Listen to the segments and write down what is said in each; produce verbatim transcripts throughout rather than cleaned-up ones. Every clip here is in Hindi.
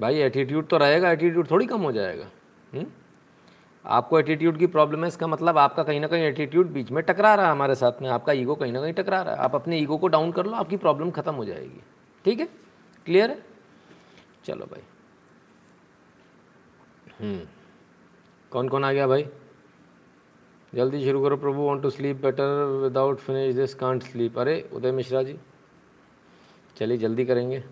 भाई एटीट्यूड तो रहेगा, एटीट्यूड थोड़ी कम हो जाएगा। हुँ? आपको एटीट्यूड की प्रॉब्लम है, इसका मतलब आपका कहीं ना कहीं एटीट्यूड बीच में टकरा रहा है हमारे साथ में, आपका ईगो कहीं ना कहीं टकरा रहा है। आप अपने ईगो को डाउन कर लो, आपकी प्रॉब्लम खत्म हो जाएगी। ठीक है, क्लियर है? चलो भाई। हम्म कौन कौन आ गया भाई? जल्दी शुरू करो। Prabhu want to sleep better without finish this can't sleep. अरे उदय मिश्रा जी चलिए जल्दी करेंगे।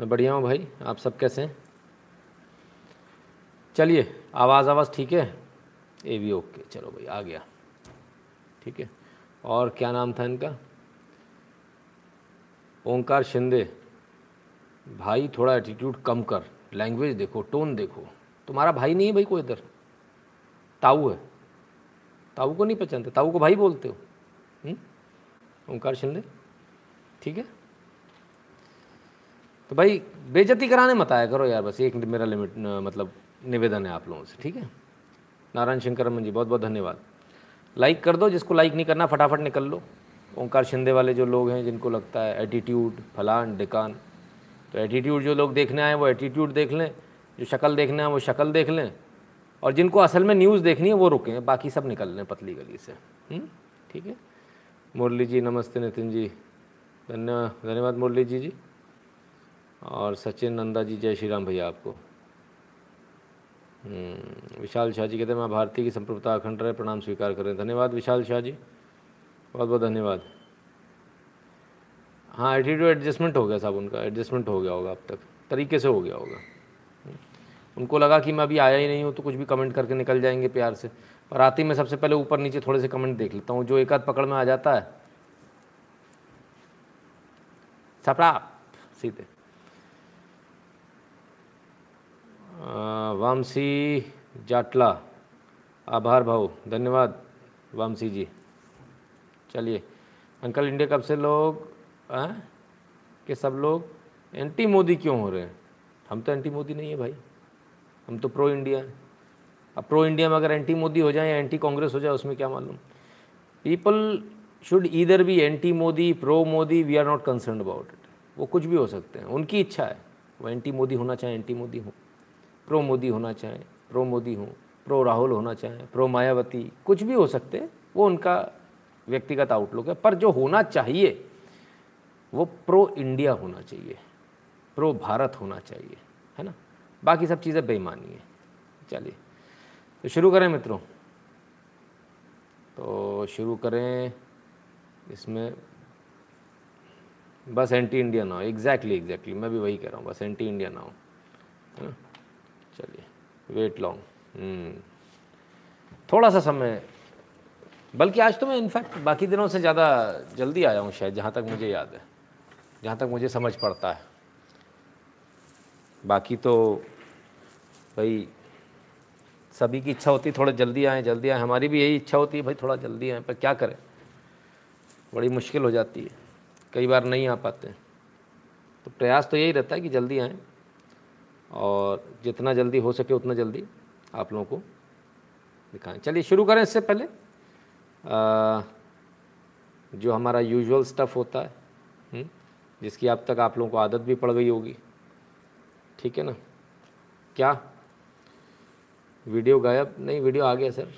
मैं बढ़िया हूँ भाई, आप सब कैसे हैं? चलिए आवाज़ आवाज़ ठीक है, ए वी ओके। चलो भाई आ गया, ठीक है। और क्या नाम था इनका? ओंकार शिंदे। भाई थोड़ा एटीट्यूड कम कर, लैंग्वेज देखो, टोन देखो। तुम्हारा भाई नहीं है भाई कोई, इधर ताऊ है। ताऊ को नहीं पहचानते? ताऊ को भाई बोलते हो ओंकार शिंदे? ठीक है, तो भाई बेइज्जती कराने मत आया करो यार, बस एक मेरा लिमिट मतलब निवेदन है आप लोगों से, ठीक है। नारायण शंकर जी बहुत बहुत धन्यवाद। लाइक कर दो, जिसको लाइक नहीं करना फटाफट निकल लो। ओंकार शिंदे वाले जो लोग हैं जिनको लगता है एटीट्यूड फलान डिकान, तो एटीट्यूड जो लोग देखने आए वो एटीट्यूड देख लें, जो शक्ल देखना है वो शक्ल देख लें, और जिनको असल में न्यूज़ देखनी है वो रुकें, बाकी सब निकल लें पतली गली से। ठीक है। मुरली जी नमस्ते। नितिन जी धन्यवाद, धन्यवाद मुरली जी जी। और सचिन नंदा जी जय श्री राम भैया आपको। विशाल शाह जी कहते हैं माँ भारती की संप्रभुता अखंड रहे, प्रणाम स्वीकार करें। धन्यवाद विशाल शाह जी, बहुत बहुत धन्यवाद। हाँ एटीट्यूड एडजस्टमेंट हो गया साहब, उनका एडजस्टमेंट हो गया होगा, अब तक तरीके से हो गया होगा। उनको लगा कि मैं अभी आया ही नहीं हूँ तो कुछ भी कमेंट करके निकल जाएंगे प्यार से, और आती मैं सबसे पहले ऊपर नीचे थोड़े से कमेंट देख लेता हूँ, जो एक आध पकड़ में आ जाता है सपड़ा सीधे। वामसी जाटला आभार भाऊ, धन्यवाद वामसी जी। चलिए अंकल इंडिया कब से लोग आ, के सब लोग एंटी मोदी क्यों हो रहे हैं? हम तो एंटी मोदी नहीं है भाई, हम तो प्रो इंडिया हैं। अब प्रो इंडिया में अगर एंटी मोदी हो जाए या एंटी कांग्रेस हो जाए उसमें क्या मालूम। People should either be anti Modi pro Modi, we are not concern about it. वो कुछ भी हो सकते हैं, उनकी इच्छा है। वो एंटी मोदी होना चाहे एंटी मोदी हो, प्रो मोदी होना चाहे प्रो मोदी हो, प्रो राहुल होना चाहे प्रो मायावती, कुछ भी हो सकते हैं। वो उनका व्यक्तिगत आउटलुक है, पर जो होना चाहिए वो प्रो इंडिया होना चाहिए, प्रो भारत होना चाहिए, है ना। बाकी सब चीज़ें बेईमानी है। चलिए तो शुरू करें मित्रों, तो शुरू करें। इसमें बस एंटी इंडिया ना हो। एग्जैक्टली एग्जैक्टली मैं भी वही कह रहा हूँ, बस एंटी इंडिया ना हो, है ना। चलिए वेट लॉन्ग थोड़ा सा समय, बल्कि आज तो मैं इनफैक्ट बाकी दिनों से ज़्यादा जल्दी आया हूँ शायद, जहाँ तक मुझे याद है, जहाँ तक मुझे समझ पड़ता है। बाकी तो भाई सभी की इच्छा होती है थोड़ा जल्दी आए जल्दी आए, हमारी भी यही इच्छा होती है भाई थोड़ा जल्दी आए, पर क्या करें बड़ी मुश्किल हो जाती है, कई बार नहीं आ पाते। तो प्रयास तो यही रहता है कि जल्दी आए, और जितना जल्दी हो सके उतना जल्दी आप लोगों को दिखाएं। चलिए शुरू करें। इससे पहले आ, जो हमारा यूजुअल स्टफ़ होता है, हुँ? जिसकी अब तक आप लोगों को आदत भी पड़ गई होगी, ठीक है ना। क्या वीडियो गायब? नहीं वीडियो आ गया सर,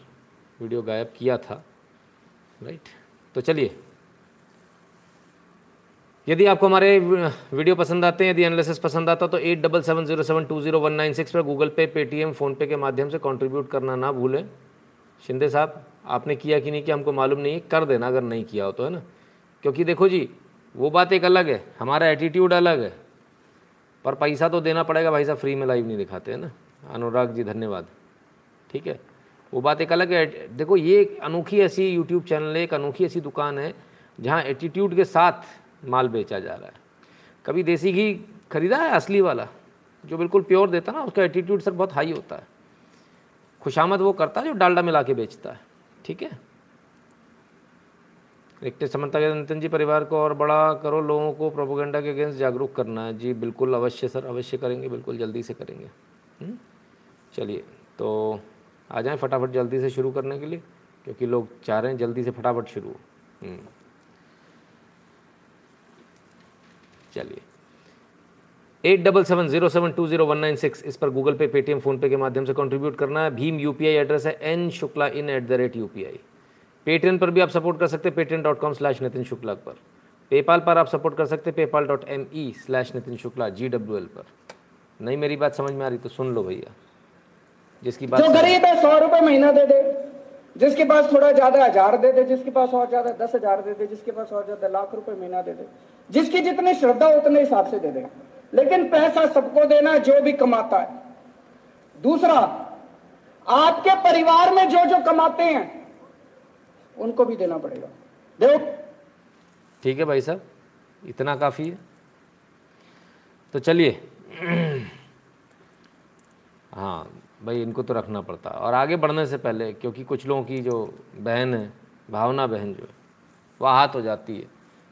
वीडियो गायब किया था, राइट। तो चलिए, यदि आपको हमारे वीडियो पसंद आते हैं, यदि एनालिसिस पसंद आता तो eight double seven zero seven two zero one nine six पर गूगल पे, पेटीएम, फ़ोनपे के माध्यम से कंट्रीब्यूट करना ना भूलें। शिंदे साहब आपने किया कि नहीं किया हमको मालूम नहीं है, कर देना अगर नहीं किया हो तो, है ना। क्योंकि देखो जी वो बात एक अलग है, हमारा एटीट्यूड अलग है, पर पैसा तो देना पड़ेगा भाई साहब, फ्री में लाइव नहीं दिखाते, है ना। अनुराग जी धन्यवाद, ठीक है। वो बात एक अलग है। देखो ये एक अनोखी ऐसी यूट्यूब चैनल है, एक अनोखी ऐसी दुकान है जहाँ एटीट्यूड के साथ माल बेचा जा रहा है। कभी देसी घी खरीदा है असली वाला, जो बिल्कुल प्योर देता ना, उसका एटीट्यूड सर बहुत हाई होता है। खुशामद वो करता है जो डालडा मिला के बेचता है, ठीक है। रिक्टे समन्ता के नितिन जी परिवार को और बड़ा करो, लोगों को प्रोपोगेंडा के अगेंस्ट जागरूक करना है। जी बिल्कुल अवश्य सर, अवश्य करेंगे, बिल्कुल जल्दी से करेंगे। चलिए तो आ जाएं फटाफट जल्दी से शुरू करने के लिए, क्योंकि लोग चाह रहे हैं जल्दी से फटाफट शुरू हो। चलिए eight double seven zero seven two zero one nine six, इस पर गूगल पे, पेटीएम, फोनपे के माध्यम से कंट्रीब्यूट करना है। भीम यूपीआई एड्रेस है N Shukla in at the rate UPI. Paytm पर भी आप सपोर्ट कर सकते हैं Paytm dot com slash Nitin Shukla पर। पेपाल पर आप सपोर्ट कर सकते हैं PayPal dot M E slash Nitin Shukla G W L पर। नहीं मेरी बात समझ में आ रही तो सुन लो भैया, जिसकी बात, जो गरीब है सौ रुपये महीना दे दे, जिसके पास थोड़ा ज्यादा हजार दे दे, जिसके पास और ज्यादा दस हजार दे दे, जिसके पास और ज्यादा लाख रुपए महीना दे दे, जिसकी जितनी श्रद्धा उतने हिसाब से दे दे, लेकिन पैसा सबको देना जो भी कमाता है। दूसरा, आपके परिवार में जो जो कमाते हैं उनको भी देना पड़ेगा। देखो ठीक है भाई साहब, इतना काफी है। तो चलिए, हाँ भाई इनको तो रखना पड़ता है। और आगे बढ़ने से पहले, क्योंकि कुछ लोगों की जो बहन है, भावना बहन जो है, वह आहत हो जाती है,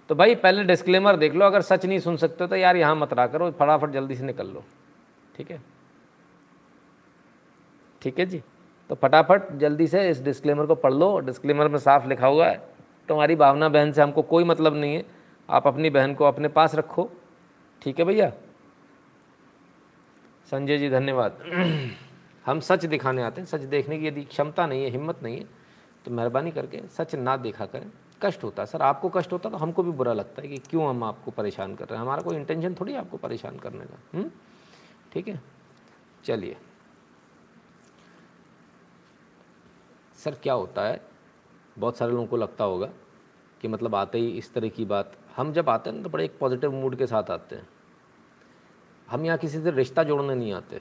तो भाई पहले डिस्क्लेमर देख लो। अगर सच नहीं सुन सकते तो यार यहाँ मत रहा करो, फटाफट जल्दी से निकल लो। ठीक है, ठीक है जी। तो फटाफट जल्दी से इस डिस्क्लेमर को पढ़ लो। डिस्क्लेमर में साफ लिखा हुआ है, तुम्हारी भावना बहन से हमको कोई मतलब नहीं है, आप अपनी बहन को अपने पास रखो। ठीक है भैया। संजय जी धन्यवाद। हम सच दिखाने आते हैं, सच देखने की यदि क्षमता नहीं है, हिम्मत नहीं है, तो मेहरबानी करके सच ना देखा करें। कष्ट होता है सर, आपको कष्ट होता है तो हमको भी बुरा लगता है कि क्यों हम आपको परेशान कर रहे हैं। हमारा कोई इंटेंशन थोड़ी आपको परेशान करने का। ठीक है, चलिए सर। क्या होता है, बहुत सारे लोगों को लगता होगा कि मतलब आते ही इस तरह की बात, हम जब आते हैं ना तो बड़े एक पॉजिटिव मूड के साथ आते हैं। हम यहाँ किसी से रिश्ता जोड़ने नहीं आते,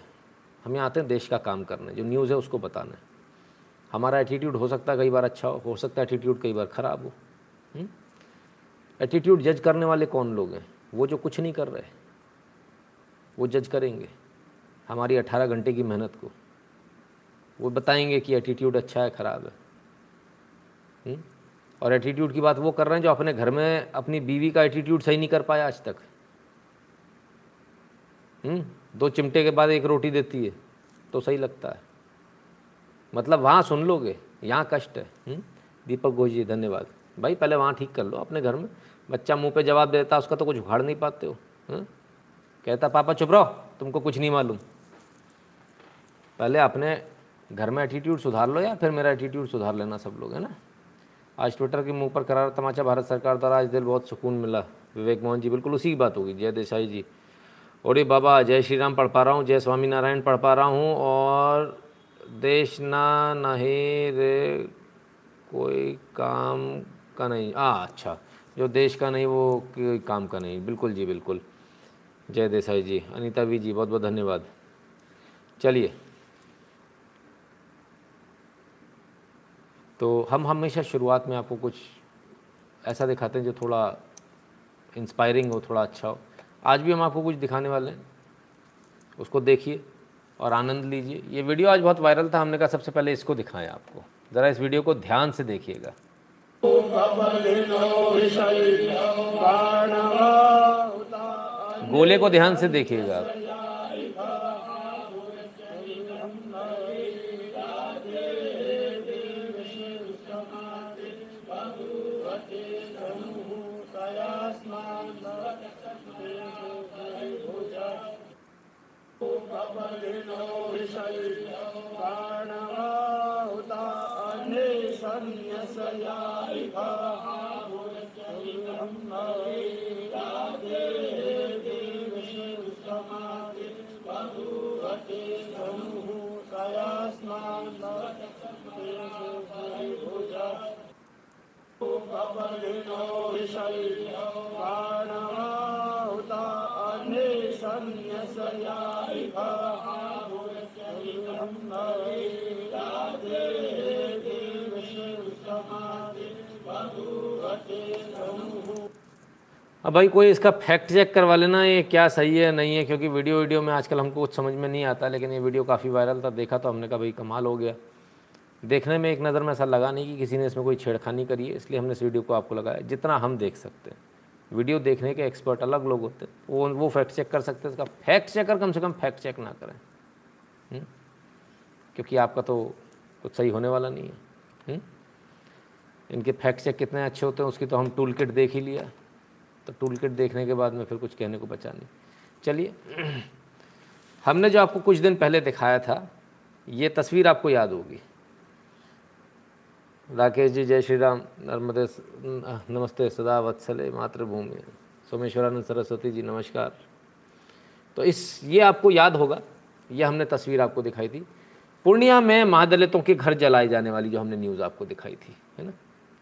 हम यहाँ आते हैं देश का काम करने, जो न्यूज़ है उसको बताना है। हमारा एटीट्यूड हो सकता है कई बार अच्छा हो, हो सकता है एटीट्यूड कई बार ख़राब हो। एटीट्यूड जज करने वाले कौन लोग हैं? वो जो कुछ नहीं कर रहे, वो जज करेंगे हमारी अठारह घंटे की मेहनत को। वो बताएंगे कि एटीट्यूड अच्छा है, ख़राब है। हुँ? और एटीट्यूड की बात वो कर रहे हैं जो अपने घर में अपनी बीवी का एटीट्यूड सही नहीं कर पाया आज तक। हुँ? दो चिमटे के बाद एक रोटी देती है तो सही लगता है, मतलब वहाँ सुन लोगे, यहाँ कष्ट है। हुँ? दीपक घोष जी धन्यवाद। भाई पहले वहाँ ठीक कर लो अपने घर में। बच्चा मुंह पे जवाब देता है, उसका तो कुछ उखाड़ नहीं पाते हो। हुँ? कहता पापा चुप रहो, तुमको कुछ नहीं मालूम। पहले अपने घर में एटीट्यूड सुधार लो, या फिर मेरा एटीट्यूड सुधार लेना सब लोग, है ना। आज ट्विटर के मुँह पर करारा तमाचा, भारत सरकार द्वारा आज दिल बहुत सुकून मिला। विवेक मोहन जी बिल्कुल उसी की बात होगी। जय देसाई जी, अरे बाबा जय श्री राम पढ़ पा रहा हूँ, जय स्वामी नारायण पढ़ पा रहा हूँ, और देश ना नहीं रे कोई काम का नहीं। आ अच्छा, जो देश का नहीं वो कोई काम का नहीं। बिल्कुल जी बिल्कुल, जय देसाई जी। अनीता भी जी बहुत बहुत धन्यवाद। चलिए, तो हम हमेशा शुरुआत में आपको कुछ ऐसा दिखाते हैं जो थोड़ा इंस्पायरिंग हो, थोड़ा अच्छा हो। आज भी हम आपको कुछ दिखाने वाले हैं, उसको देखिए और आनंद लीजिए। ये वीडियो आज बहुत वायरल था, हमने कहा सबसे पहले इसको दिखाएं आपको। ज़रा इस वीडियो को ध्यान से देखिएगा। गोले को ध्यान से देखिएगा आप। अब भाई कोई इसका फैक्ट चेक करवा लेना, ये क्या सही है नहीं है, क्योंकि वीडियो वीडियो में आजकल हमको कुछ समझ में नहीं आता। लेकिन ये वीडियो काफ़ी वायरल था, देखा तो हमने कहा भाई कमाल हो गया। देखने में एक नज़र में ऐसा लगा नहीं कि किसी ने इसमें कोई छेड़खानी करी है, इसलिए हमने इस वीडियो को आपको लगाया जितना हम देख सकते हैं। वीडियो देखने के एक्सपर्ट अलग लोग होते हैं, वो वो फैक्ट चेक कर सकते हैं। इसका फैक्ट चेकर कम से कम फैक्ट चेक ना करें, हुँ? क्योंकि आपका तो कुछ सही होने वाला नहीं है। हुँ? इनके फैक्ट चेक कितने अच्छे होते हैं उसकी तो हम टूल किट देख ही लिया, तो टूल किट देखने के बाद में फिर कुछ कहने को बचा नहीं। चलिए, हमने जो आपको कुछ दिन पहले दिखाया था, ये तस्वीर आपको याद होगी। राकेश जी जय श्री राम, नर्मदे नमस्ते सदा वत्सले मातृभूमि, सोमेश्वरानंद सरस्वती जी नमस्कार। तो इस ये आपको याद होगा, ये हमने तस्वीर आपको दिखाई थी पूर्णिया में महादलितों के घर जलाए जाने वाली, जो हमने न्यूज़ आपको दिखाई थी, है ना।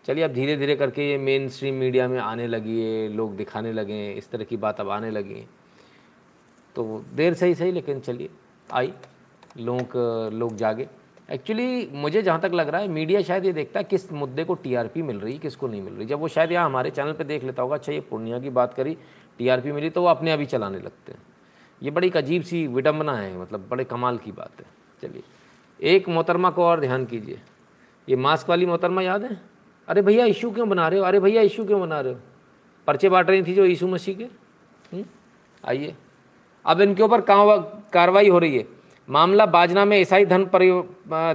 चलिए, अब धीरे धीरे करके ये मेन स्ट्रीम मीडिया में आने लगी है, लोग दिखाने लगे हैं, इस तरह की बात अब आने लगी है। तो देर से ही सही, लेकिन चलिए आई, लोग लोग जागे। एक्चुअली मुझे जहाँ तक लग रहा है, मीडिया शायद ये देखता है किस मुद्दे को टीआरपी मिल रही, किसको नहीं मिल रही। जब वो शायद यहाँ हमारे चैनल पे देख लेता होगा, अच्छा ये पूर्णिया की बात करी, टीआरपी मिली, तो वो अपने आप ही चलाने लगते हैं। ये बड़ी अजीब सी विडम्बना है, मतलब बड़े कमाल की बात है। चलिए, एक मोहतरमा को और ध्यान कीजिए, ये मास्क वाली मोहतरमा याद है, अरे भैया इशू क्यों बना रहे हो, अरे भैया इशू क्यों बना रहे हो, पर्चे बांट रही थी जो यीशु मसीह के। आइए, अब इनके ऊपर कार्रवाई हो रही है। मामला बाजना में ईसाई धर्म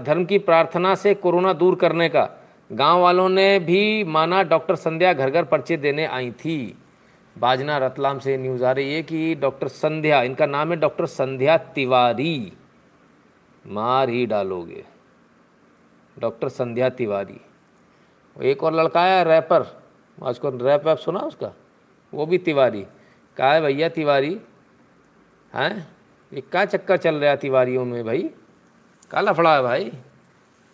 धर्म की प्रार्थना से कोरोना दूर करने का, गांव वालों ने भी माना। डॉक्टर संध्या घर घर पर्चे देने आई थी। बाजना रतलाम से न्यूज़ आ रही है कि डॉक्टर संध्या, इनका नाम है डॉक्टर संध्या तिवारी, मार ही डालोगे डॉक्टर संध्या तिवारी। एक और लड़का है रैपर, आजको रैप वैप सुना उसका, वो भी तिवारी कहा है भैया तिवारी हैं। ये क्या चक्कर चल रहा है तिवारियों में भाई, का लफड़ा है भाई,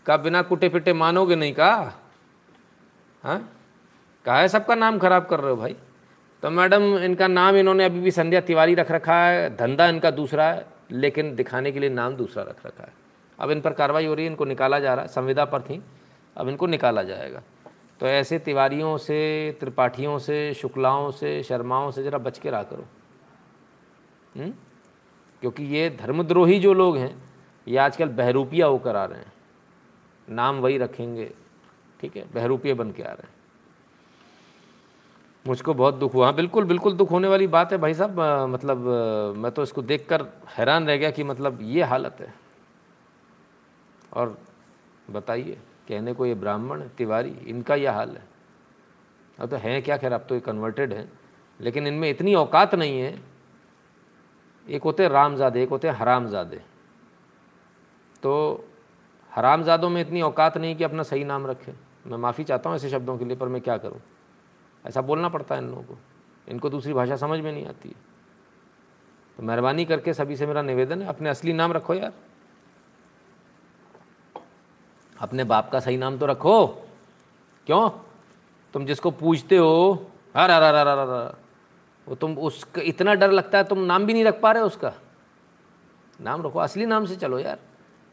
का बिना कुटे पिटे मानोगे नहीं का, हाँ कहा है सबका नाम खराब कर रहे हो भाई। तो मैडम, इनका नाम इन्होंने अभी भी संध्या तिवारी रख रखा है, धंधा इनका दूसरा है, लेकिन दिखाने के लिए नाम दूसरा रख रखा है। अब इन पर कार्रवाई हो रही है, इनको निकाला जा रहा है, संविदा पर थी, अब इनको निकाला जाएगा। तो ऐसे तिवारियों से, त्रिपाठियों से, शुक्लाओं से, शर्माओं से ज़रा बच के रहा करो, हुँ? क्योंकि ये धर्मद्रोही जो लोग हैं, ये आजकल बहरूपिया होकर आ रहे हैं, नाम वही रखेंगे, ठीक है, बहरूपिया बन के आ रहे हैं। मुझको बहुत दुख हुआ, बिल्कुल बिल्कुल दुख होने वाली बात है भाई साहब। मतलब मैं तो इसको देखकर हैरान रह गया कि मतलब ये हालत है। और बताइए, कहने को ये ब्राह्मण तिवारी, इनका यह हाल है। अब तो हैं क्या, खैर अब तो ये कन्वर्टेड हैं, लेकिन इनमें इतनी औकात नहीं है। एक होते रामजादे, एक होते हरामजादे। तो हरामजादों में इतनी औकात नहीं कि अपना सही नाम रखें। मैं माफ़ी चाहता हूँ ऐसे शब्दों के लिए, पर मैं क्या करूँ, ऐसा बोलना पड़ता है इन लोगों को, इनको दूसरी भाषा समझ में नहीं आती है। तो मेहरबानी करके सभी से मेरा निवेदन है, अपने असली नाम रखो यार, अपने बाप का सही नाम तो रखो। क्यों तुम जिसको पूछते हो, अरे अरे अरे अरे, वो तुम उसका इतना डर लगता है तुम नाम भी नहीं रख पा रहे हो उसका। नाम रखो, असली नाम से चलो यार,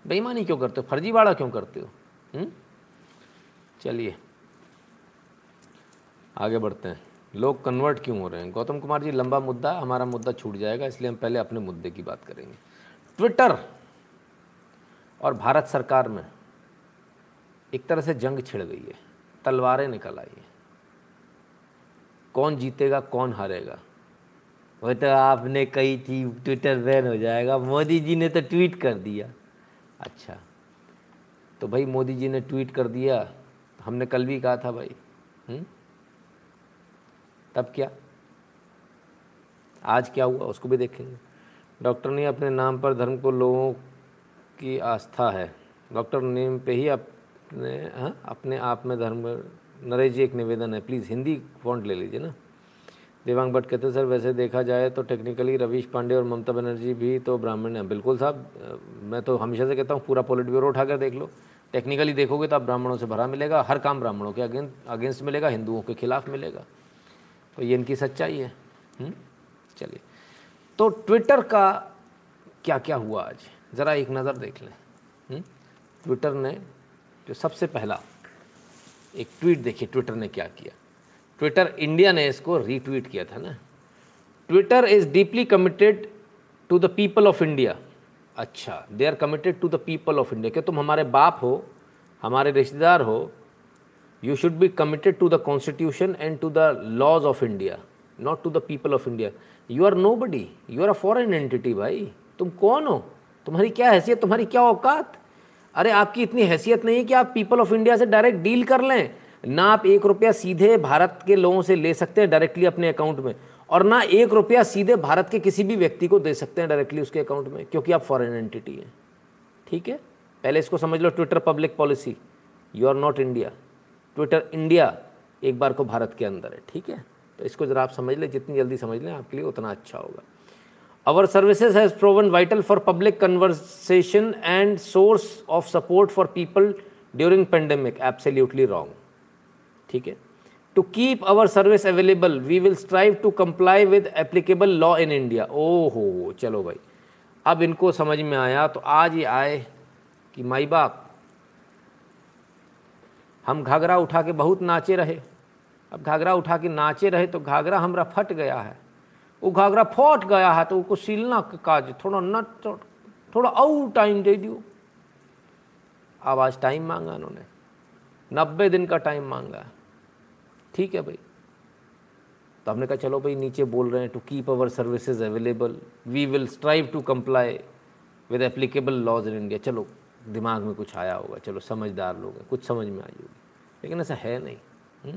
बेईमानी क्यों करते हो, फर्जीवाड़ा क्यों करते हो। चलिए आगे बढ़ते हैं, लोग कन्वर्ट क्यों हो रहे हैं। गौतम कुमार जी लंबा मुद्दा, हमारा मुद्दा छूट जाएगा, इसलिए हम पहले अपने मुद्दे की बात करेंगे। ट्विटर और भारत सरकार में एक तरह से जंग छिड़ गई है, तलवारें निकल आई हैं, कौन जीतेगा कौन हारेगा। वो तो आपने कही थी ट्विटर बैन हो जाएगा, मोदी जी ने तो ट्वीट कर दिया। अच्छा, तो भाई मोदी जी ने ट्वीट कर दिया, हमने कल भी कहा था भाई, हुँ? तब क्या, आज क्या हुआ उसको भी देखेंगे। डॉक्टर ने अपने नाम पर धर्म को, लोगों की आस्था है डॉक्टर नेम पे ही अपने, हाँ अपने आप में धर्म। नरेश जी एक निवेदन है, प्लीज़ हिंदी फॉन्ट ले लीजिए ना। देवांग भट्ट कहते हैं सर वैसे देखा जाए तो टेक्निकली रवीश पांडे और ममता बनर्जी भी तो ब्राह्मण हैं। बिल्कुल साहब, मैं तो हमेशा से कहता हूँ पूरा पॉलिट ब्यूरो उठाकर देख लो, टेक्निकली देखोगे तो आप ब्राह्मणों से भरा मिलेगा, हर काम ब्राह्मणों के अगेंस्ट अगेंस्ट मिलेगा, हिंदुओं के खिलाफ मिलेगा। तो ये इनकी सच्चाई है। चलिए, तो ट्विटर का क्या क्या हुआ आज, ज़रा एक नज़र देख लें। ट्विटर ने जो सबसे पहला एक ट्वीट, देखिए ट्विटर ने क्या किया, ट्विटर इंडिया ने इसको रीट्वीट किया था ना। Twitter is deeply committed to the people of India. अच्छा, they are committed to the people of India, क्या तुम हमारे बाप हो, हमारे रिश्तेदार हो, you should be committed to the constitution and to the laws of India, not to the people of India. You are nobody, you are a foreign entity. भाई तुम कौन हो, तुम्हारी क्या हैसियत, तुम्हारी क्या औकात। अरे आपकी इतनी हैसियत नहीं है कि आप पीपल ऑफ इंडिया से डायरेक्ट डील कर लें ना। आप एक रुपया सीधे भारत के लोगों से ले सकते हैं डायरेक्टली अपने अकाउंट में, और ना एक रुपया सीधे भारत के किसी भी व्यक्ति को दे सकते हैं डायरेक्टली उसके अकाउंट में, क्योंकि आप फॉरेन एंटिटी हैं। ठीक है, पहले इसको समझ लो। Twitter public policy, you are not India. Twitter India एक बार को भारत के अंदर है। ठीक है, तो इसको जरा आप समझ लें, जितनी जल्दी समझ लें आपके लिए उतना अच्छा होगा। Our services has proven vital for public conversation and source of support for people during pandemic. Absolutely wrong. ठीक है, to keep our service available we will strive to comply with applicable law in India. ओहो, चलो भाई, अब इनको समझ में आया। तो आज ये आए कि माई बाप हम घाघरा उठा के बहुत नाचे रहे, अब घाघरा उठा के नाचे रहे तो घाघरा हमरा फट गया है। वो घाघरा फट गया है तो उसको सिलना काज थोड़ा न थोड़ा और टाइम दे दियो। अब आज टाइम मांगा उन्होंने, नब्बे दिन का टाइम मांगा। ठीक है भाई, तो हमने कहा चलो भाई नीचे बोल रहे हैं to keep our services available we will strive to comply with applicable laws in India. चलो दिमाग में कुछ आया होगा, चलो समझदार लोग हैं, कुछ समझ में आई होगी, लेकिन ऐसा है नहीं।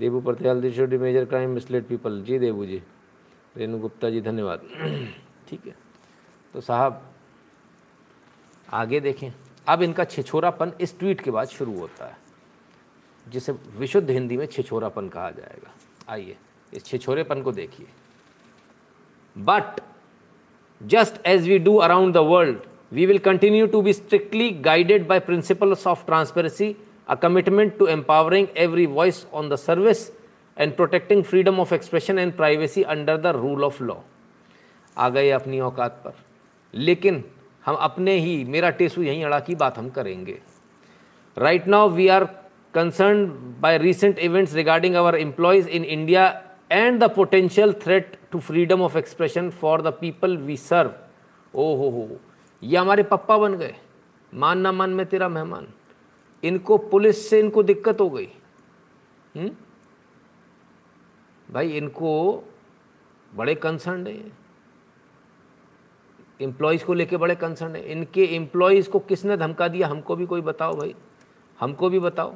Devu Paratyal, this should be major crime misled people. जी देवू जी, रेणु गुप्ता जी, धन्यवाद। ठीक है, तो साहब आगे देखें। अब इनका छिछोरापन इस ट्वीट के बाद शुरू होता है, जिसे विशुद्ध हिंदी में छिछोरापन कहा जाएगा। आइए इस छिछोरेपन को देखिए। But just as we do around the world we will continue to be strictly guided by principles of transparency, a commitment to empowering every voice on the service and protecting freedom of expression and privacy under the rule of law. आ गए अपनी औकात पर, लेकिन हम अपने ही मेरा टेसू यहीं अड़ा की बात हम करेंगे। Right now we are concerned by recent events regarding our employees in India and the potential threat to freedom of expression for the people we serve. Oh ho ho, ये हमारे पप्पा बन गए, मान ना मान मैं तेरा मेहमान। इनको पुलिस से इनको दिक्कत हो गई। हुँ? भाई इनको बड़े कंसर्न है, एम्प्लॉयज़ को लेके बड़े कंसर्न है। इनके एम्प्लॉयज़ को किसने धमका दिया? हमको भी कोई बताओ भाई, हमको भी बताओ।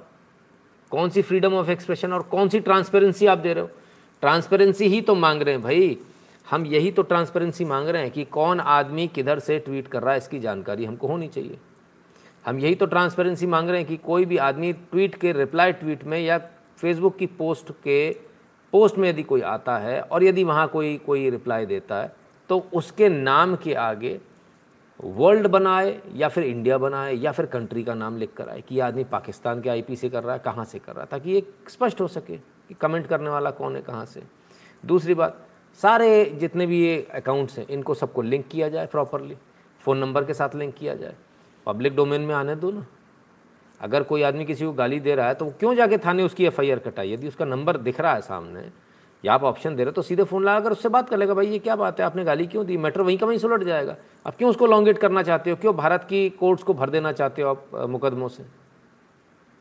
कौन सी फ्रीडम ऑफ एक्सप्रेशन और कौन सी ट्रांसपेरेंसी आप दे रहे हो? ट्रांसपेरेंसी ही तो मांग रहे हैं भाई, हम यही तो ट्रांसपेरेंसी मांग रहे हैं कि कौन आदमी किधर से ट्वीट कर रहा है, इसकी जानकारी हमको होनी चाहिए। हम यही तो ट्रांसपेरेंसी मांग रहे हैं कि कोई भी आदमी ट्वीट के रिप्लाई ट्वीट में या फेसबुक की पोस्ट के पोस्ट में यदि कोई आता है और यदि वहाँ कोई कोई रिप्लाई देता है तो उसके नाम के आगे वर्ल्ड बनाए या फिर इंडिया बनाए या फिर कंट्री का नाम लिख कर आए कि ये आदमी पाकिस्तान के आई पी से कर रहा है, कहाँ से कर रहा है, ताकि ये स्पष्ट हो सके कि कमेंट करने वाला कौन है, कहाँ से। दूसरी बात, सारे जितने भी ये अकाउंट्स हैं इनको सबको लिंक किया जाए प्रॉपरली, फ़ोन नंबर के साथ लिंक किया जाए। पब्लिक डोमेन में आने दो ना। अगर कोई आदमी किसी को गाली दे रहा है तो वो क्यों जाके थाने उसकी एफ आई आर कटाई? यदि उसका नंबर दिख रहा है सामने या आप ऑप्शन दे रहे हो तो सीधे फ़ोन लगाकर उससे बात कर लेगा, भाई ये क्या बात है, आपने गाली क्यों दी? मैटर वहीं का वहीं सुलट जाएगा। आप क्यों उसको लॉन्गेट करना चाहते हो? क्यों भारत की कोर्ट्स को भर देना चाहते हो आप मुकदमों से?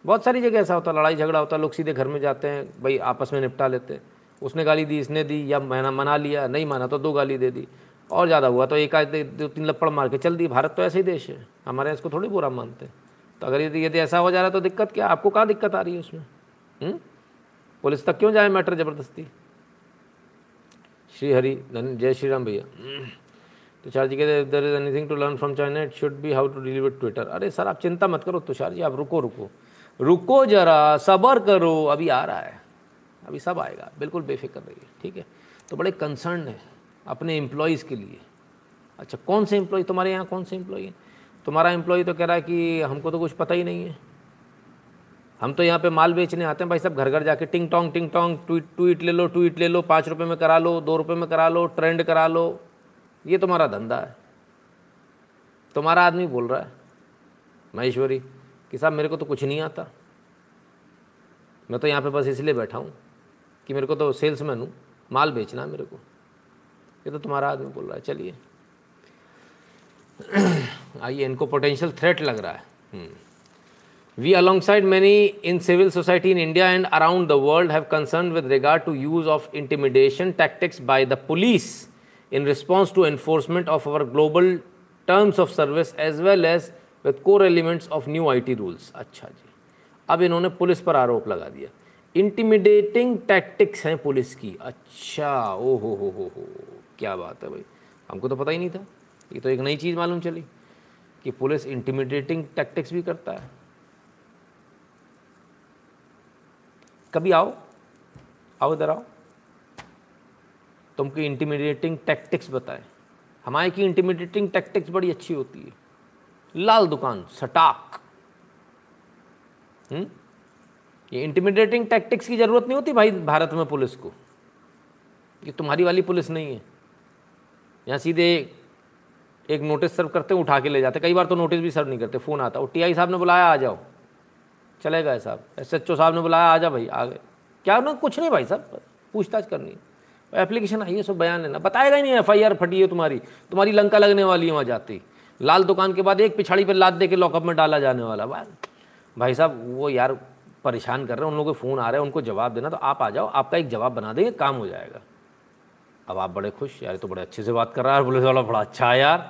बहुत सारी जगह ऐसा होता है, लड़ाई झगड़ा होता है, लोग सीधे घर में जाते हैं, भाई आपस में निपटा लेते हैं। उसने गाली दी, इसने दी, या मना मना लिया, नहीं माना तो दो गाली दे दी, और ज़्यादा हुआ तो एक आध दो तीन लपड़ मार के चल दी। भारत तो ऐसे ही देश है, हमारे इसको थोड़ी बुरा मानते हैं। तो अगर यदि यदि ऐसा हो जा रहा है तो दिक्कत क्या? आपको कहाँ दिक्कत आ रही है उसमें? हुँ? पुलिस तक क्यों जाए मैटर ज़बरदस्ती? श्री हरि, जय श्री राम भैया। तो तुषार जी कहते there is anything to learn from China it should be how to deal with Twitter. अरे सर आप चिंता मत करो तुषार जी, आप रुको रुको रुको जरा, सब्र करो, अभी आ रहा है, अभी सब आएगा, बिल्कुल बेफिक्र रहिए। ठीक है, तो बड़े कंसर्न है अपने एम्प्लॉयज़ के लिए। अच्छा कौन से एम्प्लॉय तुम्हारे यहाँ, कौन से एम्प्लॉय हैं? तुम्हारा एम्प्लॉय तो कह रहा है कि हमको तो कुछ पता ही नहीं है, हम तो यहाँ पे माल बेचने आते हैं। भाई साहब घर घर जाके टिंग टोंग टिंग टोंग ट्वीट ट्वीट ले लो, ट्वीट ले लो, पाँच रुपये में करा लो, दो रुपये में करा लो, ट्रेंड करा लो, ये तुम्हारा धंधा है। तुम्हारा आदमी बोल रहा है महेश्वरी कि साहब मेरे को तो कुछ नहीं आता, मैं तो यहाँ पर बस इसलिए बैठा हूँ कि मेरे को तो सेल्समैन हूँ, माल बेचना है मेरे को। ये तो तुम्हारा आदमी बोल रहा है। चलिए आइए, इनको पोटेंशियल थ्रेट लग रहा है। We alongside many in civil society in India and around the world have concern with regard to use of intimidation tactics by the police in response to enforcement of our global terms of service as well as with core elements of new I T rules. अच्छा जी, अब इन्होंने पुलिस पर आरोप लगा दिया। इंटिमिडेटिंग टैक्टिक्स हैं पुलिस की। अच्छा, ओ हो हो हो हो, क्या बात है भाई, हमको तो पता ही नहीं था। ये तो एक नई चीज़ मालूम चली कि पुलिस इंटिमिडेटिंग टैक्टिक्स भी करता है। कभी आओ आओ इधर आओ, तुमको इंटिमिडेटिंग टैक्टिक्स बताएं। हमारे की इंटिमिडेटिंग टैक्टिक्स बड़ी अच्छी होती है, लाल दुकान सटाक। हुँ? ये इंटिमिडेटिंग टैक्टिक्स की ज़रूरत नहीं होती भाई भारत में पुलिस को। ये तुम्हारी वाली पुलिस नहीं है, यहाँ सीधे एक नोटिस सर्व करते हैं, उठा के ले जाते। कई बार तो नोटिस भी सर्व नहीं करते, फ़ोन आता और टी आई साहब ने बुलाया आ जाओ, चले गए साहब। एस एच ओ साहब ने बुलाया आ जा भाई, आ गए। क्या ना कुछ नहीं भाई साहब, पूछताछ करनी है, एप्लीकेशन आई है, सब बयान लेना। बताएगा ही नहीं, एफ आई आर फटी है तुम्हारी, तुम्हारी लंका लगने वाली है वहाँ जाती। लाल दुकान के बाद एक पिछाड़ी पर लाद दे के लॉकअप में डाला जाने वाला। भाई साहब वो यार परेशान कर रहे हैं, उन लोगों के फ़ोन आ रहे हैं, उनको जवाब देना, तो आप आ जाओ, आपका एक जवाब बना देंगे, काम हो जाएगा। अब आप बड़े खुश, यार तो बड़े अच्छे से बात कर रहा है पुलिस वाला, बड़ा अच्छा है यार।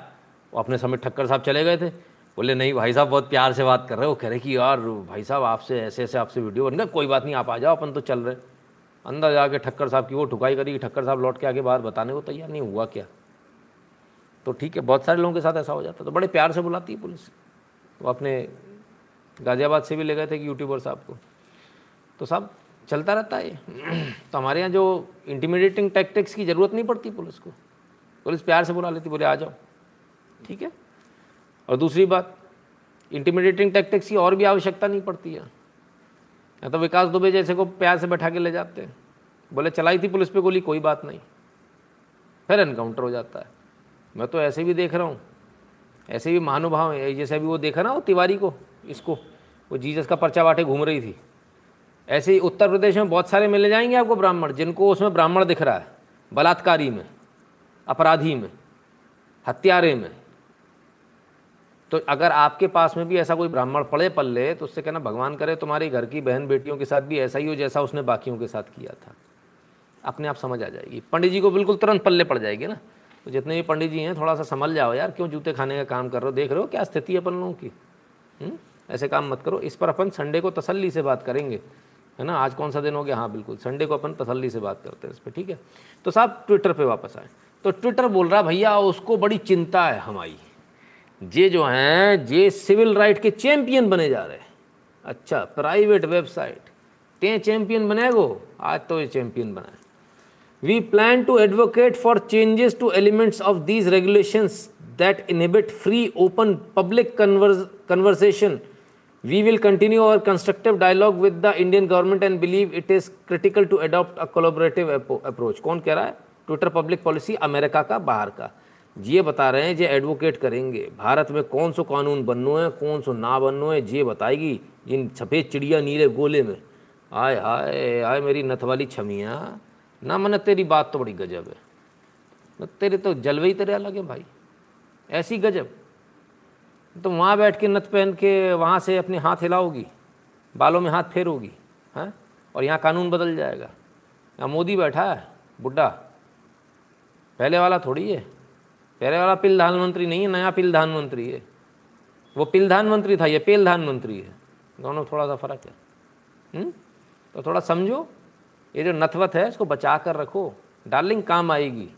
वो अपने समय ठक्कर साहब चले गए थे, बोले नहीं भाई साहब बहुत प्यार से बात कर रहे हो। कह रहे कि यार भाई साहब आपसे ऐसे ऐसे आपसे वीडियो बन गया। कोई बात नहीं, आप आ जाओ, अपन तो चल रहे। अंदर जाके ठक्कर साहब की वो ठुकाई करी, ठक्कर साहब लौट के आगे बाहर बताने को तैयार नहीं हुआ। क्या तो ठीक है, बहुत सारे लोगों के साथ ऐसा हो जाता। तो बड़े प्यार से बुलाती है पुलिस। वो अपने गाज़ियाबाद से भी ले गए थे कि यूट्यूबर साहब को। तो साहब चलता रहता है। तो हमारे यहाँ जो इंटिमिडेटिंग टैक्टिक्स की ज़रूरत नहीं पड़ती पुलिस को, पुलिस प्यार से बुला लेती, बोले आ जाओ, ठीक है। और दूसरी बात, इंटिमिडेटिंग टैक्टिक्स की और भी आवश्यकता नहीं पड़ती है। या तो विकास दुबे जैसे को प्यार से बैठा के ले जाते हैं, बोले चलाई थी पुलिस पे गोली, कोई बात नहीं, फिर एनकाउंटर हो जाता है। मैं तो ऐसे भी देख रहा हूँ, ऐसे भी महानुभाव हैं। जैसे अभी वो देखा ना, वो तिवारी को, इसको वो जीजस का पर्चा बाटे घूम रही थी। ऐसे ही उत्तर प्रदेश में बहुत सारे मिले जाएंगे आपको ब्राह्मण, जिनको उसमें ब्राह्मण दिख रहा है, बलात्कारी में, अपराधी में, हत्यारे में। तो अगर आपके पास में भी ऐसा कोई ब्राह्मण पड़े पल्ले, तो उससे कहना भगवान करे तुम्हारी घर की बहन बेटियों के साथ भी ऐसा ही हो जैसा उसने बाकियों के साथ किया था। अपने आप समझ आ जाएगी। पंडित जी को बिल्कुल तुरंत पल्ले पड़ जाएगी ना। तो जितने भी पंडित जी हैं, थोड़ा सा संभल जाओ यार, क्यों जूते खाने का काम कर रहे हो, देख रहे हो क्या स्थिति है अपन लोगों की। हुँ? ऐसे काम मत करो। इस पर अपन संडे को तसल्ली से बात करेंगे, है ना। आज कौन सा दिन हो गया, हाँ बिल्कुल, संडे को अपन तसल्ली से बात करते हैं इस पर, ठीक है। तो साहब ट्विटर पे वापस आए तो ट्विटर बोल रहा भैया उसको बड़ी चिंता है हमारी, जे जो हैं जे सिविल राइट के चैंपियन बने जा रहे हैं। अच्छा, प्राइवेट वेबसाइट ते चैंपियन बनेगो, आज तो ये चैंपियन बनाए। We plan to advocate for changes to elements of these regulations that inhibit free, open, public converse, conversation. We will continue our constructive dialogue with the Indian government and believe it is critical to adopt a collaborative approach. कौन कह रहा है? ट्विटर पब्लिक पॉलिसी अमेरिका का, बाहर का। ये बता रहे हैं, ये एडवोकेट करेंगे भारत में कौन सो कानून बननो है, कौन सो ना बननो है, ये बताएगी जिन सफ़ेद चिड़िया नीले गोले में। आय हाय आय मेरी नथ वाली छमियाँ ना, मन तेरी बात तो बड़ी गजब है, तेरे तो जलवे ही तेरे अलग है भाई, ऐसी गजब। तो वहाँ बैठ के नथ पहन के वहाँ से अपने हाथ हिलाओगी, बालों में हाथ फेरोगी, हाँ, और यहाँ कानून बदल जाएगा। यहाँ मोदी बैठा है बुड्ढा, पहले वाला थोड़ी है, पहले वाला प्रधानमंत्री नहीं है, नया प्रधानमंत्री है। वो प्रधानमंत्री था, ये प्रधानमंत्री है, दोनों थोड़ा सा फ़र्क है। हुँ? तो थोड़ा समझो, ये जो नथवत है इसको बचा कर रखो डार्लिंग, काम आएगी।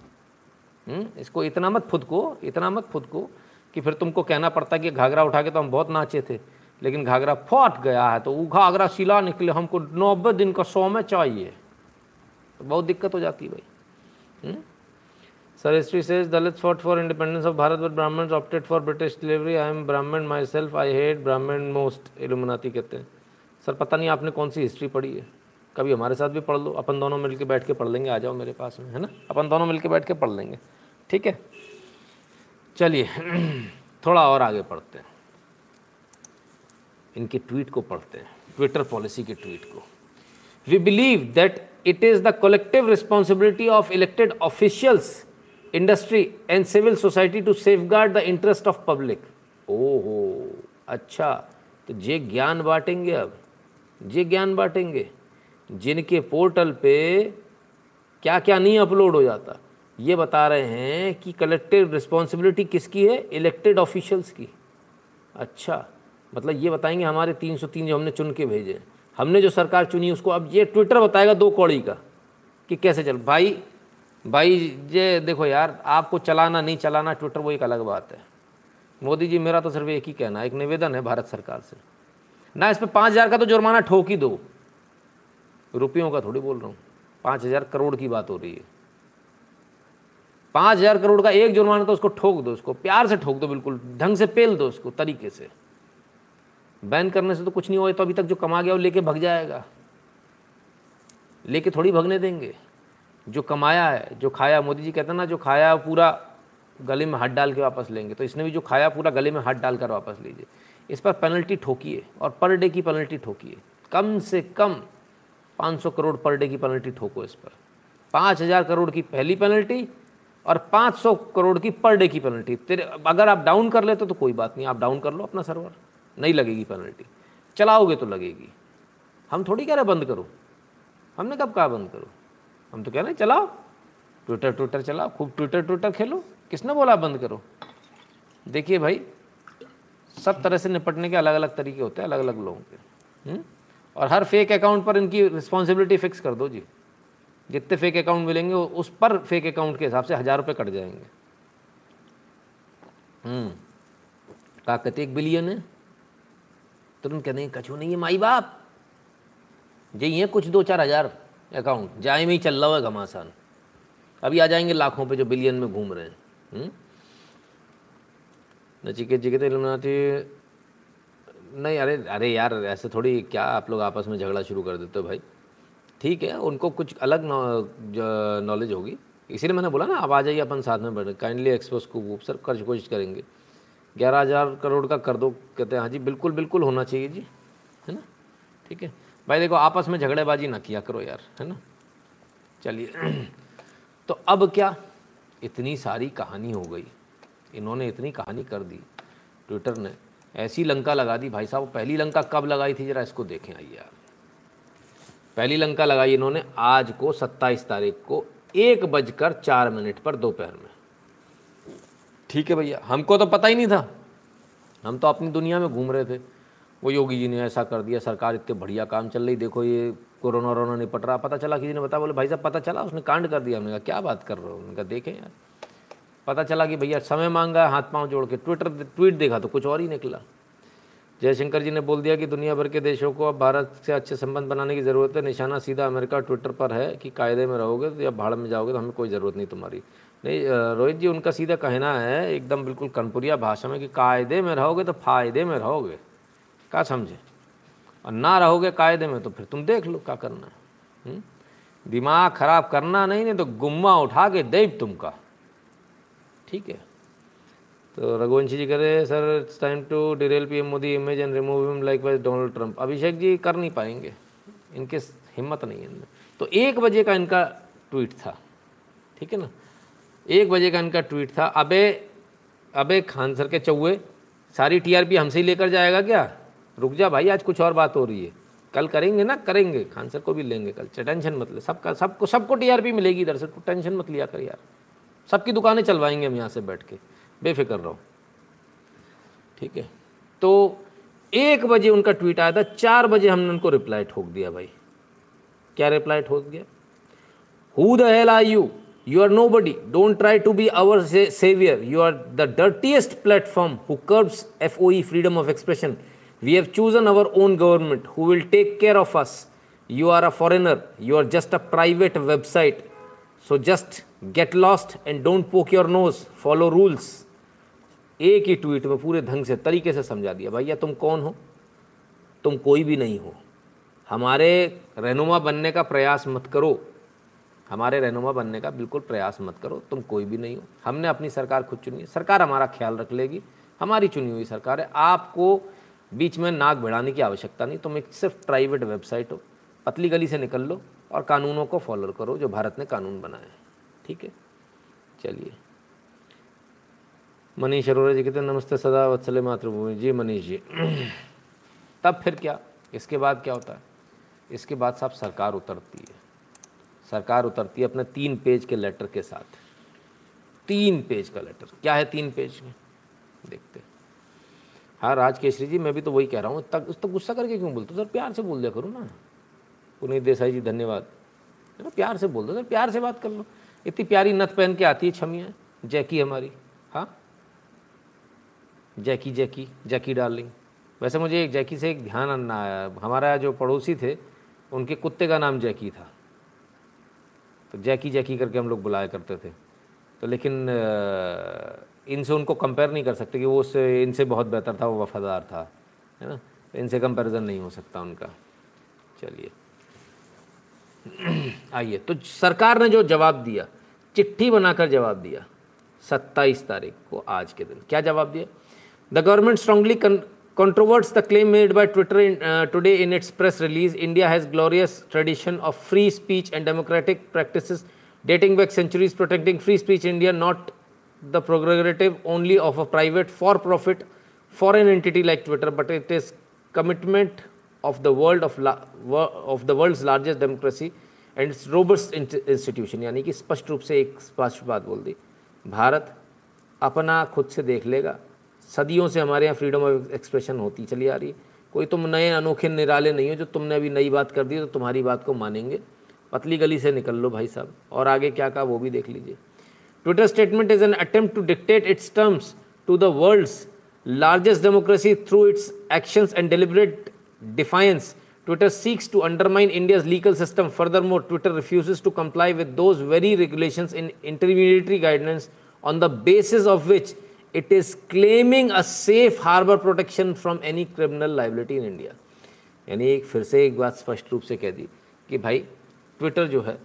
हुँ? इसको इतना मत खुद को इतना मत खुद को कि फिर तुमको कहना पड़ता कि घाघरा उठा के तो हम बहुत नाचे थे, लेकिन घाघरा फट गया है, तो वो घाघरा सिला निकले, हमको नब्बे दिन का सौ में चाहिए। तो बहुत दिक्कत हो जाती है भाई। Sir history says Dalit fought for independence of Bharat but Brahmin opted for British delivery. I am Brahmin myself, I hate Brahmin most, illuminati कहते हैं। सर पता नहीं आपने कौन सी हिस्ट्री पढ़ी है, कभी हमारे साथ भी पढ़ लो, अपन दोनों मिलके बैठ के पढ़ लेंगे। आ जाओ मेरे पास में, है ना, अपन दोनों मिलके बैठ के पढ़ लेंगे, ठीक है। चलिए थोड़ा और आगे पढ़ते हैं, इनकी ट्वीट को पढ़ते हैं, ट्विटर पॉलिसी की ट्वीट को। We believe that it is the collective responsibility of elected officials, industry and civil society to safeguard the interest of public. ओहो, अच्छा, तो ये ज्ञान बांटेंगे, अब ये ज्ञान बांटेंगे जिनके पोर्टल पे क्या क्या नहीं अपलोड हो जाता। ये बता रहे हैं कि कलेक्टिव रिस्पॉन्सिबिलिटी किसकी है, इलेक्टेड ऑफिशियल्स की। अच्छा, मतलब ये बताएंगे हमारे तीन सौ तीन जो हमने चुन के भेजे, हमने जो सरकार चुनी उसको अब ये ट्विटर बताएगा दो कौड़ी का कि कैसे चल। भाई भाई ये देखो यार, आपको चलाना नहीं चलाना ट्विटर वो एक अलग बात है। मोदी जी मेरा तो सिर्फ एक ही कहना, एक निवेदन है भारत सरकार से ना, इस पर पाँच हज़ार का तो जुर्माना ठोक ही दो। रुपयों का थोड़ी बोल रहा हूँ, पाँच हज़ार करोड़ की बात हो रही है। पाँच हज़ार करोड़ का एक जुर्माना तो उसको ठोक दो, उसको प्यार से ठोक दो, बिल्कुल ढंग से पेल दो उसको तरीके से। बैन करने से तो कुछ नहीं हुआ, तो अभी तक जो कमा गया वो लेके भग जाएगा, लेके थोड़ी भगने देंगे। जो कमाया है, जो खाया, मोदी जी कहते हैं ना जो खाया पूरा गले में हाथ डाल के वापस लेंगे, तो इसने भी जो खाया पूरा गले में हाथ डाल कर वापस लीजिए। इस पर पेनल्टी ठोकिए और पर डे की पेनल्टी ठोकिए, कम से कम पाँच सौ करोड़ पर डे की पेनल्टी ठोको इस पर। पाँच हज़ार करोड़ की पहली पेनल्टी और पाँच सौ करोड़ की पर डे की पेनल्टी। तेरे अगर आप डाउन कर लेते तो कोई बात नहीं, आप डाउन कर लो अपना सर्वर, नहीं लगेगी पेनल्टी। चलाओगे तो लगेगी। हम थोड़ी कह रहे बंद करो, हमने कब कहा बंद करो, हम तो कह रहे हैं चलाओ ट्विटर ट्विटर चलाओ, खूब ट्विटर ट्विटर खेलो। किसने बोला बंद करो? देखिए भाई, सब तरह से निपटने के अलग अलग तरीके होते हैं अलग अलग लोगों के। हुँ? और हर फेक अकाउंट पर इनकी रिस्पॉन्सिबिलिटी फिक्स कर दो जी, जितने फेक अकाउंट मिलेंगे उस पर फेक अकाउंट के हिसाब से हज़ार रुपये कट जाएंगे। ताकत एक बिलियन है, तुरंत कहते हैं कछु नहीं है माई बाप, यही है कुछ दो चार हज़ार अकाउंट, जाए में ही चल रहा है घमासान। अभी आ जाएंगे लाखों पे जो बिलियन में घूम रहे हैं। नचिकेत जी कहते नहीं, अरे अरे यार ऐसे थोड़ी, क्या आप लोग आपस में झगड़ा शुरू कर देते हो भाई। ठीक है, उनको कुछ अलग नॉलेज होगी, इसीलिए मैंने बोला ना आप आ जाइए अपन साथ में बैठे, काइंडली एक्सपोज को सर कोशिश करेंगे। ग्यारह हज़ार करोड़ का कर दो, कहते हैं हाँ जी बिल्कुल बिल्कुल होना चाहिए जी, है ना। ठीक है भाई, देखो आपस में झगड़ेबाजी ना किया करो यार, है ना। चलिए, तो अब क्या इतनी सारी कहानी हो गई, इन्होंने इतनी कहानी कर दी, ट्विटर ने ऐसी लंका लगा दी भाई साहब। पहली लंका कब लगाई थी, जरा इसको देखें आइए यार। पहली लंका लगाई इन्होंने आज को सत्ताईस तारीख को एक बजकर चार मिनट पर दोपहर में। ठीक है भैया, हमको तो पता ही नहीं था, हम तो अपनी दुनिया में घूम रहे थे। वो योगी जी ने ऐसा कर दिया, सरकार इतने बढ़िया काम चल रही, देखो ये कोरोना वोरोना नहीं पट रहा। पता चला किसी ने बताया, बोले भाई साहब पता चला उसने कांड कर दिया। हमने कहा क्या बात कर रहे हो, उनका देखें यार। पता चला कि भैया समय मांगा, हाथ पांव जोड़ के ट्विटर ट्वीट देखा तो कुछ और ही निकला। जयशंकर जी ने बोल दिया कि दुनिया भर के देशों को अब भारत से अच्छे संबंध बनाने की ज़रूरत है, निशाना सीधा अमेरिका ट्विटर पर है कि कायदे में रहोगे तो या भाड़ में जाओगे तो हमें कोई ज़रूरत नहीं तुम्हारी। नहीं रोहित जी, उनका सीधा कहना है एकदम बिल्कुल कनपुरिया भाषा में कि कायदे में रहोगे तो फ़ायदे में रहोगे, क्या समझे, और ना रहोगे कायदे में तो फिर तुम देख लो क्या करना है। हुँ? दिमाग ख़राब करना नहीं, नहीं तो गुम्मा उठा के देव तुमका। ठीक है, तो रघुवंशी जी कह रहे हैं sir it's time to derail PM Modi image and remove him likewise Donald Trump. Abhishek ji कर नहीं पाएंगे, इनके हिम्मत नहीं है इनमें। तो एक बजे का इनका ट्वीट था, ठीक है ना, एक बजे का इनका ट्वीट था। अबे अबे खान सर के चौहे, सारी टीआरपी हमसे ही लेकर जाएगा क्या, रुक जा भाई आज कुछ और बात हो रही है, कल करेंगे ना, करेंगे, खान सर को भी लेंगे कल, टेंशन मत ले, सबका सबको सबको टीआरपी मिलेगी इधर से, टेंशन मत लिया कर यार, सबकी दुकानें चलवाएंगे हम यहाँ से बैठ के, बेफिक्र रहो। ठीक है, तो एक बजे उनका ट्वीट आया था, चार बजे हमने उनको रिप्लाई ठोक दिया भाई। क्या रिप्लाई ठोक दिया, who the hell are you, You are nobody. Don't try to be our savior. You are the dirtiest platform who curbs F O E, freedom of expression. We have chosen our own government who will take care of us. You are a foreigner. You are just a private website. So just get lost and don't poke your nose. Follow rules. एक ही ट्वीट में पूरे ढंग से तरीके से समझा दिया भैया तुम कौन हो, तुम कोई भी नहीं हो, हमारे रहनुमा बनने का प्रयास मत करो, हमारे रहनुमा बनने का बिल्कुल प्रयास मत करो, तुम कोई भी नहीं हो। हमने अपनी सरकार खुद चुनी है, सरकार हमारा ख्याल रख लेगी, हमारी चुनी हुई सरकार है, आपको बीच में नाक भिड़ाने की आवश्यकता नहीं, तुम एक सिर्फ प्राइवेट वेबसाइट हो, पतली गली से निकल लो और कानूनों को फॉलो करो जो भारत ने कानून बनाए हैं। ठीक है, चलिए मनीष अरोरा जी कहते हैं नमस्ते सदा वत्सले मातृभूमि जी। मनीष जी, तब फिर क्या, इसके बाद क्या होता है, इसके बाद साहब सरकार उतरती है, सरकार उतरती है अपने तीन पेज के लेटर के साथ। तीन पेज का लेटर क्या है, तीन पेज में देखते। हाँ राजकेशरी जी, मैं भी तो वही कह रहा हूँ, तब उस तक गुस्सा करके क्यों बोलते हो सर, प्यार से बोल दिया करो ना। पुनीत देसाई जी धन्यवाद, ना प्यार से बोल दो सर, प्यार से बात कर लो। इतनी प्यारी नथ पहन के आती है छमियाँ जैकी हमारी, हाँ जैकी जैकी जैकी डार्लिंग। वैसे मुझे एक जैकी से एक ध्यान आना आया, हमारा जो पड़ोसी थे उनके कुत्ते का नाम जैकी था, तो जैकी जैकी करके हम लोग बुलाया करते थे। तो लेकिन इनसे उनको कंपेयर नहीं कर सकते कि वो उससे इनसे बहुत बेहतर था, वो वफादार था, है ना, इनसे कंपैरिजन नहीं हो सकता उनका। चलिए आइए, तो सरकार ने जो जवाब दिया, चिट्ठी बनाकर जवाब दिया सत्ताईस तारीख को आज के दिन, क्या जवाब दिया। The government strongly controverts the claim made by Twitter in, uh, today in its press release. India has glorious tradition of free speech and democratic practices dating back centuries. Protecting free speech in India, not the prerogative only of a private for-profit foreign entity like Twitter, but it is commitment of the world of la- of the world's largest democracy and its robust institution. यानी कि स्पष्ट रूप से एक स्पष्ट बात बोल दी, भारत अपना खुद से देख लेगा। सदियों से हमारे यहाँ फ्रीडम ऑफ एक्सप्रेशन होती चली आ रही है, कोई तुम नए अनोखे निराले नहीं हो, जो तुमने अभी नई बात कर दी तो तुम्हारी बात को मानेंगे। पतली गली से निकल लो भाई साहब। और आगे क्या कहा वो भी देख लीजिए। Twitter statement is an attempt to dictate its terms to the world's largest democracy through its actions and deliberate defiance. Twitter seeks to undermine India's legal system. Furthermore Twitter refuses to comply with those very regulations in intermediary guidelines on the basis of which It is claiming a safe harbor protection from any criminal liability in India. यानी एक फिर से एक बात स्पष्ट रूप से कह दी कि भाई ट्विटर जो है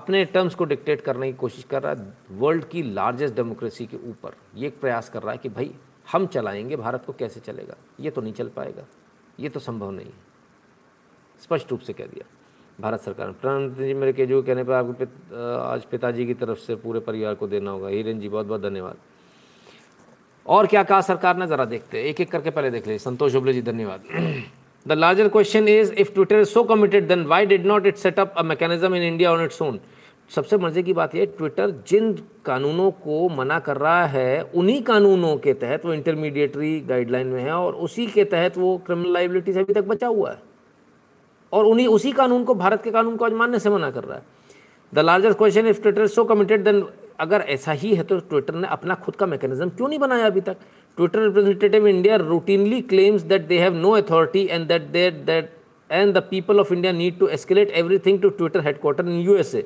अपने टर्म्स को डिक्टेट करने की कोशिश कर रहा है वर्ल्ड की लार्जेस्ट डेमोक्रेसी के ऊपर। ये एक प्रयास कर रहा है कि भाई हम चलाएंगे, भारत को कैसे चलेगा, ये तो नहीं चल पाएगा, ये तो संभव नहीं है, स्पष्ट रूप से कह दिया भारत सरकार ने। प्रधानमंत्री जी मेरे के जो कहने पर आपको पित, आज पिताजी की तरफ से पूरे परिवार को देना होगा। हीरेन जी बहुत बहुत धन्यवाद। और क्या कहा सरकार ने, जरा देखते हैं, एक एक करके पहले देख लीजिए। संतोष उबले जी धन्यवाद। The larger question is if Twitter is so committed then why did not it set up a mechanism in India on its own. सबसे मजे की बात यह, ट्विटर जिन कानूनों को मना कर रहा है उन्हीं कानूनों के तहत वो इंटरमीडिएटरी गाइडलाइन में है और उसी के तहत वो क्रिमिनल लाइबिलिटी से अभी तक बचा हुआ है और उन्हीं उसी कानून को, भारत के कानून को आज मानने से मना कर रहा है। The larger question if Twitter is so committed then, अगर ऐसा ही है तो ट्विटर ने अपना खुद का मैकेनिज्म क्यों नहीं बनाया अभी तक। Twitter representative India routinely claims that they have no authority and that they that and the people of India need to escalate everything to Twitter headquarter in USA.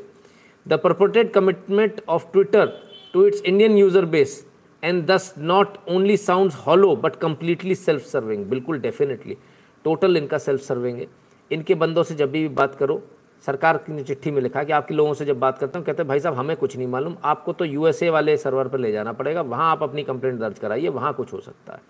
The purported commitment of Twitter to its Indian user base and thus not only sounds hollow but completely self serving. बिल्कुल डेफिनेटली टोटल इनका सेल्फ सर्विंग है। इनके बंदों से जब भी बात करो, सरकार की चिट्ठी में लिखा कि आपके लोगों से जब बात करता हूँ कहते हैं भाई साहब हमें कुछ नहीं मालूम, आपको तो यूएसए वाले सर्वर पर ले जाना पड़ेगा, वहाँ आप अपनी कंप्लेंट दर्ज कराइए, वहाँ कुछ हो सकता है।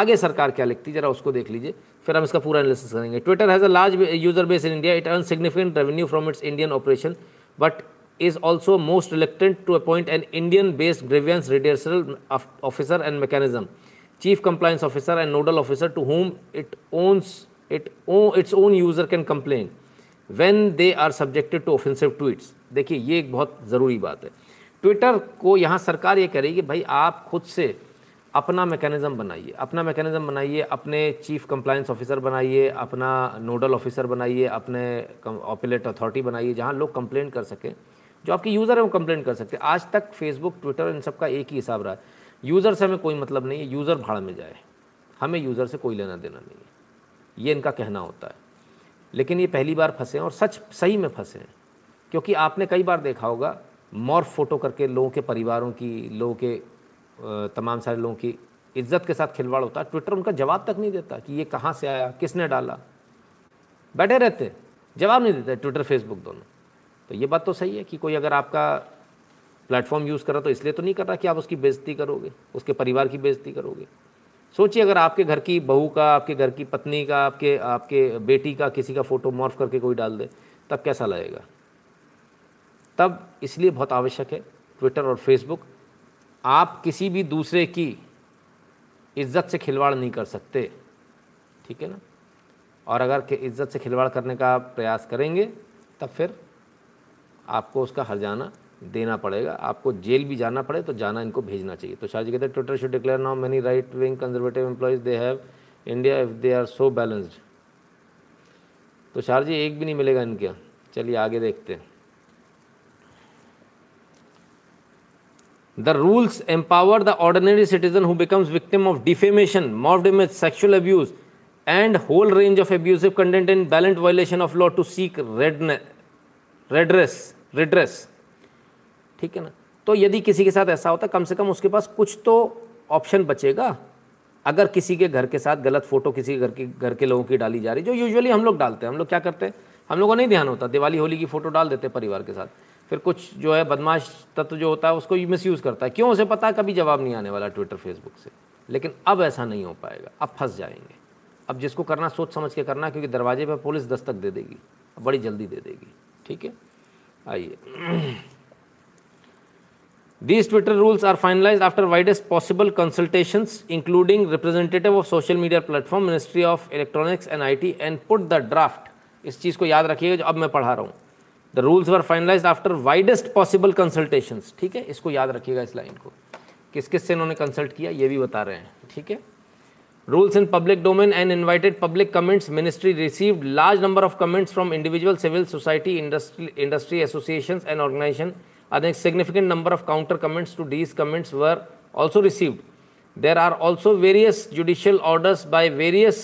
आगे सरकार क्या लिखती है जरा उसको देख लीजिए, फिर हम इसका पूरा एनालिसिस करेंगे। Twitter has a large user base in India, it earn significant revenue from its Indian operation but is also most reluctant to appoint an Indian based grievance redressal officer and mechanism, chief compliance officer and nodal officer to whom it owns it its own user can complain When they are subjected to offensive tweets। देखिए ये एक बहुत ज़रूरी बात है। ट्विटर को यहाँ सरकार ये कह रही है कि भाई आप खुद से अपना मैकेनिज़्म बनाइए, अपना मैकेनिज़्म बनाइए, अपने चीफ कंप्लायंस ऑफिसर बनाइए, अपना नोडल ऑफिसर बनाइए, अपने ऑपरेट अथॉरिटी बनाइए जहाँ लोग कंप्लेंट कर सकें, जो आपके यूज़र हैं वो कंप्लेंट कर सकते हैं। आज तक फेसबुक, ट्विटर इन सब का एक ही हिसाब रहा है, यूज़र से हमें कोई मतलब नहीं है, यूज़र भाड़ में जाए, हमें यूज़र से कोई लेना देना नहीं है, ये इनका कहना होता है। लेकिन ये पहली बार फंसे हैं और सच सही में फंसे हैं, क्योंकि आपने कई बार देखा होगा मॉर्फ फोटो करके लोगों के परिवारों की, लोगों के तमाम सारे लोगों की इज्जत के साथ खिलवाड़ होता है। ट्विटर उनका जवाब तक नहीं देता कि ये कहाँ से आया, किसने डाला, बैठे रहते, जवाब नहीं देते ट्विटर फेसबुक दोनों। तो ये बात तो सही है कि कोई अगर आपका प्लेटफॉर्म यूज़ कर रहा तो इसलिए तो नहीं कर रहा कि आप उसकी बेइज्जती करोगे, उसके परिवार की बेइज्जती करोगे। सोचिए अगर आपके घर की बहू का, आपके घर की पत्नी का, आपके आपके बेटी का किसी का फ़ोटो मॉर्फ करके कोई डाल दे तब कैसा लगेगा। तब इसलिए बहुत आवश्यक है ट्विटर और फेसबुक, आप किसी भी दूसरे की इज्जत से खिलवाड़ नहीं कर सकते, ठीक है ना। और अगर इज्जत से खिलवाड़ करने का आप प्रयास करेंगे तब फिर आपको उसका हर्जाना देना पड़ेगा, आपको जेल भी जाना पड़े तो जाना इनको भेजना चाहिए। तो शाहजी कहते हैं Twitter should declare now many right wing conservative employees they have India if they are so balanced. तो शाहजी एक भी नहीं मिलेगा इनके। चलिए आगे देखते हैं। The rules empower the ordinary citizen who becomes victim of defamation, morphed image, sexual abuse, and whole range of abusive content in blatant violation of law to seek redress, redress. ठीक है ना। तो यदि किसी के साथ ऐसा होता कम से कम उसके पास कुछ तो ऑप्शन बचेगा। अगर किसी के घर के साथ गलत फोटो किसी घर के घर के लोगों की डाली जा रही, जो यूजुअली हम लोग डालते हैं, हम लोग क्या करते हैं, हम लोगों को नहीं ध्यान होता, दिवाली होली की फ़ोटो डाल देते परिवार के साथ। फिर कुछ जो है बदमाश तत्व जो होता है उसको मिसयूज़ करता है। क्यों? उसे पता है कभी जवाब नहीं आने वाला ट्विटर फेसबुक से। लेकिन अब ऐसा नहीं हो पाएगा, अब फंस जाएंगे। अब जिसको करना सोच समझ के करना, क्योंकि दरवाजे पर पुलिस दस्तक दे देगी, बड़ी जल्दी दे देगी। ठीक है, आइए। These Twitter rules are finalized after widest possible consultations, including representative of social media platform, Ministry of Electronics and I T, and put the draft. इस चीज़ को याद रखिएगा जो अब मैं पढ़ा रहा हूँ। The rules were finalized after widest possible consultations. ठीक है, इसको याद रखिएगा इस लाइन को। किस किस से इन्होंने कंसल्ट किया ये भी बता रहे हैं। ठीक है। Rules in public domain and invited public comments. Ministry received large number of comments from individual, civil society, industry, industry associations and organizations. A significant number of counter comments to these comments were also received. There are also various judicial orders by various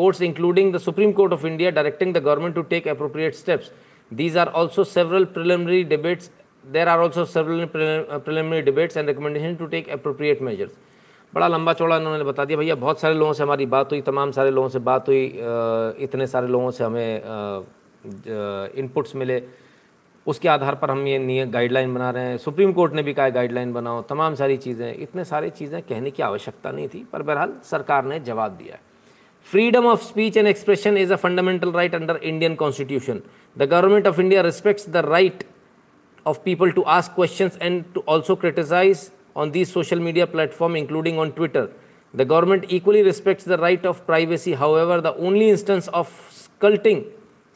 courts, including the Supreme Court of India, directing the government to take appropriate steps. These are also several preliminary debates. There are also several preliminary debates and recommendations to take appropriate measures. बड़ा लंबा चौड़ा इन्होंने बता दिया। भैया बहुत सारे लोगों से हमारी बात हुई, तमाम सारे लोगों से बात हुई, इतने सारे लोगों से हमें इनपुट्स मिले, उसके आधार पर हम ये निय गाइडलाइन बना रहे हैं। सुप्रीम कोर्ट ने भी कहा गाइडलाइन बनाओ, तमाम सारी चीज़ें। इतने सारी चीज़ें कहने की आवश्यकता नहीं थी, पर बहरहाल सरकार ने जवाब दिया है। Freedom of speech and expression is a fundamental right under Indian constitution. The government of India respects the right of people to ask questions and to also criticise on these social media platform including on Twitter. The government equally respects the right of privacy, however the only instance of स्कल्टिंग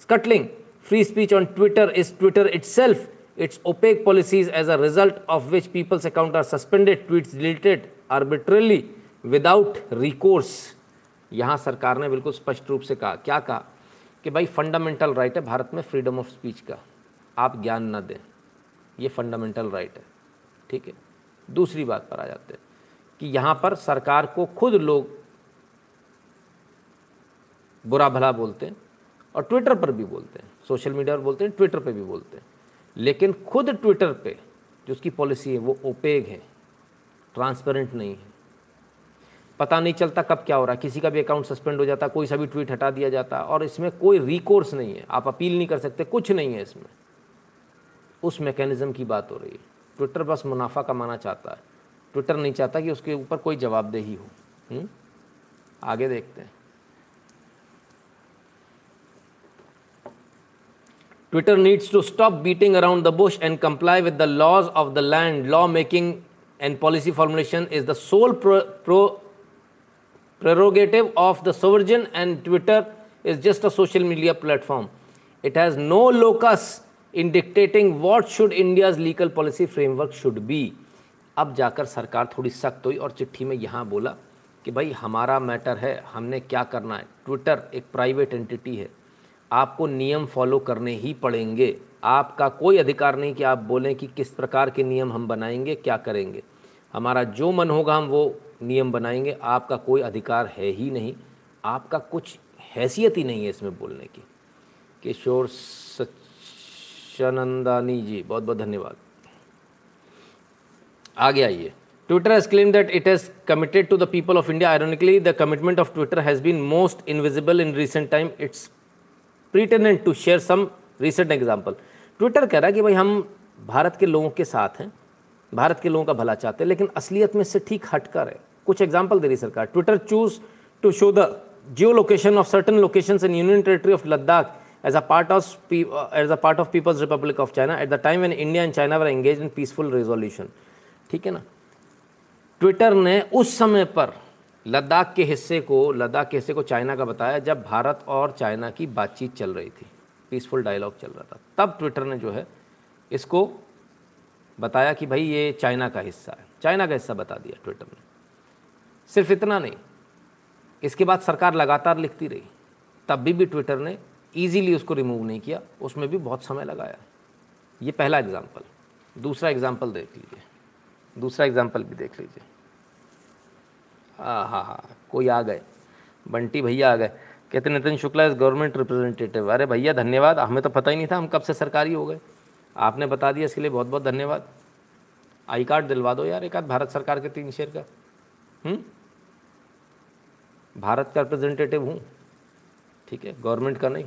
scuttling Free speech on Twitter is Twitter itself, its opaque policies as a result of which people's accounts are suspended, tweets deleted arbitrarily without recourse. यहाँ सरकार ने बिल्कुल स्पष्ट रूप से कहा, क्या कहा कि भाई फंडामेंटल राइट है भारत में फ्रीडम ऑफ स्पीच का, आप ज्ञान ना दें, ये फंडामेंटल राइट है। ठीक है, दूसरी बात पर आ जाते हैं कि यहाँ पर सरकार को खुद लोग बुरा भला बोलते हैं और ट्विटर पर भी बोलते हैं, सोशल मीडिया पर बोलते हैं, ट्विटर पे भी बोलते हैं, लेकिन खुद ट्विटर पे जो उसकी पॉलिसी है वो ओपेग है, ट्रांसपेरेंट नहीं है। पता नहीं चलता कब क्या हो रहा है, किसी का भी अकाउंट सस्पेंड हो जाता, कोई सा भी ट्वीट हटा दिया जाता, और इसमें कोई रिकोर्स नहीं है, आप अपील नहीं कर सकते, कुछ नहीं है इसमें। उस मैकेनिज़्म की बात हो रही है। ट्विटर बस मुनाफा कमाना चाहता है, ट्विटर नहीं चाहता कि उसके ऊपर कोई जवाबदेही हो। हुँ? आगे देखते हैं। Twitter needs to stop beating around the bush and comply with the laws of the land. Law making and policy formulation is the sole pro, pro, prerogative of the sovereign, and Twitter is just a social media platform. It has no locus in dictating what should India's legal policy framework should be. अब जाकर सरकार थोड़ी सख्त हुई और चिट्ठी में यहाँ बोला कि भाई हमारा मैटर है, हमने क्या करना है। ट्विटर एक प्राइवेट एंटिटी है, आपको नियम फॉलो करने ही पड़ेंगे। आपका कोई अधिकार नहीं कि आप बोलें कि किस प्रकार के नियम हम बनाएंगे, क्या करेंगे। हमारा जो मन होगा हम वो नियम बनाएंगे, आपका कोई अधिकार है ही नहीं, आपका कुछ हैसियत ही नहीं है इसमें बोलने की। किशोर सच्चनंदानी जी बहुत बहुत धन्यवाद। आगे आइए। Twitter has claimed that it has committed to the people of India. Ironically, the commitment of Twitter has been most invisible in recent time. It's pertinent to share some recent example. Twitter कह रहा है कि भाई हम भारत के लोगों के साथ हैं, भारत के लोगों का भला चाहते हैं, लेकिन असलियत में से ठीक हटकर है। कुछ एग्जाम्पल दे रही सरकार। Twitter choose to show the Jio location of certain locations in union territory of Ladakh as a part of as a part of People's Republic of China at the time when India and China were engage in peaceful resolution. ठीक है ना। ट्विटर ने उस समय पर लद्दाख के हिस्से को लद्दाख के हिस्से को चाइना का बताया जब भारत और चाइना की बातचीत चल रही थी, पीसफुल डायलॉग चल रहा था, तब ट्विटर ने जो है इसको बताया कि भाई ये चाइना का हिस्सा है, चाइना का हिस्सा बता दिया ट्विटर ने। सिर्फ इतना नहीं, इसके बाद सरकार लगातार लिखती रही, तब भी भी ट्विटर ने ईजीली उसको रिमूव नहीं किया, उसमें भी बहुत समय लगाया। ये पहला एग्जाम्पल। दूसरा एग्जाम्पल देख लीजिए, दूसरा एग्जाम्पल भी देख लीजिए। हाँ हाँ हाँ कोई आ गए, बंटी भैया आ गए, कहते Nitin Shukla is government representative. अरे भैया धन्यवाद, हमें तो पता ही नहीं था, हम कब से सरकारी हो गए, आपने बता दिया, इसके लिए बहुत बहुत धन्यवाद। आई कार्ड दिलवा दो यार, एक आध भारत सरकार के तीन शेयर का। हम्म भारत का रिप्रेजेंटेटिव हूँ, ठीक है, गवर्नमेंट का नहीं।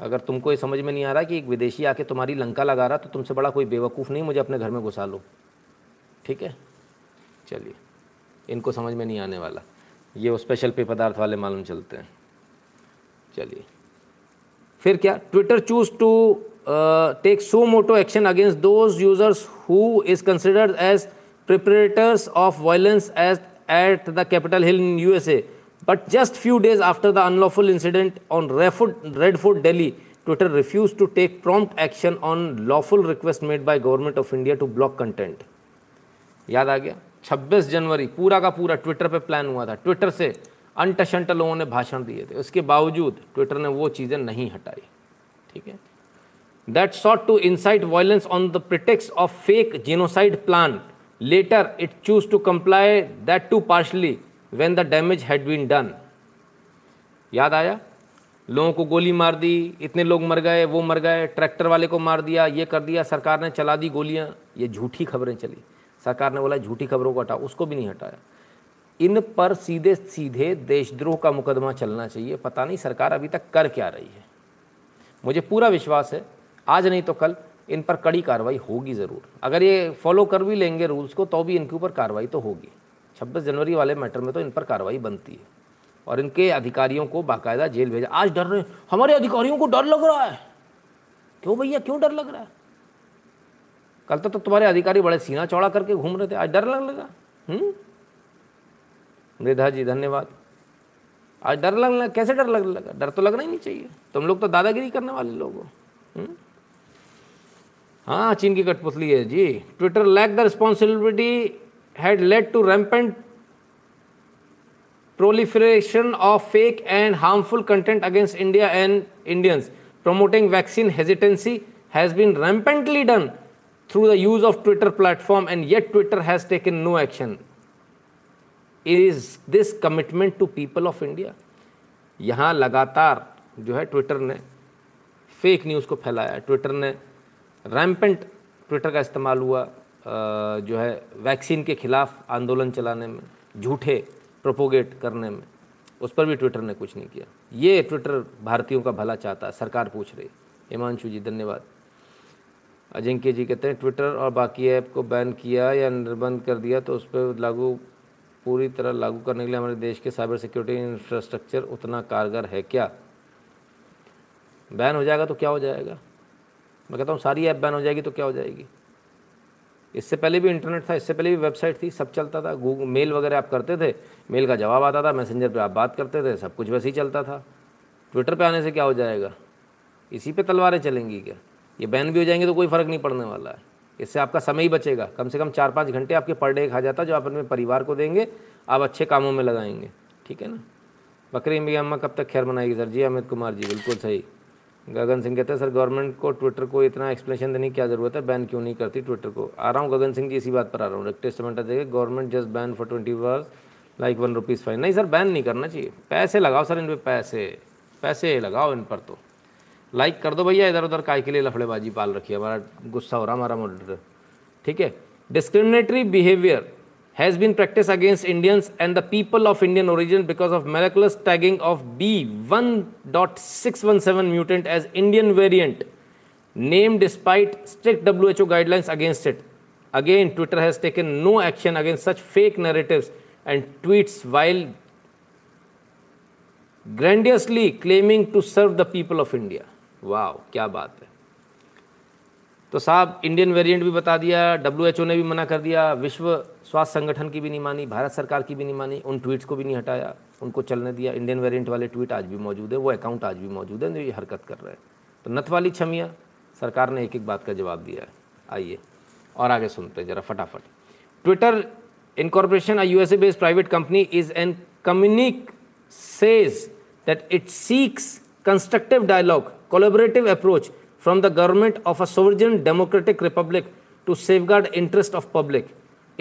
अगर तुमको ये समझ में नहीं आ रहा कि एक विदेशी आके तुम्हारी लंका लगा रहा, तो तुमसे बड़ा कोई बेवकूफ़ नहीं, मुझे अपने घर में घुसा लो, ठीक है। चलिए, इनको समझ में नहीं आने वाला, ये वो स्पेशल पेय पदार्थ वाले मालूम चलते हैं। चलिए फिर क्या, Twitter choose to take suo motto action against those users who is considered as perpetrators of violence as at the Capitol Hill in USA, but just few days after the unlawful incident on Red Fort Delhi, Twitter refuse to take prompt action on lawful request made by government of India to block content. याद आ गया, छब्बीस जनवरी पूरा का पूरा ट्विटर पे प्लान हुआ था, ट्विटर से अनटशंट लोगों ने भाषण दिए थे, उसके बावजूद ट्विटर ने वो चीज़ें नहीं हटाई, ठीक है। That sought to incite violence on the pretext of fake genocide plan, later it chose to comply that too partially when the damage had been done. याद आया, लोगों को गोली मार दी, इतने लोग मर गए, वो मर गए, ट्रैक्टर वाले को मार दिया, ये कर दिया, सरकार ने चला दी गोलियाँ, ये झूठी खबरें चली, सरकार ने बोला झूठी खबरों को हटाओ, उसको भी नहीं हटाया। इन पर सीधे सीधे देशद्रोह का मुकदमा चलना चाहिए। पता नहीं सरकार अभी तक कर क्या रही है, मुझे पूरा विश्वास है आज नहीं तो कल इन पर कड़ी कार्रवाई होगी ज़रूर। अगर ये फॉलो कर भी लेंगे रूल्स को तो भी इनके ऊपर कार्रवाई तो होगी। छब्बीस जनवरी वाले मैटर में तो इन पर कार्रवाई बनती है, और इनके अधिकारियों को बाकायदा जेल भेजा। आज डर रहे, हमारे अधिकारियों को डर लग रहा है। क्यों भैया, क्यों डर लग रहा है? कल तक तो तुम्हारे अधिकारी बड़े सीना चौड़ा करके घूम रहे थे, आज डर लगने लगा। हम्म मृधा जी धन्यवाद। आज डर लगने लगा, कैसे डर लगने लगा? डर तो लगना ही नहीं चाहिए, तुम लोग तो दादागिरी करने वाले लोग हो। हाँ चीन की कठपुतली है जी। Twitter lack the responsibility had led to rampant proliferation of fake and harmful content against India and Indians, promoting vaccine hesitancy has been rampantly done through the use of Twitter platform, and yet Twitter has taken no action. Is this commitment to people of India? यहाँ लगातार जो है ट्विटर ने फेक न्यूज़ को फैलाया, ट्विटर ने रैम्पेंट ट्विटर का इस्तेमाल हुआ जो है वैक्सीन के खिलाफ आंदोलन चलाने में, झूठे प्रोपोगेट करने में, उस पर भी ट्विटर ने कुछ नहीं किया। ये ट्विटर भारतीयों का भला चाहता है, सरकार पूछ रही। हिमांशु जी धन्यवाद। अजिंक्य जी कहते हैं ट्विटर और बाकी ऐप को बैन किया या निर्बंध कर दिया तो उस पर लागू पूरी तरह लागू करने के लिए हमारे देश के साइबर सिक्योरिटी इंफ्रास्ट्रक्चर उतना कारगर है क्या? बैन हो जाएगा तो क्या हो जाएगा? मैं कहता हूँ सारी ऐप बैन हो जाएगी तो क्या हो जाएगी? इससे पहले भी इंटरनेट था, इससे पहले भी वेबसाइट थी, सब चलता था। गूगल मेल वगैरह आप करते थे, मेल का जवाब आता था, मैसेंजर पर आप बात करते थे, सब कुछ वैसे ही चलता था। ट्विटर पर आने से क्या हो जाएगा? इसी पर तलवारें चलेंगी क्या? ये बैन भी हो जाएंगे तो कोई फ़र्क नहीं पड़ने वाला है, इससे आपका समय ही बचेगा। कम से कम चार पाँच घंटे आपके पर डे खा जाता, जो आप अपने परिवार को देंगे, आप अच्छे कामों में लगाएंगे, ठीक है ना। बकरी मेरी अम्मा कब तक खैर मनाएगी सर जी? अमित कुमार जी बिल्कुल सही। गगन सिंह कहते हैं सर गवर्नमेंट को ट्विटर को इतना एक्सप्लेनेशन देने की क्या ज़रूरत है, बैन क्यों नहीं करती ट्विटर को? आ रहा हूँ गगन सिंह जी, इसी बात पर आ रहा हूँ। रेक्टेस्ट कमेंट देगा government just ban for twenty hours like one rupees fine. नहीं सर, बैन नहीं करना चाहिए, पैसे लगाओ सर इन पर, पैसे पैसे लगाओ इन पर। तो लाइक कर दो भैया, इधर उधर काय के लिए लफड़ेबाजी पाल रखी है, हमारा गुस्सा हो रहा हमारा मॉडरेटर, ठीक है। Discriminatory behaviour has been practice against Indians and the people of Indian origin because of miraculous tagging of B one dot six one seven mutant as Indian variant name despite strict W H O guidelines against it. Again Twitter has taken no action against such fake narratives and tweets while grandiosely claiming to serve the people of India. वाह क्या बात है। तो साहब इंडियन वेरिएंट भी बता दिया, डब्ल्यूएचओ ने भी मना कर दिया, विश्व स्वास्थ्य संगठन की भी नहीं मानी, भारत सरकार की भी नहीं मानी, उन ट्वीट्स को भी नहीं हटाया, उनको चलने दिया। इंडियन वेरिएंट वाले ट्वीट आज भी मौजूद है, वो अकाउंट आज भी मौजूद है, ये हरकत कर रहे हैं। तो नथ वाली छमियाँ सरकार ने एक एक बात का जवाब दिया है। आइए और आगे सुनते हैं जरा फटाफट। Twitter incorporation, a USA based private company, is an communique says that it seeks constructive dialogue, collaborative approach from the government of a sovereign democratic republic to safeguard interest of public.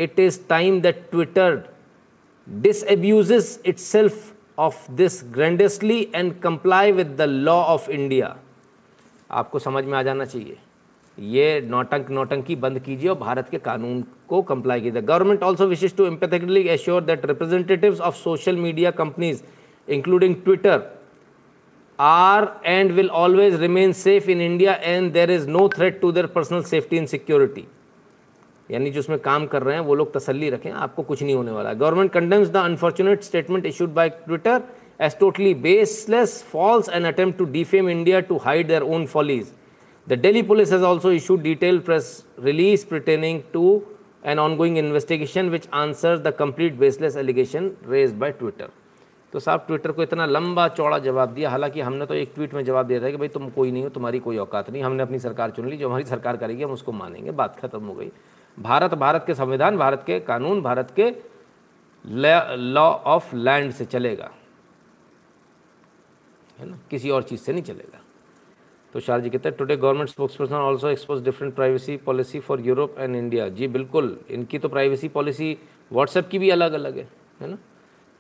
It is time that Twitter disabuses itself of this grandiously and comply with the law of India. आपको समझ में आ जाना चाहिए, ये नौटंक नौटंकी बंद कीजिए और भारत के कानून को कंप्लाई कीजिए. Government also wishes to emphatically assure that representatives of social media companies including Twitter, are and will always remain safe in India and there is no threat to their personal safety and security. यानी जो उसमें काम कर रहे हैं वो लोग तसल्ली रखें, आपको कुछ नहीं होने वाला. Government condemns the unfortunate statement issued by Twitter as totally baseless, false and attempt to defame India to hide their own follies. The Delhi police has also issued detailed press release pertaining to an ongoing investigation which answers the complete baseless allegation raised by Twitter. तो साहब ट्विटर को इतना लंबा चौड़ा जवाब दिया, हालांकि हमने तो एक ट्वीट में जवाब दिया था कि भाई तुम कोई नहीं हो, तुम्हारी कोई औकात नहीं, हमने अपनी सरकार चुन ली, जो हमारी सरकार करेगी हम उसको मानेंगे, बात खत्म हो गई. भारत, भारत के संविधान, भारत के कानून, भारत के लॉ ऑफ लैंड से चलेगा, है ना, किसी और चीज़ से नहीं चलेगा. तो शाह जी कहते हैं today government spokesperson also expose different privacy policy for Europe and India. जी बिल्कुल, इनकी तो प्राइवेसी पॉलिसी व्हाट्सएप की भी अलग अलग है, है ना.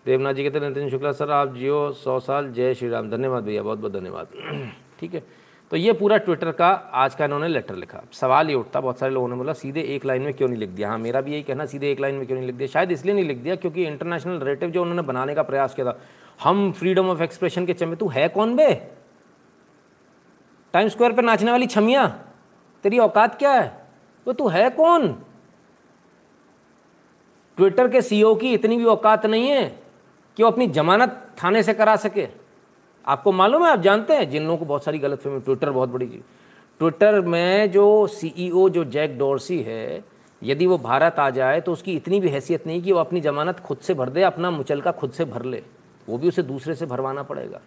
देवनाथ जी कहते हैं नितिन शुक्ला सर आप जियो सौ साल, जय श्री राम. धन्यवाद भैया, बहुत बहुत धन्यवाद. ठीक है, तो ये पूरा ट्विटर का आज का इन्होंने लेटर लिखा. सवाल ये उठता, बहुत सारे लोगों ने बोला सीधे एक लाइन में क्यों नहीं लिख दिया. हाँ, मेरा भी यही कहना, सीधे एक लाइन में क्यों नहीं लिख दिया. शायद इसलिए नहीं लिख दिया क्योंकि इंटरनेशनल नैरेटिव जो उन्होंने बनाने का प्रयास किया था, हम फ्रीडम ऑफ एक्सप्रेशन के चमे, तू है कौन बे, टाइम स्क्वायर पर नाचने वाली छमियाँ, तेरी औकात क्या है, वो तू है कौन. ट्विटर के सीईओ की इतनी भी औकात नहीं है कि वो अपनी जमानत थाने से करा सके. आपको मालूम है, आप जानते हैं, जिन लोगों को बहुत सारी गलतफहमी, ट्विटर बहुत बड़ी चीज. ट्विटर में जो सीईओ जो जैक डॉर्सी है, यदि वो भारत आ जाए तो उसकी इतनी भी हैसियत नहीं कि वो अपनी जमानत खुद से भर दे, अपना मुचलका खुद से भर ले, वो भी उसे दूसरे से भरवाना पड़ेगा,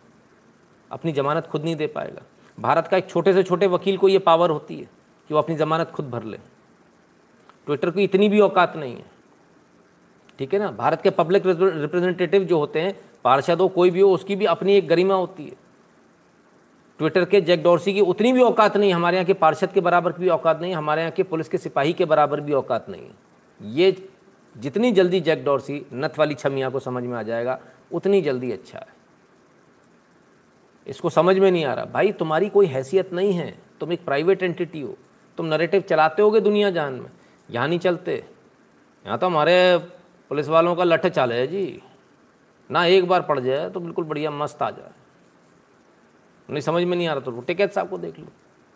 अपनी जमानत खुद नहीं दे पाएगा. भारत का एक छोटे से छोटे वकील को ये पावर होती है कि वो अपनी जमानत खुद भर ले. ट्विटर की इतनी भी औकात नहीं है, ठीक है ना. भारत के पब्लिक रिप्रेजेंटेटिव जो होते हैं, पार्षद हो कोई भी हो, उसकी भी अपनी एक गरिमा होती है. ट्विटर के जैक डॉर्सी की उतनी भी औकात नहीं, हमारे यहाँ के पार्षद के बराबर की भी औकात नहीं, हमारे यहाँ के पुलिस के सिपाही के बराबर भी औकात नहीं है. ये जितनी जल्दी जैक डॉर्सी नथ वाली छमिया को समझ में आ जाएगा उतनी जल्दी अच्छा है. इसको समझ में नहीं आ रहा, भाई तुम्हारी कोई हैसियत नहीं है, तुम एक प्राइवेट एंटिटी हो, तुम नरेटिव चलाते होगे दुनिया जान में, यहाँ नहीं चलते. यहाँ तो हमारे पुलिस वालों का लठ चाल है जी, ना एक बार पड़ जाए तो बिल्कुल बढ़िया मस्त आ जाए. नहीं समझ में नहीं आ रहा तो टिकैत साहब को देख लो,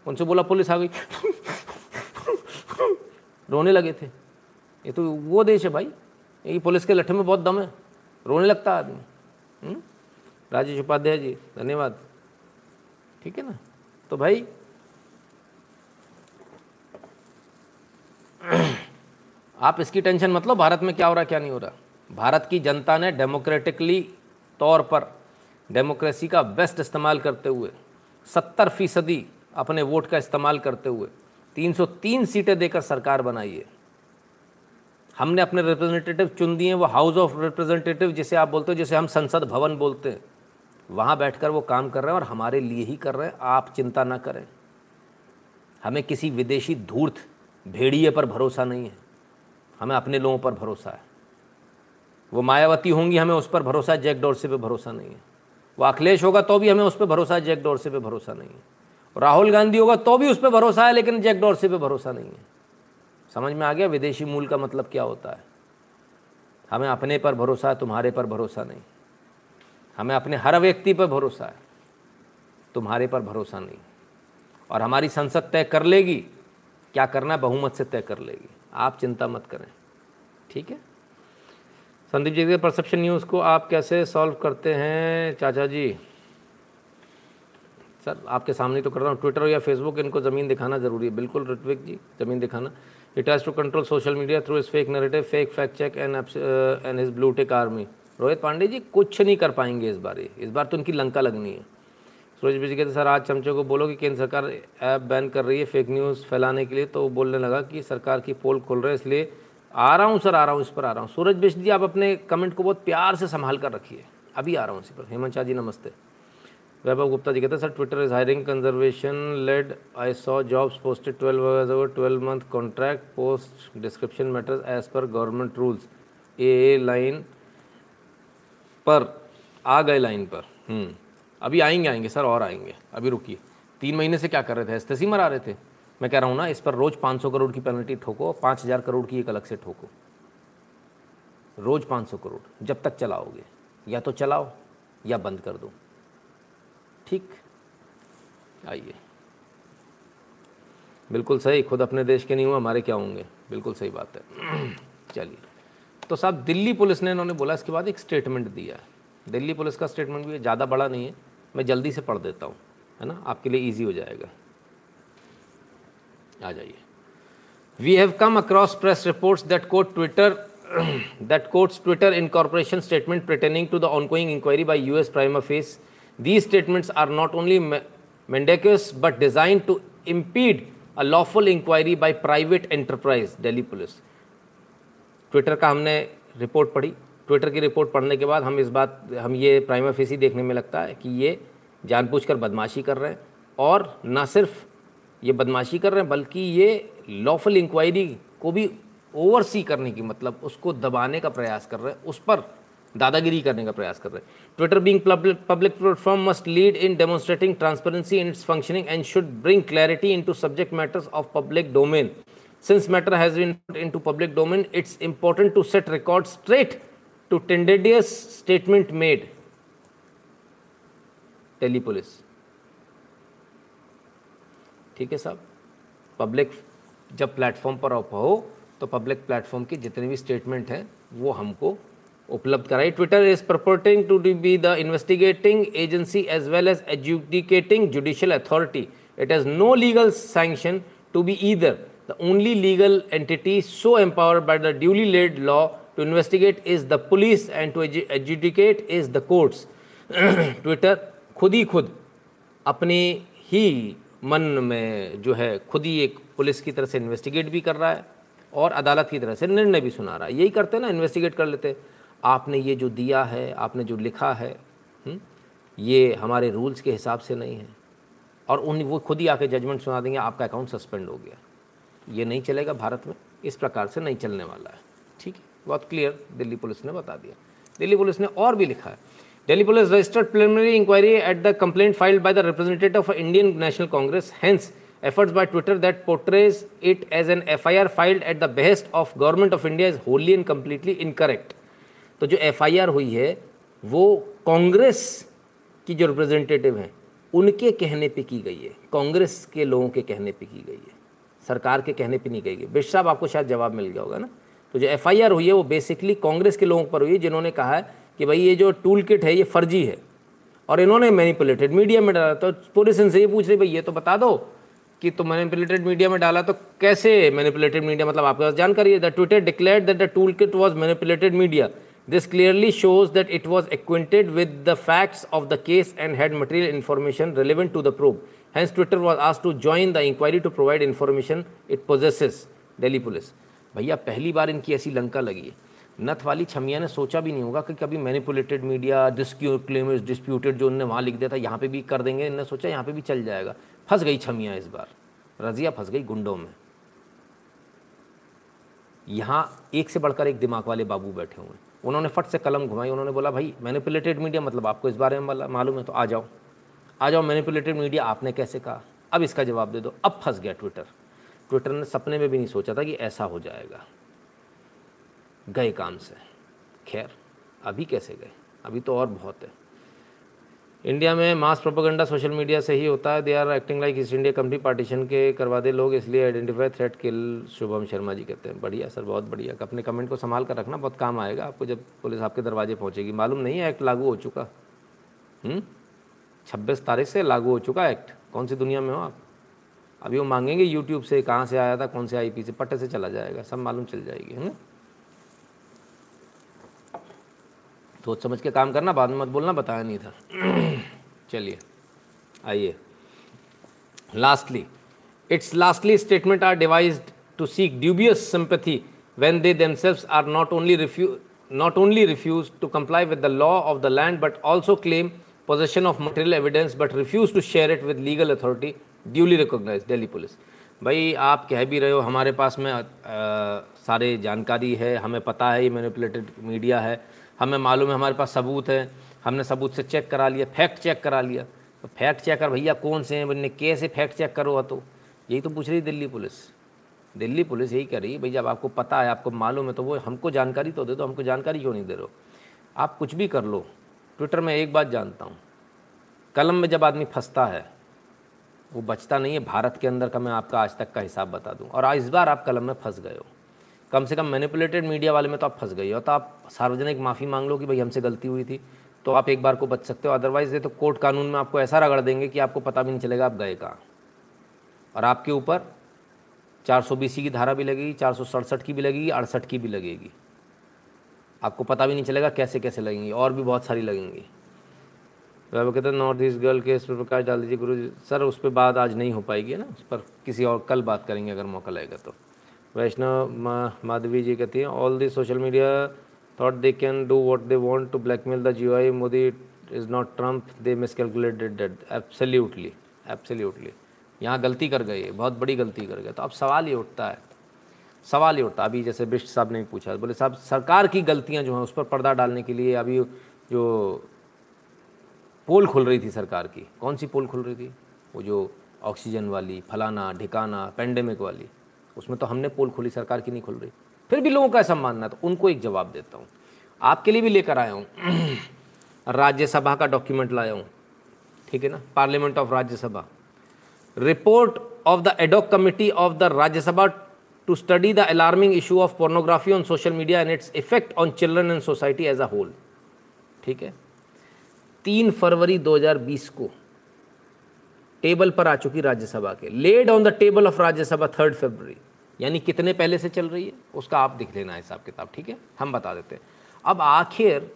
उनसे बोला पुलिस आ गई रोने लगे थे. ये तो वो देश है भाई, ये पुलिस के लठे में बहुत दम है, रोने लगता है आदमी. राजेश उपाध्याय जी धन्यवाद, ठीक है ना. तो भाई आप इसकी टेंशन मत लो, भारत में क्या हो रहा क्या नहीं हो रहा. भारत की जनता ने डेमोक्रेटिकली तौर पर डेमोक्रेसी का बेस्ट इस्तेमाल करते हुए सत्तर फीसदी अपने वोट का इस्तेमाल करते हुए तीन सौ तीन सीटें देकर सरकार बनाई है. हमने अपने रिप्रेजेंटेटिव चुन दिए हैं, वो हाउस ऑफ रिप्रेजेंटेटिव जिसे आप बोलते हो, जिसे हम संसद भवन बोलते हैं, वहाँ बैठकर वो काम कर रहे हैं और हमारे लिए ही कर रहे हैं. आप चिंता ना करें, हमें किसी विदेशी धूर्त भेड़िए पर भरोसा नहीं है, हमें अपने लोगों पर भरोसा है. वो मायावती होंगी, हमें उस पर भरोसा है, जैक डॉर्सी पे भरोसा नहीं है. वो अखिलेश होगा तो भी हमें उस पर भरोसा है, जैक डॉर्सी पे भरोसा नहीं है. राहुल गांधी होगा तो भी उस पर भरोसा है, लेकिन जैक डॉर्सी पे भरोसा नहीं है. समझ में आ गया विदेशी मूल का मतलब क्या होता है. हमें अपने पर भरोसा है, तुम्हारे पर भरोसा नहीं. हमें अपने हर व्यक्ति पर भरोसा है, तुम्हारे पर भरोसा नहीं. और हमारी संसद तय कर लेगी क्या करना, बहुमत से तय कर लेगी, आप चिंता मत करें, ठीक है. संदीप जी के परसेप्शन न्यूज़ को आप कैसे सॉल्व करते हैं चाचा जी. सर आपके सामने तो कर रहा हूँ, ट्विटर या फेसबुक इनको ज़मीन दिखाना ज़रूरी है. बिल्कुल ऋत्विक जी, ज़मीन दिखाना. It has to control social media through इस fake narrative, fake fact check and and his blue tick army. Rohit Pandey ji कुछ नहीं कर पाएंगे इस बार, ये इस बार तो उनकी लंका लगनी है. सूरज बिष्ट कहते सर आज चमचों को बोलो कि केंद्र सरकार ऐप बैन कर रही है फेक न्यूज़ फैलाने के लिए, तो बोलने लगा कि सरकार की पोल खोल रहे इसलिए आ रहा हूँ सर, आ रहा हूँ इस पर आ रहा हूँ। सूरज बिष्ट जी आप अपने कमेंट को बहुत प्यार से संभाल कर रखिए, अभी आ रहा हूँ इसी पर। हेमंत शाह जी नमस्ते। वैभव गुप्ता जी कहते हैं sir Twitter is hiring conservation lead, I saw jobs posted twelve hours ago, twelve month contract, post description matters as पर गवर्नमेंट रूल्स। ए लाइन पर आ गए, लाइन पर हम्म अभी आएंगे आएंगे सर और आएंगे, अभी रुकिए। तीन महीने से क्या कर रहे थे, एस्तेसी मरा रहे थे। मैं कह रहा हूँ ना इस पर रोज़ पाँच सौ करोड़ की पेनल्टी ठोको, पाँच हज़ार करोड़ की एक अलग से ठोको, रोज़ पाँच सौ करोड़ जब तक चलाओगे, या तो चलाओ या बंद कर दो। ठीक, आइए बिल्कुल सही, खुद अपने देश के नहीं हुआ हमारे क्या होंगे, बिल्कुल सही बात है। चलिए तो साहब दिल्ली पुलिस ने इन्होंने बोला, इसके बाद एक स्टेटमेंट दिया है, दिल्ली पुलिस का स्टेटमेंट भी ज़्यादा बड़ा नहीं है, मैं जल्दी से पढ़ देता हूँ है ना, आपके लिए इजी हो जाएगा। आ जाइए। We have come across press reports that quote Twitter that quotes Twitter Incorporation statement pertaining to the ongoing inquiry by U S prima facie. These statements are not only mendacious but designed to impede a lawful inquiry by private enterprise. Delhi Police. Twitter का हमने रिपोर्ट पढ़ी, Twitter की रिपोर्ट पढ़ने के बाद हम इस बात हम ये प्राइमा फेसी देखने में लगता है कि ये जानबूझकर बदमाशी कर रहे हैं, और ना सिर्फ ये बदमाशी कर रहे हैं बल्कि ये लॉफुल इंक्वायरी को भी ओवरसी करने की, मतलब उसको दबाने का प्रयास कर रहे हैं, उस पर दादागिरी करने का प्रयास कर रहे हैं। Twitter being public platform must lead in demonstrating transparency in its functioning and should bring clarity into subject matters of public domain. Since matter has been put into public domain it's important to set record straight to tendentious statement made. Delhi police. ठीक है साहब, पब्लिक जब प्लेटफॉर्म पर आप हो तो पब्लिक प्लेटफॉर्म की जितने भी स्टेटमेंट हैं वो हमको उपलब्ध कराई। Twitter is purporting to be the investigating agency as well as adjudicating judicial authority. It has no legal sanction to be either. The only legal entity so empowered by the duly laid law to investigate is the police and to adjudicate is the courts. Twitter खुद ही खुद अपने ही मन में जो है खुद ही एक पुलिस की तरह से इन्वेस्टिगेट भी कर रहा है और अदालत की तरह से निर्णय भी सुना रहा है। यही करते हैं ना, इन्वेस्टिगेट कर लेते हैं, आपने ये जो दिया है, आपने जो लिखा है हुँ? ये हमारे रूल्स के हिसाब से नहीं है, और उन वो खुद ही आके जजमेंट सुना देंगे आपका अकाउंट सस्पेंड हो गया। ये नहीं चलेगा भारत में, इस प्रकार से नहीं चलने वाला है। ठीक है, बहुत क्लियर दिल्ली पुलिस ने बता दिया। दिल्ली पुलिस ने और भी लिखा है। Delhi police registered preliminary inquiry at the complaint filed by the representative of Indian national Congress, hence efforts by Twitter that portrays it as an F I R filed at the behest of government of India is wholly and completely incorrect. तो जो F I R हुई है वो कांग्रेस की जो रिप्रेजेंटेटिव हैं उनके कहने पे की गई है, कांग्रेस के लोगों के कहने पे की गई है, सरकार के कहने पे नहीं गई है। बिष्ट साहब आपको शायद जवाब मिल गया होगा ना। तो जो F I R हुई है वो बेसिकली कांग्रेस के लोगों पर हुई है जिन्होंने कहा है कि भाई ये जो टूल किट है ये फर्जी है और इन्होंने मैनिपुलेटेड मीडिया में डाला। तो पुलिस इनसे ये पूछ रही भाई ये तो बता दो कि तो मैनिपुलेटेड मीडिया में डाला, तो कैसे मैनिपुलेटेड मीडिया, मतलब आपके पास जानकारी है। The Twitter declared that the tool kit was manipulated media, this clearly shows that it was acquainted with the facts of the case and had material information relevant to the proof, hence Twitter was asked to join the inquiry to provide information it possesses. Delhi police. भैया पहली बार इनकी ऐसी लंका लगी है, नथ वाली छमिया ने सोचा भी नहीं होगा कि कभी मैनिपुलेटेड मीडिया डिस्क्लेमर्स डिस्प्यूटेड जो उनने वहाँ लिख दिया था यहाँ पे भी कर देंगे, इन्होंने सोचा यहाँ पे भी चल जाएगा। फंस गई छमिया इस बार, रजिया फंस गई गुंडों में। यहाँ एक से बढ़कर एक दिमाग वाले बाबू बैठे हुए हैं, उन्होंने फट से कलम घुमाई, उन्होंने बोला भाई मैनिपुलेटेड मीडिया मतलब आपको इस बारे में मालूम है तो आ जाओ आ जाओ मैनिपुलेटेड मीडिया आपने कैसे कहा, अब इसका जवाब दे दो। अब फंस गया ट्विटर। ट्विटर ने सपने में भी नहीं सोचा था कि ऐसा हो जाएगा, गए काम से। खैर अभी कैसे गए, अभी तो और बहुत है। इंडिया में मास प्रोपेगेंडा सोशल मीडिया से ही होता है, they are acting like East India company partition के करवा दे लोग, इसलिए identify threat kill. Shubham Sharma ji कहते हैं बढ़िया सर, बहुत बढ़िया, अपने कमेंट को संभाल कर रखना, बहुत काम आएगा आपको जब पुलिस आपके दरवाजे पहुँचेगी। मालूम नहीं है एक्ट लागू हो चुका, छब्बीस तारीख से लागू हो चुका एक्ट, कौन सी दुनिया में हो आप। अभी वो मांगेंगे यूट्यूब से कहाँ से आया था, कौन से आई पी से, पट्टे से चला जाएगा, सब मालूम चल जाएगी, है ना। सोच समझ के काम करना, बाद में मत बोलना बताया नहीं था। चलिए आइए, lastly it's lastly statement are devised to seek dubious sympathy when they themselves are not only refuse not only refuse to comply with the law of the land but also claim possession of material evidence but refuse to share it with legal authority duly recognized Delhi Police. भाई आप कह भी रहे हो हमारे पास में आ, सारे जानकारी है, हमें पता है ये मैनिपुलेटेड मीडिया है, हमें मालूम है, हमारे पास सबूत है, हमने सबूत से चेक करा लिया, फैक्ट चेक करा लिया. तो फैक्ट चेकर भैया कौन से हैं, बनने कैसे फैक्ट चेक करो? तो यही तो पूछ रही दिल्ली पुलिस. दिल्ली पुलिस यही कह रही है भाई जब आपको पता है, आपको मालूम है, तो वो हमको जानकारी तो दे दो. हमको जानकारी क्यों नहीं दे रहे हो? आप कुछ भी कर लो. ट्विटर में एक बात जानता हूँ, कलम में जब आदमी फंसता है वो बचता नहीं है. भारत के अंदर का मैं आपका आज तक का हिसाब बता दूँ, और आज इस बार आप कलम में फंस गए हो. कम से कम मैनिपुलेटेड मीडिया वाले में तो आप फंस गए हो, तो आप सार्वजनिक माफ़ी मांग लो कि भाई हमसे गलती हुई थी, तो आप एक बार को बच सकते हो. अदरवाइज़ ये तो कोर्ट कानून में आपको ऐसा रगड़ देंगे कि आपको पता भी नहीं चलेगा आप गए कहाँ, और आपके ऊपर चार सौ बीस की धारा भी लगेगी, चार सौ सड़सठ की भी लगेगी, अड़सठ की भी लगेगी, आपको पता भी नहीं चलेगा कैसे कैसे लगेंगी, और भी बहुत सारी लगेंगी. वह कहते हैं नॉर्थ ईस्ट गर्ल केस पर प्रकाश डाल दीजिए गुरु सर. उस पर बात आज नहीं हो पाएगी ना, उस पर किसी और कल बात करेंगे अगर मौका लगेगा तो. वैष्णव माधवी जी कहती हैं all the social media thought they can do what they want to blackmail the G O I Modi is not Trump they miscalculated that. Absolutely absolutely यहाँ गलती कर गए, बहुत बड़ी गलती कर गए. तो अब सवाल ये उठता है, सवाल ये उठता है अभी जैसे बिष्ट साहब ने पूछा, बोले साहब सरकार की गलतियाँ जो हैं उस पर पर्दा डालने के लिए अभी जो पोल खुल रही थी सरकार की, कौन सी पोल खुल रही थी, वो जो ऑक्सीजन वाली, फलाना ढिकाना, पेंडेमिक वाली, उसमें तो हमने पोल खोली, सरकार की नहीं खुल रही. फिर भी लोगों का ऐसा मानना है, तो उनको एक जवाब देता हूँ. आपके लिए भी लेकर आया हूँ, राज्यसभा का डॉक्यूमेंट लाया हूँ, ठीक है ना, parliament of Rajya Sabha, report of the ad hoc committee of the Rajya Sabha to study the alarming issue of pornography on social media and its effect on children and society as a whole. ठीक है, तीन फरवरी दो हज़ार बीस को टेबल पर आ चुकी राज्यसभा के, laid on the table of Rajya Sabha third फरवरी, यानी कितने पहले से चल रही है उसका आप देख लेना हिसाब किताब, ठीक है, हम बता देते हैं. अब आखिर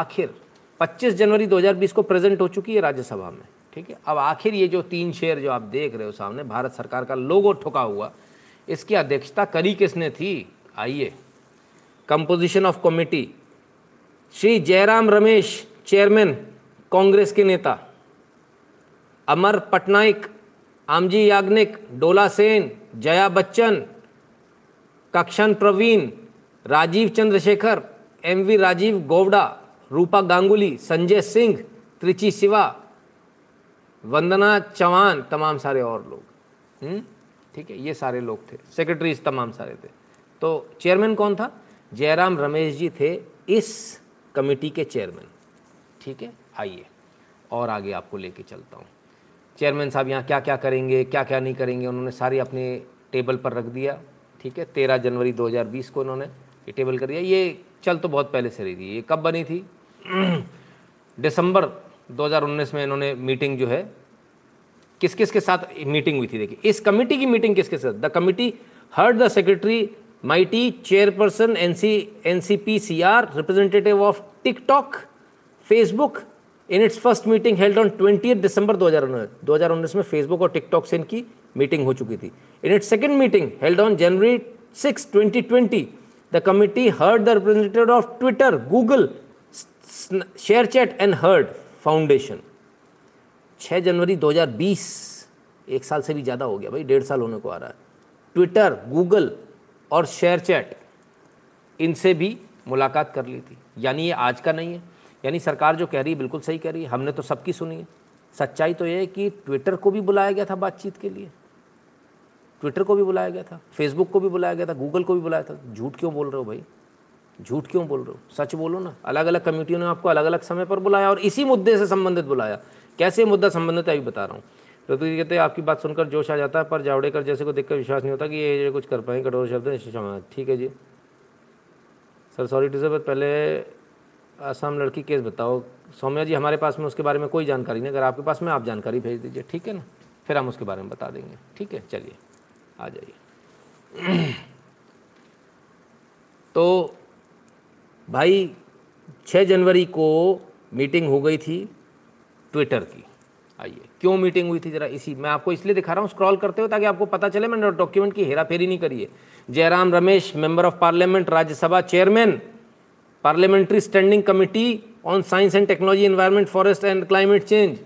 आखिर पच्चीस जनवरी दो हज़ार बीस को प्रेजेंट हो चुकी है राज्यसभा में, ठीक है. अब आखिर ये जो तीन शेर जो आप देख रहे हो सामने, भारत सरकार का लोगो ठुका हुआ, इसकी अध्यक्षता करी किसने थी? आइए, composition of committee Shri Jairam Ramesh chairman Congress के नेता, अमर पटनायक, आमजी याग्निक, डोला सेन, जया बच्चन, कक्षन प्रवीण, राजीव चंद्रशेखर, एमवी राजीव गोवड़ा, रूपा गांगुली, संजय सिंह, त्रिची शिवा, वंदना चौहान, तमाम सारे और लोग, ठीक है, ये सारे लोग थे, सेक्रेटरीज तमाम सारे थे. तो चेयरमैन कौन था? जयराम रमेश जी थे इस कमेटी के चेयरमैन, ठीक है. आइए और आगे आपको लेके चलता हूँ. चेयरमैन साहब यहाँ क्या क्या करेंगे, क्या क्या नहीं करेंगे, उन्होंने सारी अपने टेबल पर रख दिया, ठीक है. तेरह जनवरी दो हज़ार बीस को उन्होंने ये टेबल कर दिया. ये चल तो बहुत पहले से रही थी, ये कब बनी थी? दिसंबर दो हज़ार उन्नीस में इन्होंने मीटिंग जो है, किस किस के साथ मीटिंग हुई थी, देखिए इस कमेटी की मीटिंग किसके साथ. The committee heard the secretary MeitY chairperson NC NCPCR representative of TikTok Facebook in its first meeting held on twentieth December दो हज़ार उन्नीस में फेसबुक और टिकटॉक से इनकी मीटिंग हो चुकी थी. In its second meeting held on January six twenty twenty the committee heard the representative of Twitter Google ShareChat and heard foundation. छह जनवरी दो हज़ार बीस, एक साल से भी ज़्यादा हो गया भाई, डेढ़ साल होने को आ रहा है. ट्विटर, गूगल और शेयरचैट, इनसे भी मुलाकात कर ली थी. यानी ये आज का नहीं है, यानी सरकार जो कह रही है बिल्कुल सही कह रही है, हमने तो सबकी सुनी है. सच्चाई तो ये है कि ट्विटर को भी बुलाया गया था बातचीत के लिए, ट्विटर को भी बुलाया गया था, फेसबुक को भी बुलाया गया था, गूगल को भी बुलाया था. झूठ क्यों बोल रहे हो भाई, झूठ क्यों बोल रहे हो, सच बोलो ना. अलग अलग कमेटियों ने आपको अलग अलग समय पर बुलाया और इसी मुद्दे से संबंधित बुलाया. कैसे मुद्दा संबंधित है अभी बता रहा हूँ. तो जी कहते हैं आपकी बात सुनकर जोश आ जाता है, पर जावड़ेकर जैसे को देखकर विश्वास नहीं होता कि ये कुछ कर पाएंगे, कठोर शब्द है. ठीक है जी सर, सॉरी टू सर, पहले असम लड़की केस बताओ. सौम्या जी हमारे पास में उसके बारे में कोई जानकारी नहीं, अगर आपके पास में आप जानकारी भेज दीजिए, ठीक है ना, फिर हम उसके बारे में बता देंगे, ठीक है. चलिए आ जाइए. तो भाई छह जनवरी को मीटिंग हो गई थी ट्विटर की. आइए, क्यों मीटिंग हुई थी, जरा इसी मैं आपको इसलिए दिखा रहा हूँ, स्क्रॉल करते हो ताकि आपको पता चले मैंने डॉक्यूमेंट की हेराफेरी नहीं करी है। Jairam Ramesh, member of parliament, Rajya Sabha chairman, parliamentary standing committee on science and technology, environment, forest and climate change.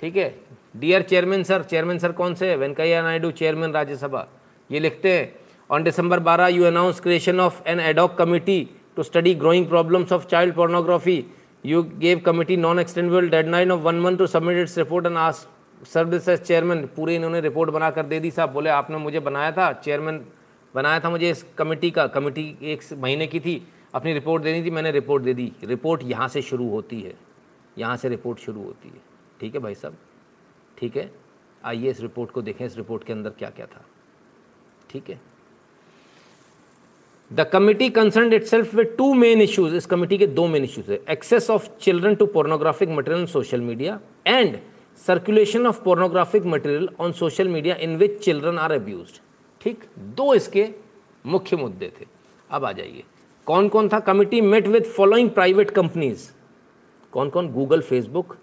ठीक है, dear chairman sir, chairman sir कौन से, वेंकैया नायडू, चेयरमैन राज्यसभा, ये लिखते हैं। ऑन दिसंबर बारह you announce creation of an ad hoc committee to study growing problems of child pornography, you gave committee non extendable deadline of one month to submit its report and ask serve as chairman. पूरे इन्होंने रिपोर्ट बना कर दे दी साहब, बोले आपने मुझे बनाया था, चेयरमैन बनाया था मुझे इस कमेटी का, कमेटी एक महीने की थी, अपनी रिपोर्ट देनी थी, मैंने रिपोर्ट दे दी। रिपोर्ट यहाँ से शुरू होती है, यहाँ से रिपोर्ट शुरू होती है। ठीक है भाई साहब, ठीक है, आइए इस रिपोर्ट को देखें, इस रिपोर्ट के अंदर क्या क्या था। ठीक है, the committee concern itself with two main issues, इस कमेटी के दो मेन इशूज है, access of children to pornographic material on social media and circulation of pornographic material on social media in which children are abuse. ठीक, दो इसके मुख्य मुद्दे थे। अब आ जाइए, कौन कौन था, committee met with following private companies, कौन कौन, Google, Facebook,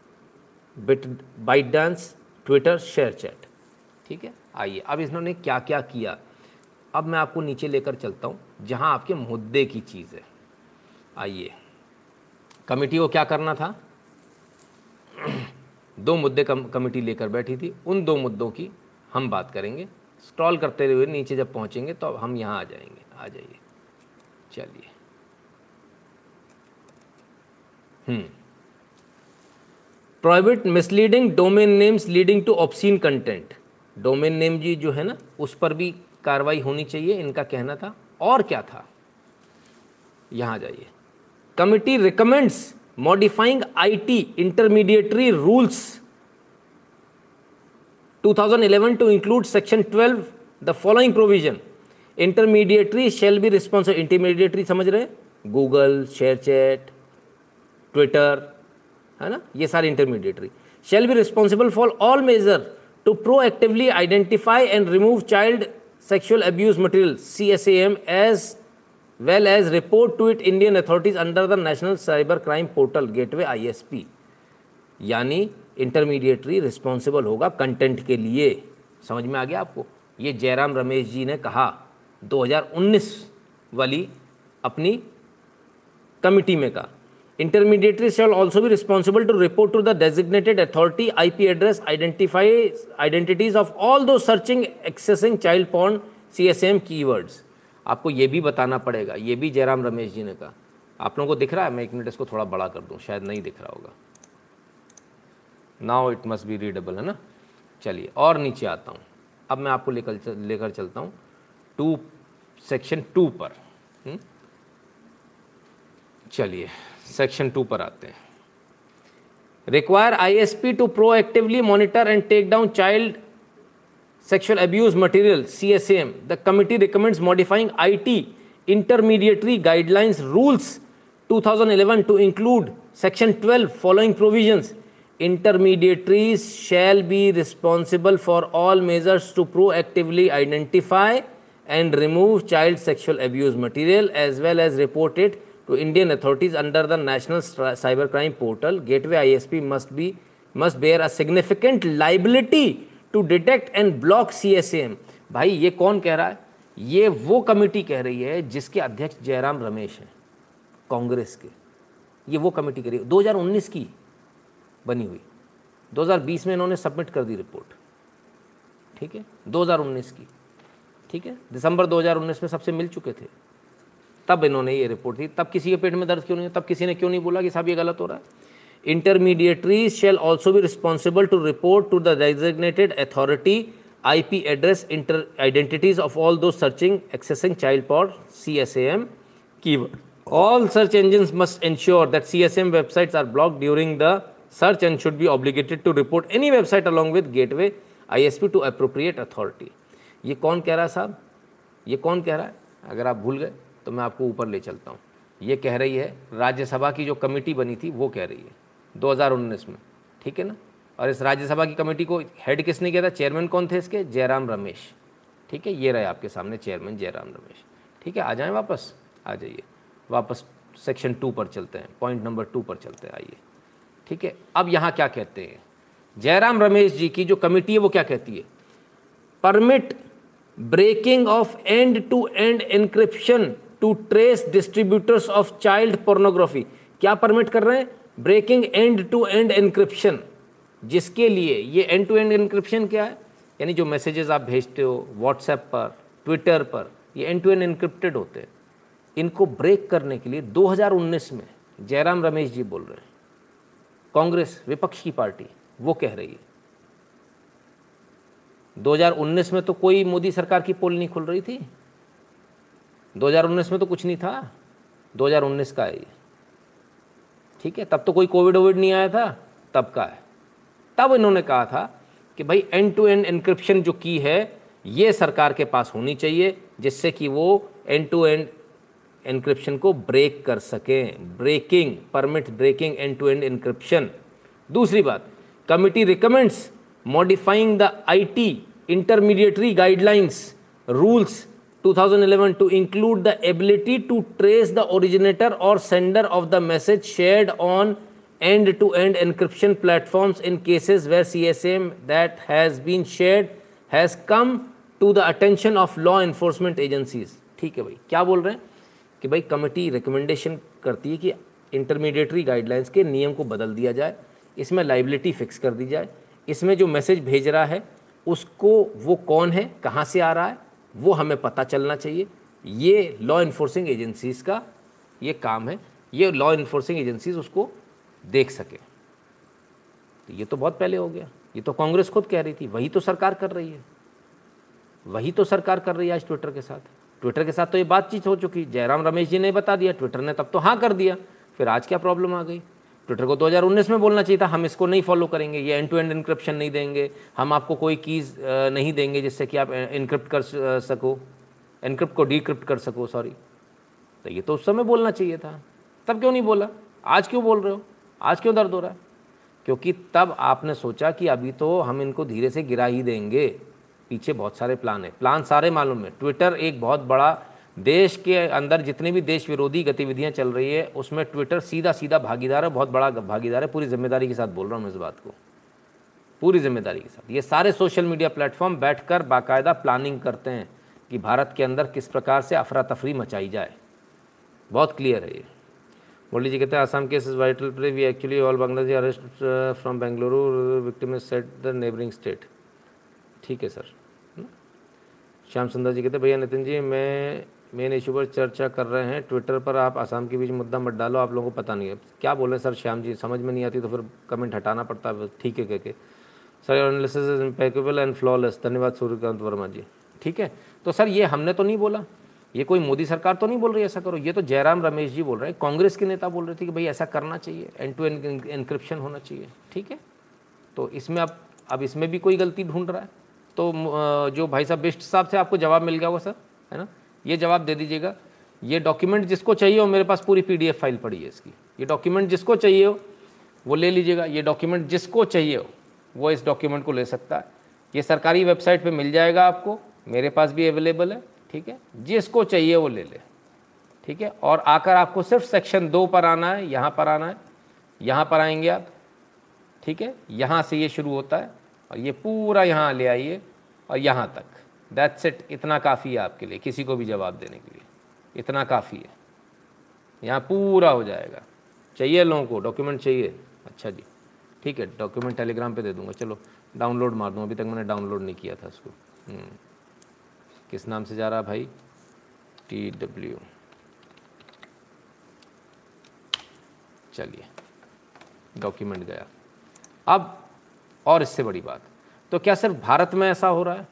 bit ByteDance, Twitter, ShareChat. ठीक है, आइए अब इन्होंने क्या क्या किया, अब मैं आपको नीचे लेकर चलता हूँ जहाँ आपके मुद्दे की चीज़ है। आइए, कमेटी को क्या करना था, दो मुद्दे कम, कमेटी लेकर बैठी थी, उन दो मुद्दों की हम बात करेंगे। स्क्रॉल करते हुए नीचे जब पहुँचेंगे तो हम यहाँ आ जाएंगे, आ जाइए, चलिए। Hmm private misleading domain names leading to obscene content, domain name जी जो है ना उस पर भी कार्रवाई होनी चाहिए, इनका कहना था। और क्या था, यहाँ जाइए, committee recommends modifying IT intermediary rules two thousand eleven to include section twelve the following provision, intermediary shall be responsible, intermediary समझ रहे हैं, गूगल, शेयर चैट, ट्विटर है ना, ये सारे intermediary, shall be responsible for all measure to proactively identify and remove child sexual abuse material C S A M as well as report to it Indian authorities under the national cyber crime portal gateway I S P. यानी इंटरमीडिएटरी रिस्पॉन्सिबल होगा कंटेंट के लिए, समझ में आ गया आपको। ये जयराम रमेश जी ने कहा दो हज़ार उन्नीस वाली अपनी कमिटी में कहा, intermediaries shall also be responsible to report to the designated authority I P address identify identities of all those searching accessing child porn C S M keywords। आपको ये भी बताना पड़ेगा, ये भी जयराम रमेश जी ने कहा। आप लोगों को दिख रहा है, मैं एक मिनट इसको थोड़ा बड़ा कर दूं, शायद नहीं दिख रहा होगा, now it must be readable है ना। चलिए और नीचे आता हूँ, अब मैं आपको लेकर लेकर चलता हूँ टू सेक्शन टू पर। हुँ? चलिए सेक्शन टू पर आते हैं, require ISP to proactively monitor and take down child sexual abuse material CSM, the committee recommends modifying IT intermediary guidelines rules two thousand eleven to include section twelve following provisions, intermediaries shall be responsible for all measures to proactively identify and remove child sexual abuse material as well as reported to Indian authorities under the National Cyber Crime Portal Gateway I S P must be must bear a significant liability to detect and block C S M। भाई ये कौन कह रहा है, ये वो कमेटी कह रही है जिसके अध्यक्ष जयराम रमेश हैं कांग्रेस के, ये वो कमेटी कह रही है, दो हज़ार उन्नीस की बनी हुई, दो हज़ार बीस में इन्होंने सबमिट कर दी रिपोर्ट। ठीक है, दो हज़ार उन्नीस की, ठीक है, दिसंबर दो हज़ार उन्नीस में सबसे मिल चुके थे, तब इन्होंने ये रिपोर्ट दी, तब किसी के पेट में दर्द क्यों नहीं, तब किसी ने क्यों नहीं बोला कि साहब ये गलत हो रहा है। Intermediaries shall also be responsible to report to the designated authority IP address inter identities of all those searching accessing child porn CSM keyword, all search engines must ensure that CSM websites are blocked during the search and should be obligated to report any website along with gateway ISP to appropriate authority. ये कौन कह रहा है साहब, ये कौन कह रहा है, अगर आप भूल गए तो मैं आपको ऊपर ले चलता हूँ। ये कह रही है राज्यसभा की जो कमेटी बनी थी वो कह रही है दो हज़ार उन्नीस में, ठीक है ना। और इस राज्यसभा की कमेटी को हेड किसने किया था, चेयरमैन कौन थे इसके, जयराम रमेश। ठीक है, ये रहे आपके सामने चेयरमैन जयराम रमेश। ठीक है, आ जाएं वापस, आ जाइए वापस सेक्शन टू पर चलते हैं, पॉइंट नंबर टू पर चलते हैं, आइए। ठीक है, अब यहाँ क्या कहते हैं, जयराम रमेश जी की जो कमेटी है वो क्या कहती है, permit breaking of end to end encryption to trace distributors of child pornography. क्या परमिट कर रहे हैं? Breaking end to end encryption, जिसके लिए ये एंड टू एंड एनक्रिप्शन क्या है, यानी जो मैसेजेस आप भेजते हो व्हाट्सएप पर, ट्विटर पर, ये एंड टू एंड एनक्रिप्टेड होते हैं। इनको ब्रेक करने के लिए दो हज़ार उन्नीस में जयराम रमेश जी बोल रहे हैं, कांग्रेस विपक्ष की पार्टी वो कह रही है। दो हज़ार उन्नीस में तो कोई मोदी सरकार की पोल नहीं खुल रही थी, दो हज़ार उन्नीस में तो कुछ नहीं था, दो हज़ार उन्नीस का है ये, ठीक है, तब तो कोई कोविड ओविड नहीं आया था, तब का है। तब इन्होंने कहा था कि भाई एंड टू एंड एनक्रिप्शन जो की है ये सरकार के पास होनी चाहिए, जिससे कि वो एंड टू एंड एनक्रिप्शन को ब्रेक कर सकें, breaking permit breaking end to end encryption. दूसरी बात, committee recommends modifying the I T intermediary guidelines rules twenty eleven to include the ability to trace the originator or sender of the message shared on end-to-end encryption platforms in cases where C S M that has been shared has come to the attention of law enforcement agencies। ठीक है भाई, क्या बोल रहे हैं कि भाई कमेटी रिकमेंडेशन करती है कि इंटरमीडिएटरी गाइडलाइंस के नियम को बदल दिया जाए, इसमें लाइबिलिटी फिक्स कर दी जाए, इसमें जो मैसेज भेज रहा है उसको वो कौन है, कहाँ से आ रहा है, वो हमें पता चलना चाहिए। ये लॉ इन्फोर्सिंग एजेंसीज़ का ये काम है, ये लॉ इन्फोर्सिंग एजेंसीज़ उसको देख सके। तो ये तो बहुत पहले हो गया, ये तो कांग्रेस खुद कह रही थी, वही तो सरकार कर रही है, वही तो सरकार कर रही है आज ट्विटर के साथ। ट्विटर के साथ तो ये बातचीत हो चुकी, जयराम रमेश जी ने बता दिया, ट्विटर ने तब तो हाँ कर दिया, फिर आज क्या प्रॉब्लम आ गई? ट्विटर को दो हज़ार उन्नीस में बोलना चाहिए था हम इसको नहीं फॉलो करेंगे, ये एंड टू एंड एनक्रिप्शन नहीं देंगे, हम आपको कोई कीज़ नहीं देंगे जिससे कि आप एनक्रिप्ट कर सको, एनक्रिप्ट को डीक्रिप्ट कर सको, सॉरी। तो ये तो उस समय बोलना चाहिए था, तब क्यों नहीं बोला? आज क्यों बोल रहे हो? आज क्यों दर्द हो रहा है? क्योंकि तब आपने सोचा कि अभी तो हम इनको धीरे से गिरा ही देंगे, पीछे बहुत सारे प्लान है, प्लान सारे मालूम है। ट्विटर एक बहुत बड़ा, देश के अंदर जितने भी देश विरोधी गतिविधियां चल रही है उसमें ट्विटर सीधा सीधा भागीदार है, बहुत बड़ा भागीदार है, पूरी जिम्मेदारी के साथ बोल रहा हूँ मैं इस बात को, पूरी जिम्मेदारी के साथ। ये सारे सोशल मीडिया प्लेटफॉर्म बैठकर बाकायदा प्लानिंग करते हैं कि भारत के अंदर किस प्रकार से अफरा तफरी मचाई जाए, बहुत क्लियर है ये। मुरली जी कहते हैं Assam case is vital play we actually all Bangladesh arrest from Bengaluru victim is set the neighbouring state. ठीक है सर। श्याम सुंदर जी कहते हैं भैया नितिन जी मैं मेन इशू पर चर्चा कर रहे हैं, ट्विटर पर आप आसाम के बीच मुद्दा मत डालो, आप लोगों को पता नहीं है क्या बोल रहे हैं। सर श्याम जी समझ में नहीं आती तो फिर कमेंट हटाना पड़ता है, ठीक है कह के। Sir your analysis is impeccable and flawless, धन्यवाद सूर्यकांत वर्मा जी। ठीक है, तो सर ये हमने तो नहीं बोला, ये कोई मोदी सरकार तो नहीं बोल रही ऐसा करो, ये तो जयराम रमेश जी बोल रहे हैं, कांग्रेस के नेता बोल रहे थे कि भाई ऐसा करना चाहिए, एंड टू एंड एनक्रिप्शन होना चाहिए। ठीक है, तो इसमें अब अब इसमें भी कोई गलती ढूंढ रहा है तो जो भाई साहब बिष्ट साहब से आपको जवाब मिल गया होगा सर, है ना, ये जवाब दे दीजिएगा। ये डॉक्यूमेंट जिसको चाहिए हो, मेरे पास पूरी पीडीएफ फाइल पड़ी है इसकी, ये डॉक्यूमेंट जिसको चाहिए हो वो ले लीजिएगा, ये डॉक्यूमेंट जिसको चाहिए हो वो इस डॉक्यूमेंट को ले सकता है, ये सरकारी वेबसाइट पे मिल जाएगा आपको, मेरे पास भी अवेलेबल है। ठीक है, जिसको चाहिए वो ले ले। ठीक है, और आकर आपको सिर्फ सेक्शन दो पर आना है, यहाँ पर आना है, यहाँ पर आएंगे आप। ठीक है, यहाँ से ये शुरू होता है और ये पूरा यहाँ ले आइए और यहाँ तक, दैट्स इट, इतना काफ़ी है आपके लिए, किसी को भी जवाब देने के लिए इतना काफ़ी है, यहाँ पूरा हो जाएगा। चाहिए लोगों को डॉक्यूमेंट चाहिए? अच्छा जी ठीक है, डॉक्यूमेंट टेलीग्राम पे दे दूँगा, चलो डाउनलोड मार दूँ, अभी तक मैंने डाउनलोड नहीं किया था उसको। किस नाम से जा रहा भाई? टी डब्ल्यू, चलिए डॉक्यूमेंट गया। अब और इससे बड़ी बात तो क्या सिर्फ भारत में ऐसा हो रहा है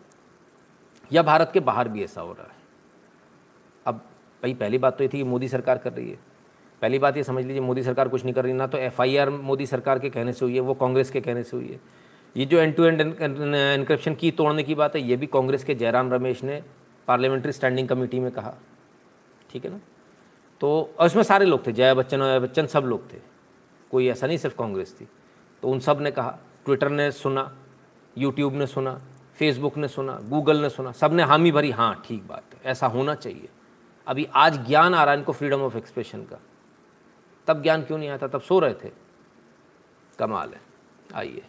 या भारत के बाहर भी ऐसा हो रहा है? अब भाई पहली बात तो ये थी कि मोदी सरकार कर रही है, पहली बात ये समझ लीजिए मोदी सरकार कुछ नहीं कर रही, ना तो एफआईआर मोदी सरकार के कहने से हुई है, वो कांग्रेस के कहने से हुई है। ये जो एंड टू एंड एनक्रिप्शन की तोड़ने की बात है, ये भी कांग्रेस के जयराम रमेश ने पार्लियामेंट्री स्टैंडिंग कमेटी में कहा। ठीक है ना, तो उसमें सारे लोग थे, जया बच्चन और बच्चन सब लोग थे, कोई ऐसा नहीं सिर्फ कांग्रेस थी। तो उन सब ने कहा, ट्विटर ने सुना, यूट्यूब ने सुना, फेसबुक ने सुना, गूगल ने सुना, सब ने हामी भरी, हाँ ठीक बात है, ऐसा होना चाहिए। अभी आज ज्ञान आ रहा है इनको फ्रीडम ऑफ एक्सप्रेशन का, तब ज्ञान क्यों नहीं आया था? तब सो रहे थे। कमाल है। आइए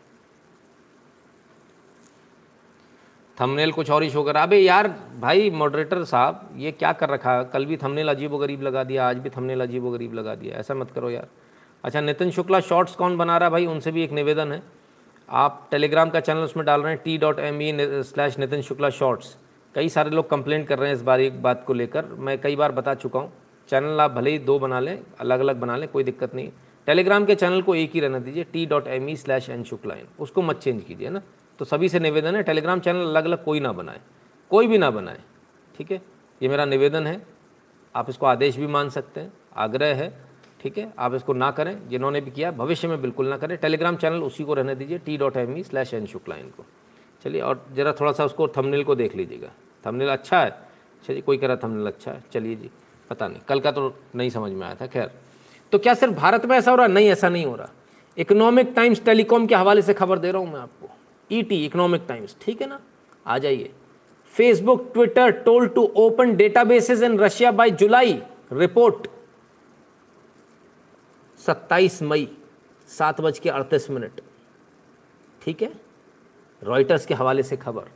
थंबनेल कुछ और ही शो कर रहा है। अबे यार भाई मॉडरेटर साहब ये क्या कर रखा है, कल भी थंबनेल अजीबोगरीब लगा दिया, आज भी थंबनेल अजीबोगरीब लगा दिया, ऐसा मत करो यार। अच्छा नितिन शुक्ला शॉर्ट्स कौन बना रहा है भाई, उनसे भी एक निवेदन है, आप टेलीग्राम का चैनल उसमें डाल रहे हैं T dot M E slash Nitin Shukla shorts. कई सारे लोग कंप्लेंट कर रहे हैं इस बार एक बात को लेकर, मैं कई बार बता चुका हूँ, चैनल आप भले ही दो बना लें, अलग अलग बना लें, कोई दिक्कत नहीं, टेलीग्राम के चैनल को एक ही रहने दीजिए T dot M E slash N Shukla, उसको मत चेंज कीजिए ना। तो सभी से निवेदन है टेलीग्राम चैनल अलग अलग कोई ना बनाए, कोई भी ना बनाए, ठीक है, ये मेरा निवेदन है। आप इसको आदेश भी मान सकते हैं, आग्रह है, ठीक है, आप इसको ना करें, जिन्होंने भी किया भविष्य में बिल्कुल ना करें, टेलीग्राम चैनल उसी को रहने दीजिए T dot M E slash N Shukla इनको। चलिए और ज़रा थोड़ा सा उसको थंबनेल को देख लीजिएगा, थंबनेल अच्छा है, चलिए कोई कह रहा थंबनेल अच्छा है, चलिए जी पता नहीं, कल का तो नहीं समझ में आया था। खैर तो क्या सिर्फ भारत में ऐसा हो रहा? नहीं, ऐसा नहीं हो रहा। इकोनॉमिक टाइम्स टेलीकॉम के हवाले से खबर दे रहा हूँ मैं आपको, ईटी इकोनॉमिक टाइम्स, ठीक है ना, आ जाइए। Facebook Twitter told to open databases in Russia by July, report सत्ताईस मई सात बज के अड़तीस मिनट, ठीक है। रॉयटर्स के हवाले से खबर,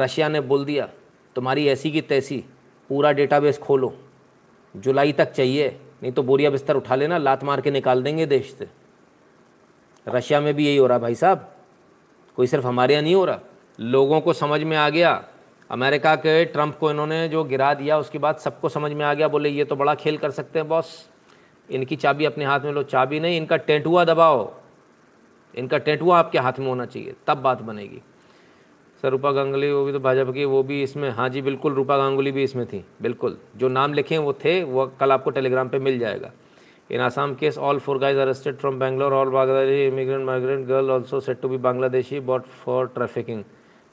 रशिया ने बोल दिया तुम्हारी ऐसी की तैसी, पूरा डेटाबेस खोलो, जुलाई तक चाहिए, नहीं तो बोरिया बिस्तर उठा लेना, लात मार के निकाल देंगे देश से। रशिया में भी यही हो रहा भाई साहब, कोई सिर्फ हमारे यहाँ नहीं हो रहा, लोगों को समझ में आ गया। अमेरिका के ट्रंप को इन्होंने जो गिरा दिया उसके बाद सबको समझ में आ गया, बोले ये तो बड़ा खेल कर सकते हैं बॉस, इनकी चाबी अपने हाथ में लो, चाबी नहीं इनका टेंटुआ दबाओ, इनका टेंटुआ आपके हाथ में होना चाहिए तब बात बनेगी। सर रूपा गांगुली वो भी तो भाजपा की, वो भी इसमें, हाँ जी बिल्कुल रूपा गांगुली भी इसमें थी, बिल्कुल जो नाम लिखे हैं वो थे, वो कल आपको टेलीग्राम पर मिल जाएगा। In Assam case, all four guys arrested from Bangalore, all Bangladeshi immigrant, migrant girl also said to be Bangladeshi, bought for trafficking.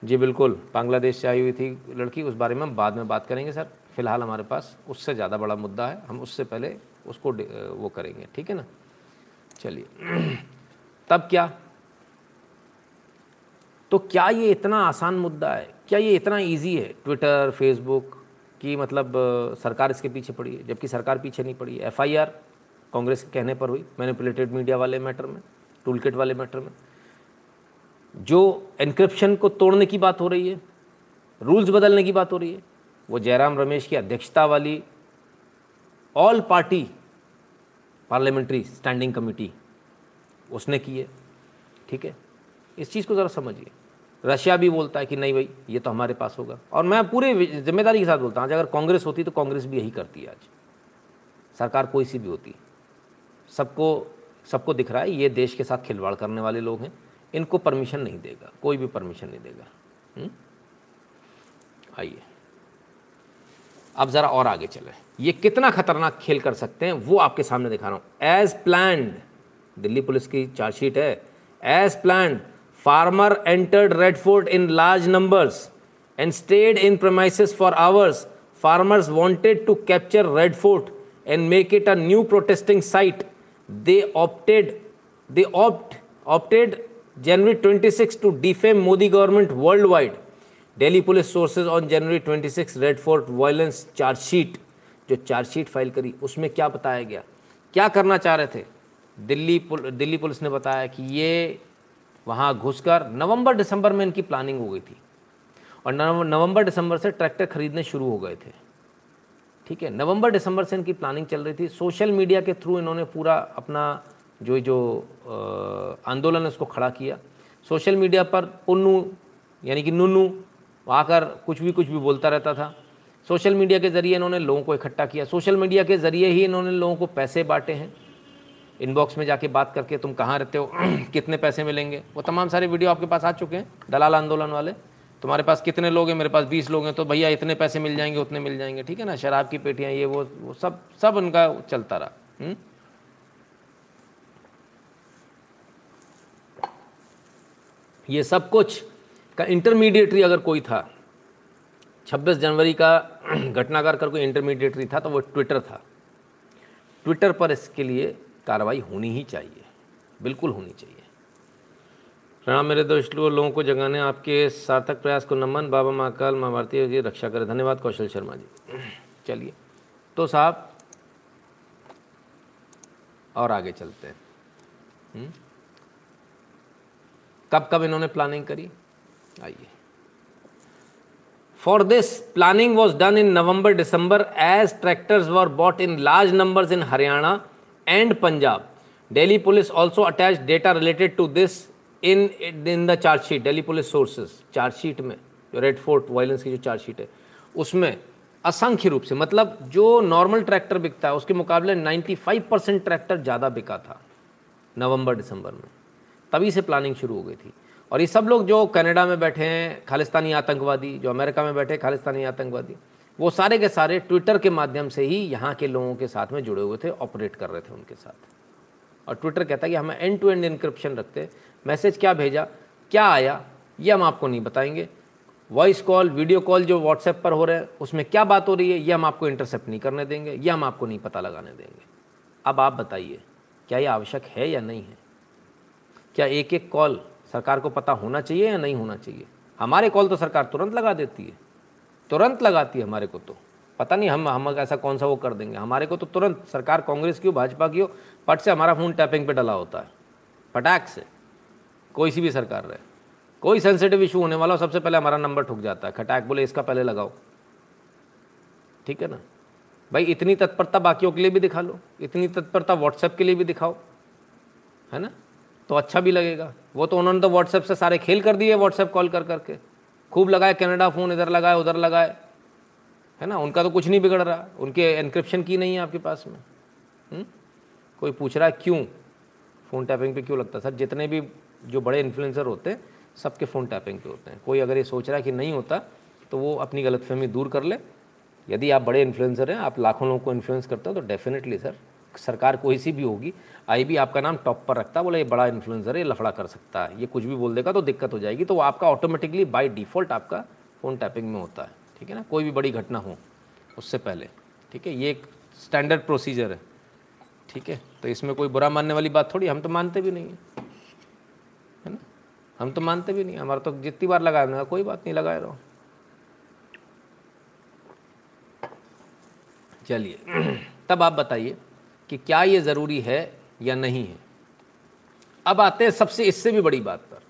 जी बिल्कुल बांग्लादेश से आई हुई थी लड़की, उस बारे में हम बाद में बात करेंगे सर, फिलहाल हमारे पास उससे ज़्यादा बड़ा मुद्दा है, हम उससे पहले उसको वो करेंगे, ठीक है ना। चलिए तब क्या, तो क्या ये इतना आसान मुद्दा है, क्या ये इतना ईजी है ट्विटर फेसबुक की, मतलब सरकार इसके पीछे पड़ी है, जबकि सरकार पीछे नहीं पड़ी है। एफ आई आर कांग्रेस के कहने पर हुई, मैनिपुलेटेड मीडिया वाले मैटर में, टूलकिट वाले मैटर में, जो एन्क्रिप्शन को तोड़ने की बात हो रही है, रूल्स बदलने की बात हो रही है, वो जयराम रमेश की अध्यक्षता वाली all party parliamentary standing committee उसने की है, ठीक है। इस चीज़ को ज़रा समझिए। रशिया भी बोलता है कि नहीं भाई ये तो हमारे पास होगा, और मैं पूरे जिम्मेदारी के साथ बोलता हूँ, आज अगर कांग्रेस होती तो कांग्रेस भी यही करती है। आज सरकार कोई सी भी होती, सबको सबको दिख रहा है ये देश के साथ खिलवाड़ करने वाले लोग हैं, इनको परमिशन नहीं देगा, कोई भी परमिशन नहीं देगा। आइए अब ज़रा और आगे चलें, ये कितना खतरनाक खेल कर सकते हैं वो आपके सामने दिखा रहा हूँ। एज प्लान्ड, दिल्ली पुलिस की चार्जशीट है। As planned farmer entered Red Fort in large numbers and stayed in premises for hours, farmers wanted to capture Red Fort and make it a new protesting site, they opted they opt opted January twenty-sixth to defame Modi government worldwide, Delhi police sources on January twenty-sixth Red Fort violence charge sheet। जो charge sheet फाइल करी उसमें क्या बताया गया, क्या करना चाह रहे थे, दिल्ली पुल, दिल्ली पुलिस ने बताया कि ये वहाँ घुसकर नवंबर दिसंबर में इनकी प्लानिंग हो गई थी और नवंबर दिसंबर से ट्रैक्टर खरीदने शुरू हो गए थे, ठीक है। नवंबर दिसंबर से इनकी प्लानिंग चल रही थी, सोशल मीडिया के थ्रू इन्होंने पूरा अपना जो जो आंदोलन उसको खड़ा किया। सोशल मीडिया पर पुन्नू यानी कि नुनू आकर कुछ भी कुछ भी बोलता रहता था। सोशल मीडिया के ज़रिए इन्होंने लोगों को इकट्ठा किया, सोशल मीडिया के ज़रिए ही इन्होंने लोगों को पैसे बांटे हैं। इनबॉक्स में जाके बात करके तुम कहाँ रहते हो, कितने पैसे मिलेंगे, वो तमाम सारे वीडियो आपके पास आ चुके हैं। दलाल आंदोलन वाले, तुम्हारे पास कितने लोग हैं, मेरे पास बीस लोग हैं, तो भैया इतने पैसे मिल जाएंगे उतने मिल जाएंगे, ठीक है ना। शराब की पेटियां ये वो वो सब सब उनका चलता रहा। हुँ? ये सब कुछ का इंटरमीडिएटरी अगर कोई था, छब्बीस जनवरी का घटनाकार कर कोई इंटरमीडिएटरी था तो वो ट्विटर था। ट्विटर पर इसके लिए कार्रवाई होनी ही चाहिए, बिल्कुल होनी चाहिए। प्रणाम मेरे दोस्त लोगों लोगों को जगाने आपके सार्थक प्रयास को नमन, बाबा महाकाल माँ भारती की रक्षा करें, धन्यवाद कौशल शर्मा जी। चलिए तो साहब और आगे चलते हैं, कब कब इन्होंने प्लानिंग करी, आइए। For this, planning was done in November December as tractors were bought in large numbers in Haryana and Punjab. Delhi police also attached data related to this in in the charge sheet. Delhi police sources charge sheet में जो रेड फोर्ट वायलेंस की जो चार्ज शीट है उसमें असंख्य रूप से, मतलब जो नॉर्मल ट्रैक्टर बिकता है उसके मुकाबले पचानवे परसेंट ट्रैक्टर ज़्यादा बिका था नवंबर दिसंबर में. तभी से प्लानिंग शुरू हो गई थी. और ये सब लोग जो कनाडा में बैठे हैं खालिस्तानी आतंकवादी, जो अमेरिका में बैठे खालिस्तानी आतंकवादी, वो सारे के सारे ट्विटर के माध्यम से ही यहाँ के लोगों के साथ में जुड़े हुए थे, ऑपरेट कर रहे थे उनके साथ. और ट्विटर कहता है कि हमें एंड टू एंड इनक्रिप्शन रखते, मैसेज क्या भेजा क्या आया ये हम आपको नहीं बताएंगे, वॉइस कॉल वीडियो कॉल जो व्हाट्सएप पर हो रहे हैं उसमें क्या बात हो रही है ये हम आपको इंटरसेप्ट नहीं करने देंगे, ये हम आपको नहीं पता लगाने देंगे. अब आप बताइए क्या ये आवश्यक है या नहीं है? क्या एक एक कॉल सरकार को पता होना चाहिए या नहीं होना चाहिए? हमारे कॉल तो सरकार तुरंत लगा देती है, तुरंत लगाती है हमारे को, तो पता नहीं हम हम ऐसा कौन सा वो कर देंगे. हमारे को तो तुरंत सरकार कांग्रेस की हो भाजपा की हो पट से हमारा फ़ोन टैपिंग पे डला होता है, पटाख से कोई सी भी सरकार रहे, कोई सेंसिटिव इशू होने वाला हो सबसे पहले हमारा नंबर ठुक जाता है, खटाक बोले इसका पहले लगाओ. ठीक है ना भाई, इतनी तत्परता बाकियों के लिए भी दिखा लो, इतनी तत्परता व्हाट्सएप के लिए भी दिखाओ, है ना, तो अच्छा भी लगेगा. वो तो उन्होंने तो व्हाट्सएप से सारे खेल कर दिए, व्हाट्सएप कॉल कर करके खूब लगाए कनाडा फ़ोन, इधर लगाए उधर लगाए, है ना. उनका तो कुछ नहीं बिगड़ रहा, उनके एनक्रिप्शन की नहीं है आपके पास में. हुँ? कोई पूछ रहा है क्यों फ़ोन टैपिंग पे क्यों लगता है? सर जितने भी जो बड़े इन्फ्लुएंसर होते हैं सबके फ़ोन टैपिंग पे होते हैं. कोई अगर ये सोच रहा है कि नहीं होता तो वो अपनी गलतफहमी दूर कर ले. यदि आप बड़े इन्फ्लुएंसर हैं, आप लाखों लोगों को इन्फ्लुएंस करते हो, तो डेफिनेटली सर सरकार कोई सी भी होगी आई भी आपका नाम टॉप पर रखता है, बोला ये बड़ा इन्फ्लुएंसर है, ये लफड़ा कर सकता है, ये कुछ भी बोल देगा तो दिक्कत हो जाएगी, तो वो आपका ऑटोमेटिकली बाई डिफ़ॉल्ट आपका फ़ोन टैपिंग में होता है. ठीक है ना, कोई भी बड़ी घटना हो उससे पहले. ठीक है, ये एक स्टैंडर्ड प्रोसीजर है. ठीक है, तो इसमें कोई बुरा मानने वाली बात थोड़ी, हम तो मानते भी नहीं है, है ना, हम तो मानते भी नहीं, हमारा तो जितनी बार लगाया ना कोई बात नहीं, लगाए रहो. चलिए, तब आप बताइए कि क्या ये ज़रूरी है या नहीं है. अब आते हैं सबसे इससे भी बड़ी बात पर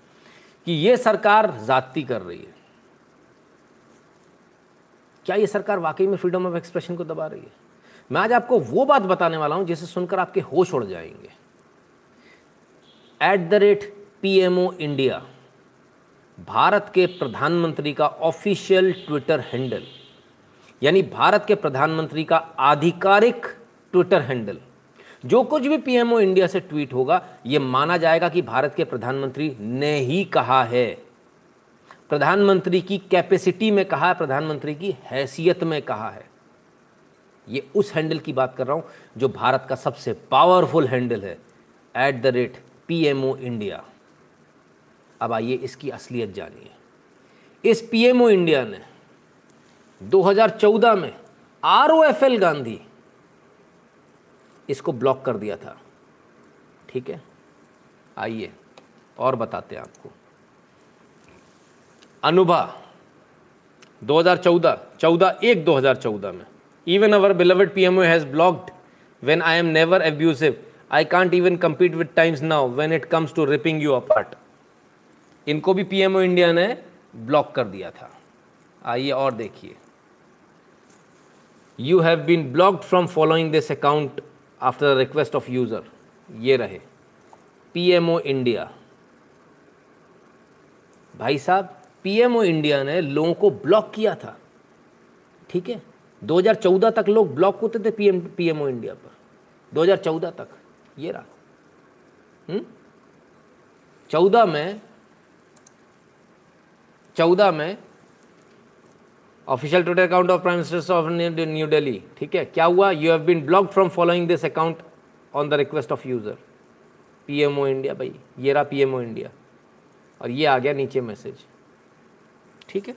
कि ये सरकार ज़ाती कर रही है. क्या ये सरकार वाकई में फ्रीडम ऑफ एक्सप्रेशन को दबा रही है? मैं आज आपको वो बात बताने वाला हूं जिसे सुनकर आपके होश उड़ जाएंगे. At the rate PMO India, Bharat के प्रधानमंत्री का ऑफिशियल ट्विटर हैंडल, यानी भारत के प्रधानमंत्री का आधिकारिक ट्विटर हैंडल, जो कुछ भी पीएमओ इंडिया से ट्वीट होगा यह माना जाएगा कि भारत के प्रधानमंत्री ने ही कहा है, प्रधानमंत्री की कैपेसिटी में कहा है, प्रधानमंत्री की हैसियत में कहा है. ये उस हैंडल की बात कर रहा हूं जो भारत का सबसे पावरफुल हैंडल है, at the rate PMO India. अब आइए इसकी असलियत जानिए. इस पीएमओ इंडिया ने दो हज़ार चौदह में आरओएफएल गांधी इसको ब्लॉक कर दिया था. ठीक है, आइए और बताते हैं आपको. अनुभा दो हज़ार चौदह, चौदह एक दो हज़ार चौदह में, even our beloved PMO has blocked when I am never abusive, I can't even compete with Times Now when it comes to ripping you apart. इनको भी पीएमओ इंडिया ने ब्लॉक कर दिया था. आइए और देखिए. You have been blocked from following this account after the request of user. ये रहे पीएमओ इंडिया. भाई साहब, पीएमओ इंडिया ने लोगों को ब्लॉक किया था. ठीक है, दो हज़ार चौदह तक लोग ब्लॉक होते थे पीएम पीएमओ इंडिया पर, दो हज़ार चौदह तक. ये रहा चौदह में, चौदह में official Twitter account of prime minister of New Delhi. ठीक है, क्या हुआ? You have been blocked from following this account on the request of user. PMO India भाई, ये रहा पीएमओ इंडिया, और ये आ गया नीचे मैसेज. ठीक है,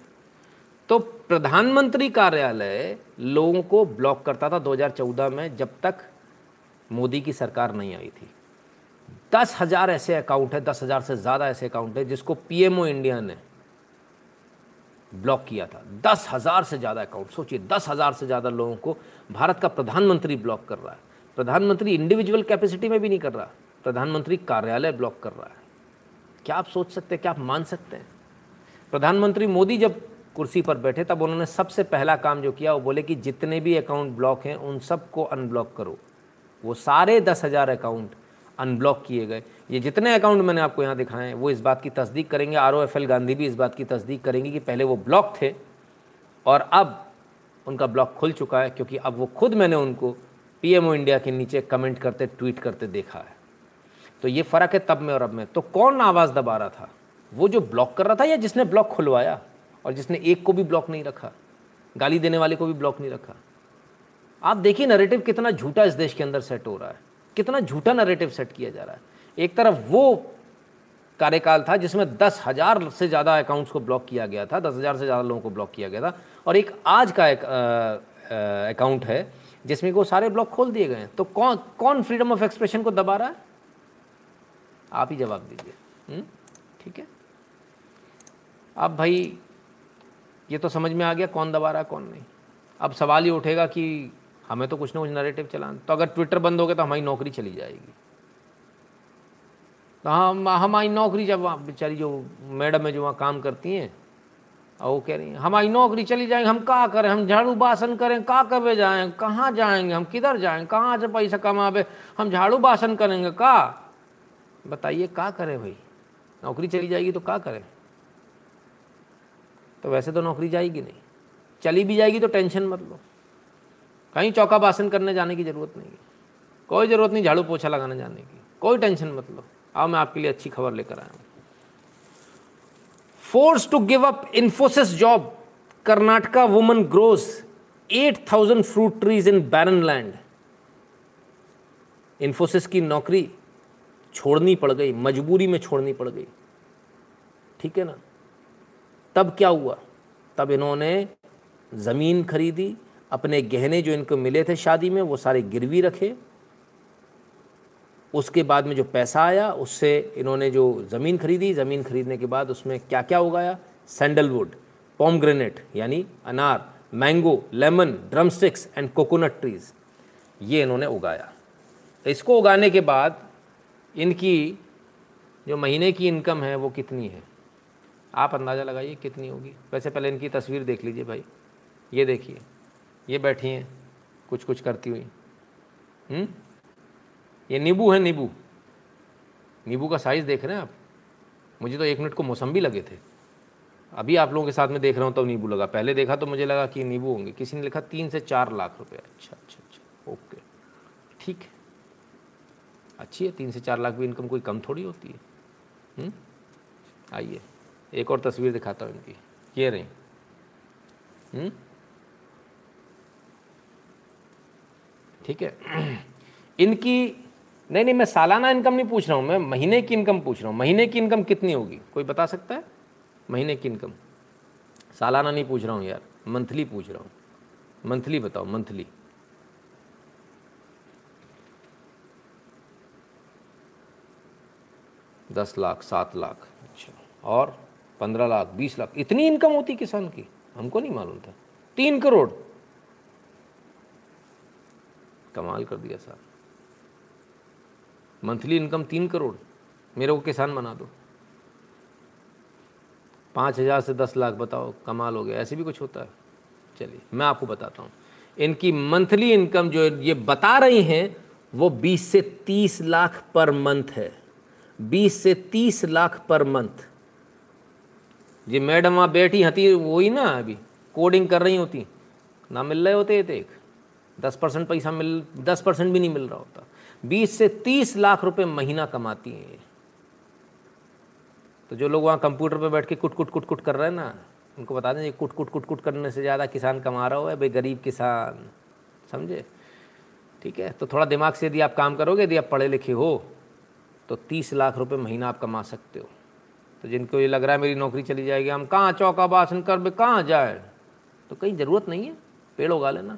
तो प्रधानमंत्री कार्यालय लोगों को ब्लॉक करता था दो हज़ार चौदह में, जब तक मोदी की सरकार नहीं आई थी. दस हज़ार ऐसे अकाउंट है, दस हज़ार से ज़्यादा ऐसे अकाउंट है जिसको पीएमओ इंडिया ने ब्लॉक किया था. दस हज़ार से ज़्यादा अकाउंट, सोचिए, दस हज़ार से ज़्यादा लोगों को भारत का प्रधानमंत्री ब्लॉक कर रहा है. प्रधानमंत्री इंडिविजुअल कैपेसिटी में भी नहीं कर रहा, प्रधानमंत्री कार्यालय ब्लॉक कर रहा है. क्या आप सोच सकते हैं, क्या आप मान सकते हैं? प्रधानमंत्री मोदी जब कुर्सी पर बैठे तब उन्होंने सबसे पहला काम जो किया वो बोले कि जितने भी अकाउंट ब्लॉक हैं उन सबको अनब्लॉक करो। वो सारे दस हज़ार अकाउंट अनब्लॉक किए गए। ये जितने अकाउंट मैंने आपको यहाँ दिखाए हैं वो इस बात की तस्दीक करेंगे, R O F L Gandhi भी इस बात की तस्दीक करेंगी कि पहले वो ब्लॉक थे और अब उनका ब्लॉक खुल चुका है, क्योंकि अब वो खुद मैंने उनको पी एम ओ इंडिया के नीचे कमेंट करते ट्वीट करते देखा है। तो ये फ़र्क है तब में और अब में। तो कौन आवाज़ दबा रहा था, वो जो ब्लॉक कर रहा था या जिसने ब्लॉक खुलवाया? और जिसने एक को भी ब्लॉक नहीं रखा, गाली देने वाले को भी ब्लॉक नहीं रखा। आप देखिए नैरेटिव कितना झूठा इस देश के अंदर सेट हो रहा है, कितना झूठा नैरेटिव सेट किया जा रहा है। एक तरफ वो कार्यकाल था जिसमें दस हज़ार से ज़्यादा अकाउंट्स को ब्लॉक किया गया था, दस हज़ार से ज़्यादा लोगों को ब्लॉक किया गया था, और एक आज का एक अकाउंट है जिसमें वो सारे ब्लॉक खोल दिए गए हैं। तो कौन कौन फ्रीडम ऑफ एक्सप्रेशन को दबा रहा है? आप ही जवाब दीजिए। ठीक है, अब भाई ये तो समझ में आ गया कौन दबा रहा है कौन नहीं। अब सवाल ये उठेगा कि हमें तो कुछ ना कुछ नैरेटिव चलाना, तो अगर ट्विटर बंद हो गया तो हमारी नौकरी चली जाएगी, तो हम हमारी नौकरी, जब वहाँ बेचारी जो मैडम है जो वहाँ काम करती हैं और वो कह रही हैं हमारी नौकरी चली जाएगी, हम क्या करें, हम झाड़ू बासन करें, क्या कब जाएँ, कहाँ जाएँगे, हम किधर जाएँ, कहाँ से पैसा कमावे, हम झाड़ू बासन करेंगे का? बताइए क्या करें भाई, नौकरी चली जाएगी तो क्या करें? तो वैसे तो नौकरी जाएगी नहीं, चली भी जाएगी तो टेंशन मत लो, कहीं चौका बासन करने जाने की ज़रूरत नहीं है, कोई ज़रूरत नहीं झाड़ू पोछा लगाने जाने की, कोई टेंशन मत लो। आओ मैं आपके लिए अच्छी खबर लेकर आया हूँ। Force to give up Infosys job, Karnataka woman grows eight thousand fruit trees in barren land. Infosys की नौकरी छोड़नी पड़ गई, मजबूरी में छोड़नी पड़ गई। ठीक है ना, तब क्या हुआ? तब इन्होंने ज़मीन खरीदी, अपने गहने जो इनको मिले थे शादी में वो सारे गिरवी रखे, उसके बाद में जो पैसा आया उससे इन्होंने जो ज़मीन खरीदी, ज़मीन खरीदने के बाद उसमें क्या क्या उगाया? सैंडलवुड, पॉमग्रेनेट यानी अनार, mango, lemon, drumsticks and coconut trees, ये इन्होंने उगाया। इसको उगाने के बाद इनकी जो महीने की इनकम है वो कितनी है आप अंदाज़ा लगाइए कितनी होगी। वैसे पहले इनकी तस्वीर देख लीजिए भाई, ये देखिए, ये बैठी हैं कुछ कुछ करती हुई। हम्म, ये नींबू है, नींबू, नींबू का साइज़ देख रहे हैं आप? मुझे तो एक मिनट को मौसम्बी लगे थे, अभी आप लोगों के साथ में देख रहा हूँ तो नींबू लगा, पहले देखा तो मुझे लगा कि नींबू होंगे। किसी ने लिखा तीन से चार लाख रुपये। अच्छा अच्छा अच्छा, ओके ठीक है, अच्छी है, तीन से चार लाख भी इनकम कोई कम थोड़ी होती है। आइए एक और तस्वीर दिखाता हूँ इनकी, ये रही। हम्म, ठीक है, इनकी नहीं नहीं मैं सालाना इनकम नहीं पूछ रहा हूँ, मैं महीने की इनकम पूछ रहा हूँ। महीने की इनकम कितनी होगी कोई बता सकता है? महीने की इनकम, सालाना नहीं पूछ रहा हूँ यार, मंथली पूछ रहा हूँ। मंथली बताओ, मंथली दस लाख, सात लाख, अच्छा, और पंद्रह लाख, बीस लाख, इतनी इनकम होती किसान की? हमको नहीं मालूम था। तीन करोड़, कमाल कर दिया साहब, मंथली इनकम तीन करोड़। मेरे को किसान बना दो, पाँच हज़ार से दस लाख, बताओ कमाल हो गया। ऐसे भी कुछ होता है? चलिए मैं आपको बताता हूँ, इनकी मंथली इनकम जो ये बता रही हैं वो बीस से तीस लाख पर मंथ है, बीस से तीस लाख पर मंथ। जी मैडम वहाँ बैठी हती वही ना, अभी कोडिंग कर रही होती ना, मिल रहे होते थे एक दस परसेंट पैसा, मिल दस परसेंट भी नहीं मिल रहा होता। बीस से तीस लाख रुपए महीना कमाती हैं ये। तो जो लोग वहाँ कंप्यूटर पे बैठ के कुट कुट कुट कुट कर रहे हैं ना, उनको बता दें ये कुट कुट कुट कुट करने से ज़्यादा किसान कमा रहा हो भाई, गरीब किसान, समझे? ठीक है, तो थोड़ा दिमाग से यदि आप काम करोगे, यदि आप पढ़े लिखे हो तो तीस लाख रुपये महीना आप कमा सकते हो। तो जिनको ये लग रहा है मेरी नौकरी चली जाएगी, हम कहाँ चौका बासन कर में कहाँ जाए, तो कहीं ज़रूरत नहीं है, पेड़ उगा लेना।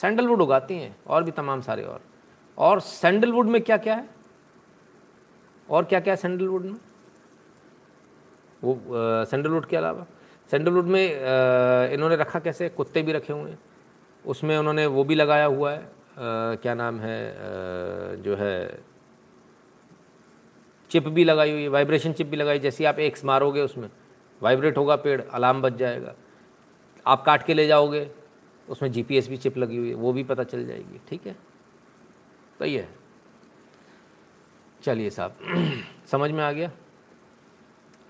सैंडलवुड उगाती हैं और भी तमाम सारे, और और सैंडलवुड में क्या क्या है, और क्या क्या है सैंडलवुड में? वो सैंडलवुड के अलावा सैंडलवुड में आ, इन्होंने रखा कैसे, कुत्ते भी रखे हुए हैं उसमें, उन्होंने वो भी लगाया हुआ है, आ, क्या नाम है, आ, जो है चिप भी लगाई हुई है, वाइब्रेशन चिप भी लगाई, जैसे आप एक्स मारोगे उसमें वाइब्रेट होगा पेड़, अलार्म बज जाएगा। आप काट के ले जाओगे, उसमें जीपीएस भी चिप लगी हुई है, वो भी पता चल जाएगी। ठीक है, तो ये है। चलिए साहब समझ में आ गया।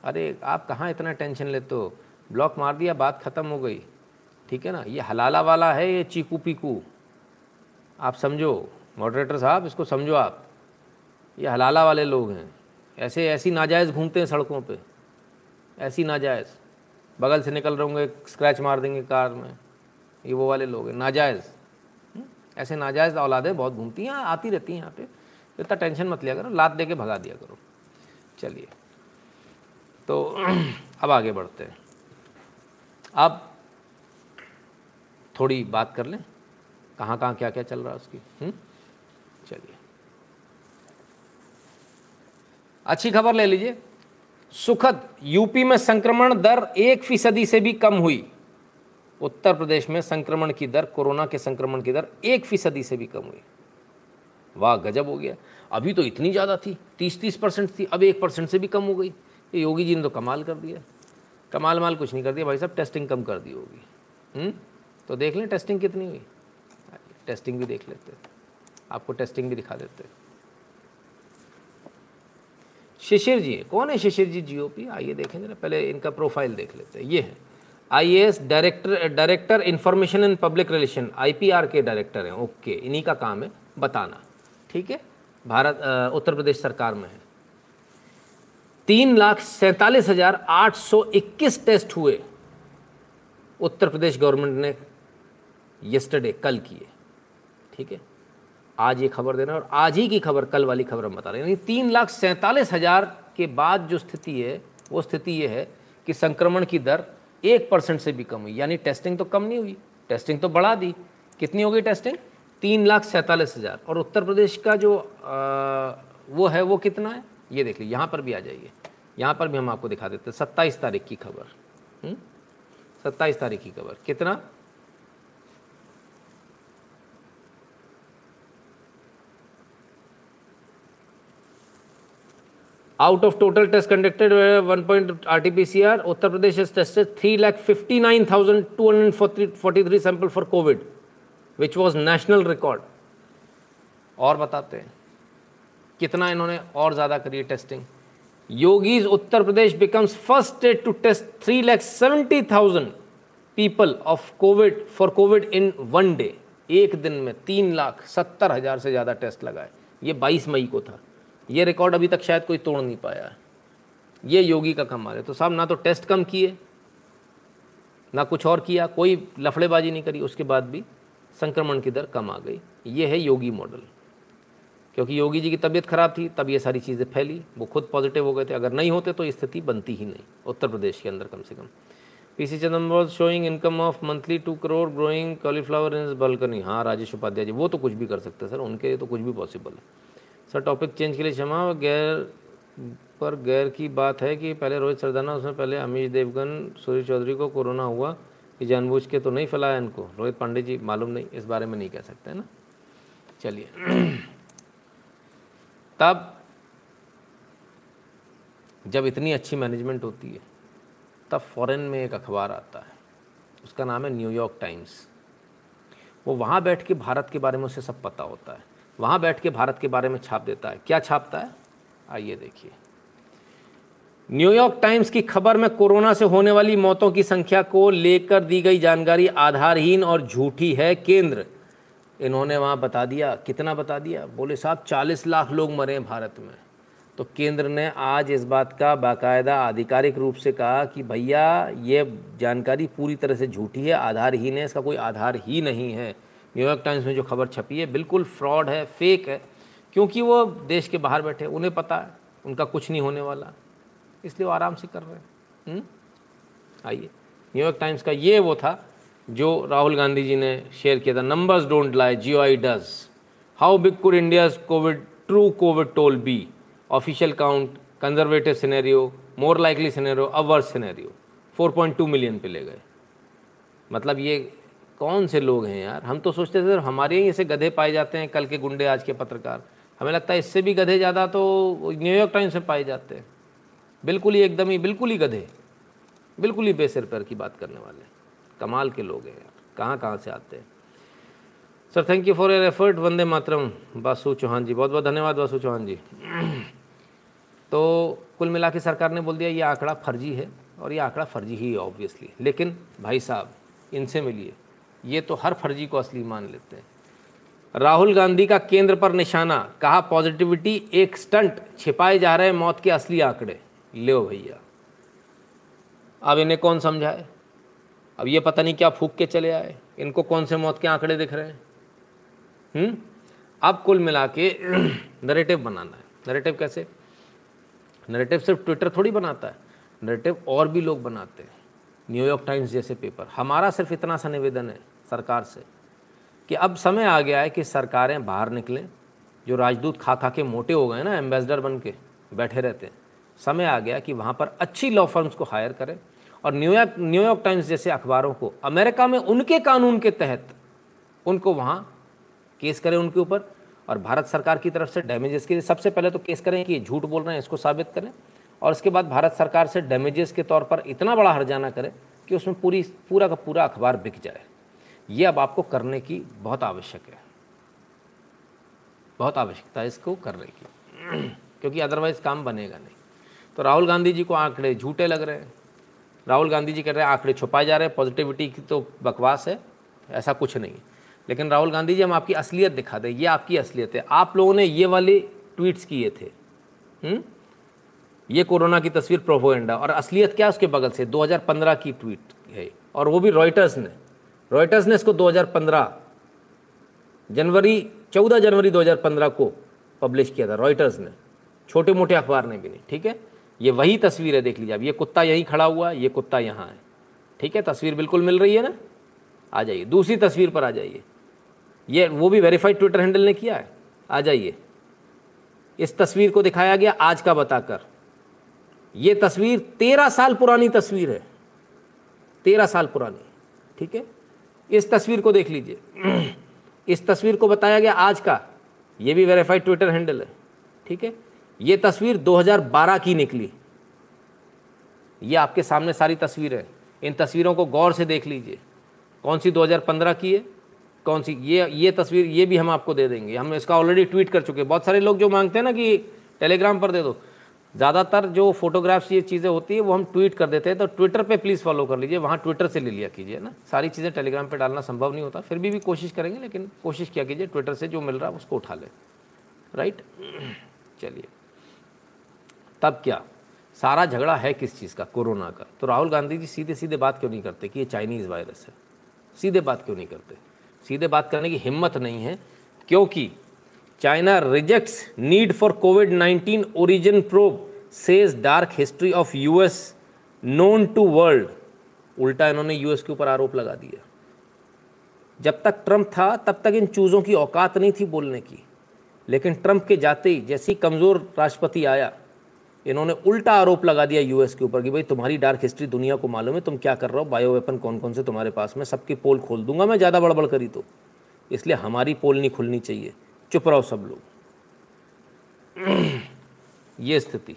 अरे आप कहाँ इतना टेंशन लेते हो, ब्लॉक मार दिया बात ख़त्म हो गई। ठीक है ना, ये हलाला वाला है, ये चीकू पीकू, आप समझो मॉडरेटर साहब, इसको समझो आप, ये हलाला वाले लोग हैं, ऐसे ऐसी नाजायज़ घूमते हैं सड़कों पे, ऐसी नाजायज़, बगल से निकल रहे होंगे स्क्रैच मार देंगे कार में, ये वो वाले लोग हैं नाजायज़। ऐसे नाजायज़ औलादें बहुत घूमती हैं, आती रहती हैं यहाँ पे, इतना टेंशन मत लिया करो, लात दे के भगा दिया करो। चलिए तो अब आगे बढ़ते हैं, अब थोड़ी बात कर लें कहाँ कहाँ क्या क्या चल रहा है उसकी। चलिए अच्छी खबर ले लीजिए, सुखद, यूपी में संक्रमण दर एक फीसदी से भी कम हुई। उत्तर प्रदेश में संक्रमण की दर, कोरोना के संक्रमण की दर एक फीसदी से भी कम हुई। वाह गजब हो गया, अभी तो इतनी ज़्यादा थी, तीस तीस परसेंट थी, अब एक परसेंट से भी कम हो गई। ये योगी जी ने तो कमाल कर दिया, कमाल माल कुछ नहीं कर दिया भाई साहब, टेस्टिंग कम कर दी होगी। तो देख लें टेस्टिंग कितनी हुई, टेस्टिंग भी देख लेते, आपको टेस्टिंग भी दिखा देते। शिशिर जी कौन है, शिशिर जी जीओपी, आइए देखें जरा, पहले इनका प्रोफाइल देख लेते हैं। ये है IAS director, director information and public relation, IPR के डायरेक्टर हैं। ओके, इन्हीं का काम है बताना। ठीक है, भारत उत्तर प्रदेश सरकार में है। तीन लाख सैंतालीस हजार आठ सौ इक्कीस टेस्ट हुए उत्तर प्रदेश गवर्नमेंट ने येस्टरडे, कल किए। ठीक है, आज ये खबर देना, और आज ही की खबर, कल वाली खबर हम बता रहे हैं। यानी तीन लाख सैंतालीस हज़ार के बाद जो स्थिति है, वो स्थिति ये है कि संक्रमण की दर एक परसेंट से भी कम हुई। यानी टेस्टिंग तो कम नहीं हुई, टेस्टिंग तो बढ़ा दी। कितनी हो गई टेस्टिंग, तीन लाख सैंतालीस हज़ार। और उत्तर प्रदेश का जो आ, वो है वो कितना है ये देख लीजिए, यहाँ पर भी आ जाइए, यहाँ पर भी हम आपको दिखा देते हैं। सत्ताईस तारीख की खबर, सत्ताईस तारीख की खबर, कितना, out of total test conducted one point R T P C R, Uttar Pradesh is tested three lakh fifty nine thousand two hundred forty three sample for Covid which was national record. और बताते हैं कितना इन्होंने और ज़्यादा करी testing. Yogi's Uttar Pradesh becomes first state to test three lakh seventy thousand people of Covid for Covid in one day. एक दिन में तीन लाख सत्तर हज़ार से ज़्यादा टेस्ट लगाए। ये बाईस मई को था, ये रिकॉर्ड अभी तक शायद कोई तोड़ नहीं पाया है। ये योगी का कमाल है। तो साहब ना तो टेस्ट कम किए ना कुछ और किया, कोई लफड़ेबाजी नहीं करी, उसके बाद भी संक्रमण की दर कम आ गई। ये है योगी मॉडल, क्योंकि योगी जी की तबीयत ख़राब थी तब ये सारी चीज़ें फैली, वो खुद पॉजिटिव हो गए थे। अगर नहीं होते तो स्थिति बनती ही नहीं उत्तर प्रदेश के अंदर कम से कम। P C Chandramoul showing income of monthly two crore growing cauliflower in balcony. हाँ राजेश उपाध्याय जी वो तो कुछ भी कर सकते हैं सर, उनके लिए तो कुछ भी पॉसिबल है। सर टॉपिक चेंज के लिए क्षमा, गैर पर गैर की बात है कि पहले रोहित सरदाना, उसमें पहले अमीश देवगन, सूर्य चौधरी को कोरोना हुआ, कि जानबूझ के तो नहीं फैलाया इनको। रोहित पांडे जी मालूम नहीं, इस बारे में नहीं कह सकते ना। चलिए, तब जब इतनी अच्छी मैनेजमेंट होती है तब फॉरेन में एक अखबार आता है, उसका नाम है न्यूयॉर्क टाइम्स। वो वहाँ बैठ के भारत के बारे में उसे सब पता होता है, वहाँ बैठ के भारत के बारे में छाप देता है। क्या छापता है, आइए देखिए। न्यूयॉर्क टाइम्स की खबर में कोरोना से होने वाली मौतों की संख्या को लेकर दी गई जानकारी आधारहीन और झूठी है केंद्र। इन्होंने वहाँ बता दिया, कितना बता दिया, बोले साहब चालीस लाख लोग मरे हैं भारत में। तो केंद्र ने आज इस बात का बाकायदा आधिकारिक रूप से कहा कि भैया ये जानकारी पूरी तरह से झूठी है, आधारहीन है, इसका कोई आधार ही नहीं है। न्यूयॉर्क टाइम्स में जो खबर छपी है बिल्कुल फ्रॉड है, फेक है, क्योंकि वो देश के बाहर बैठे, उन्हें पता है उनका कुछ नहीं होने वाला, इसलिए वो आराम से कर रहे हैं। आइए, न्यूयॉर्क टाइम्स का ये वो था जो राहुल गांधी जी ने शेयर किया था। Numbers don't lie, geo I does. How big could India's Covid true Covid toll be, official count, conservative scenario, more likely scenario, ours scenario. Four point two million पे ले गए। मतलब ये कौन से लोग हैं यार, हम तो सोचते थे हमारे ही ऐसे गधे पाए जाते हैं, कल के गुंडे आज के पत्रकार, हमें लगता है इससे भी गधे ज़्यादा तो न्यूयॉर्क टाइम्स में पाए जाते हैं। बिल्कुल ही एकदम ही, बिल्कुल ही गधे, बिल्कुल ही बेसिर पैर की बात करने वाले। कमाल के लोग हैं, कहाँ कहाँ से आते हैं। Sir thank you for your effort, Vande Mataram Basu Chauhan ji, बहुत बहुत धन्यवाद बासु चौहान जी। तो कुल मिला के सरकार ने बोल दिया ये आंकड़ा फर्जी है, और ये आंकड़ा फर्जी ही है ऑब्वियसली, लेकिन भाई साहब इनसे मिलिए, ये तो हर फर्जी को असली मान लेते हैं। राहुल गांधी का केंद्र पर निशाना, कहा पॉजिटिविटी एक स्टंट, छिपाए जा रहे हैं मौत के असली आंकड़े। ले भैया अब इन्हें कौन समझाए, अब ये पता नहीं क्या फूंक के चले आए, इनको कौन से मौत के आंकड़े दिख रहे हैं। हम्म अब कुल मिला के नरेटिव बनाना है। नरेटिव कैसे? नरेटिव सिर्फ ट्विटर थोड़ी बनाता है, नरेटिव और भी लोग बनाते हैं, न्यूयॉर्क टाइम्स जैसे पेपर। हमारा सिर्फ इतना सा निवेदन है सरकार से कि अब समय आ गया है कि सरकारें बाहर निकलें, जो राजदूत खा खा के मोटे हो गए ना, एम्बेसडर बन के बैठे रहते हैं, समय आ गया कि वहाँ पर अच्छी लॉ फर्म्स को हायर करें, और न्यूयॉर्क न्यूयॉर्क टाइम्स जैसे अखबारों को अमेरिका में उनके कानून के तहत उनको वहाँ केस करें उनके ऊपर, और भारत सरकार की तरफ से डैमेजेस के लिए सबसे पहले तो केस करें कि झूठ बोल रहे हैं, इसको साबित करें, और उसके बाद भारत सरकार से डैमेजेस के तौर पर इतना बड़ा हर्जाना करें कि उसमें पूरी पूरा का पूरा अखबार बिक जाए। ये अब आपको करने की बहुत आवश्यक है, बहुत आवश्यकता है इसको करने की, क्योंकि अदरवाइज काम बनेगा नहीं। तो राहुल गांधी जी को आंकड़े झूठे लग रहे हैं, राहुल गांधी जी कह रहे हैं आंकड़े छुपाए जा रहे हैं, पॉजिटिविटी की तो बकवास है, ऐसा कुछ नहीं है। लेकिन राहुल गांधी जी हम आपकी असलियत दिखा दें, ये आपकी असलियत है। आप लोगों ने ये वाले ट्वीट्स किए थे, हुँ? ये कोरोना की तस्वीर प्रोपोगंडा, और असलियत क्या है उसके बगल से दो हज़ार पंद्रह की ट्वीट है, और वो भी रॉयटर्स ने रॉयटर्स ने इसको दो हज़ार पंद्रह जनवरी चौदह जनवरी दो हज़ार पंद्रह को पब्लिश किया था रॉयटर्स ने, छोटे मोटे अखबार ने भी नहीं। ठीक है, ये वही तस्वीर है, देख लीजिए आप, ये कुत्ता यहीं खड़ा हुआ है, ये कुत्ता यहाँ है। ठीक है, तस्वीर बिल्कुल मिल रही है ना, आ जाइए दूसरी तस्वीर पर आ जाइए, ये वो भी वेरीफाइड ट्विटर हैंडल ने किया है। आ जाइए, इस तस्वीर को दिखाया गया आज का बताकर, ये तस्वीर तेरह साल पुरानी तस्वीर है, तेरह साल पुरानी। ठीक है, इस तस्वीर को देख लीजिए, इस तस्वीर को बताया गया आज का, ये भी वेरीफाइड ट्विटर हैंडल है। ठीक है, ये तस्वीर दो हज़ार बारह की निकली, ये आपके सामने सारी तस्वीरें हैं, इन तस्वीरों को गौर से देख लीजिए, कौन सी दो हज़ार पंद्रह की है, कौन सी ये ये तस्वीर, ये भी हम आपको दे देंगे, हम इसका ऑलरेडी ट्वीट कर चुके हैं। बहुत सारे लोग जो मांगते हैं ना कि टेलीग्राम पर दे दो, ज़्यादातर जो फोटोग्राफ्स ये चीज़ें होती है वो हम ट्वीट कर देते हैं, तो ट्विटर पे प्लीज़ फॉलो कर लीजिए, वहाँ ट्विटर से ले लिया कीजिए ना, सारी चीज़ें टेलीग्राम पे डालना संभव नहीं होता, फिर भी भी कोशिश करेंगे, लेकिन कोशिश किया कीजिए ट्विटर से जो मिल रहा है उसको उठा लें। राइट, चलिए तब क्या सारा झगड़ा है किस चीज़ का, कोरोना का। तो राहुल गांधी जी सीधे सीधे बात क्यों नहीं करते कि ये चाइनीज़ वायरस है, सीधे बात क्यों नहीं करते, सीधे बात करने की हिम्मत नहीं है, क्योंकि China rejects need for COVID nineteen origin probe, says dark history of U S known to world। उल्टा इन्होंने यूएस के ऊपर आरोप लगा दिया। जब तक ट्रंप था तब तक इन चूज़ों की औकात नहीं थी बोलने की, लेकिन ट्रंप के जाते ही जैसे ही कमज़ोर राष्ट्रपति आया इन्होंने उल्टा आरोप लगा दिया यूएस के ऊपर कि भाई तुम्हारी डार्क हिस्ट्री दुनिया को मालूम है, तुम क्या कर रहे हो, बायो वेपन कौन कौन से तुम्हारे पास में, सबकी पोल खोल दूंगा मैं ज़्यादा बड़बड़ करी तो, इसलिए हमारी पोल नहीं खुलनी चाहिए, चुप रहो सब लोग। ये स्थिति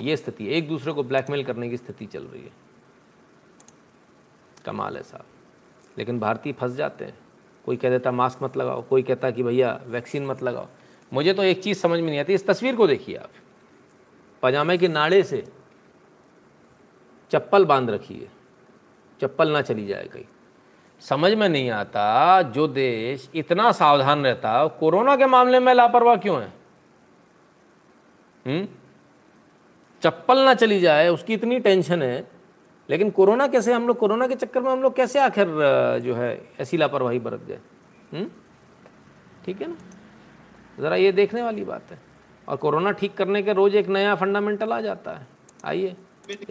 ये स्थिति एक दूसरे को ब्लैकमेल करने की स्थिति चल रही है, कमाल है साहब। लेकिन भारतीय फंस जाते हैं, कोई कह देता मास्क मत लगाओ, कोई कहता कि भैया वैक्सीन मत लगाओ। मुझे तो एक चीज़ समझ में नहीं आती, इस तस्वीर को देखिए आप, पजामे के नाड़े से चप्पल बांध रखी है, चप्पल ना चली जाए कहीं। समझ में नहीं आता जो देश इतना सावधान रहता कोरोना के मामले में लापरवाह क्यों है। हम्म चप्पल ना चली जाए उसकी इतनी टेंशन है, लेकिन कोरोना कैसे हम लोग, कोरोना के चक्कर में हम लोग कैसे आखिर जो है ऐसी लापरवाही बरत जाए। हम्म ठीक है ना, ज़रा ये देखने वाली बात है। और कोरोना ठीक करने के रोज़ एक नया फंडामेंटल आ जाता है। आइए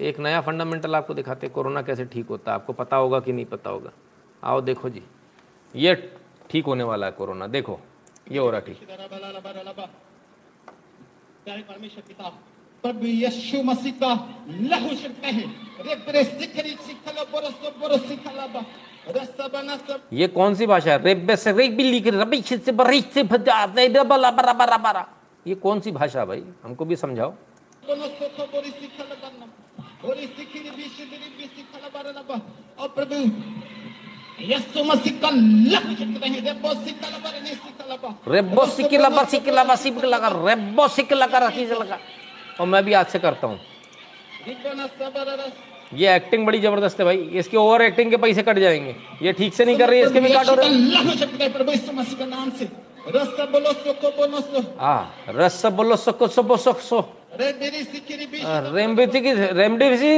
एक नया फंडामेंटल आपको दिखाते हैं कोरोना कैसे ठीक होता है, आपको पता होगा कि नहीं पता होगा। आओ देखो जी, ये ठीक होने वाला है कोरोना, देखो ये हो रहा ठीक। ये कौन सी भाषा है, ये कौन सी भाषा भाई हमको भी समझाओ। रेबो सिक्की लबा सिक्की लबा सिप लगा रेबो सिक्की लगा रखी लगा। और मैं भी आज से करता हूँ। ये एक्टिंग बड़ी जबरदस्त है भाई, इसके ओवर एक्टिंग के पैसे कट जाएंगे। ये ठीक से नहीं कर रही है, इसके भी काट हो रहे।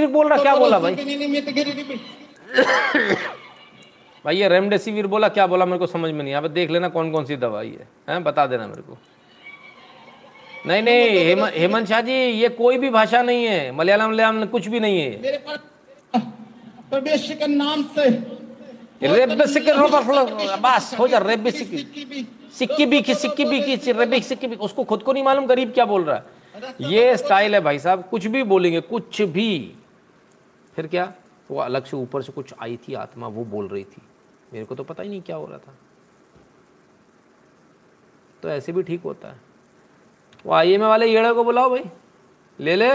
बोल रहा क्या बोला भाई भाई ये रेमडेसिविर बोला, क्या बोला मेरे को समझ में नहीं। यहाँ पे देख लेना कौन कौन सी दवाई है, बता देना मेरे को। नहीं नहीं हेम, हेमंत शाह जी ये कोई भी भाषा नहीं है, मलयालम मलयालम कुछ भी नहीं है। मेरे पर प्रवेश के नाम से बस हो जा रेब सिक्की सिक्की भी की सिक्की भी की रेब सिक्की भी। उसको खुद को नहीं मालूम गरीब क्या बोल रहा है। ये स्टाइल है भाई साहब, कुछ भी बोलेंगे कुछ भी। फिर क्या वो अलग से ऊपर से कुछ आई थी आत्मा, वो बोल रही थी, मेरे को तो पता ही नहीं क्या हो रहा था। तो ऐसे भी ठीक होता है। वो आई एम ए वाले येड़े को बुलाओ भाई, ले ले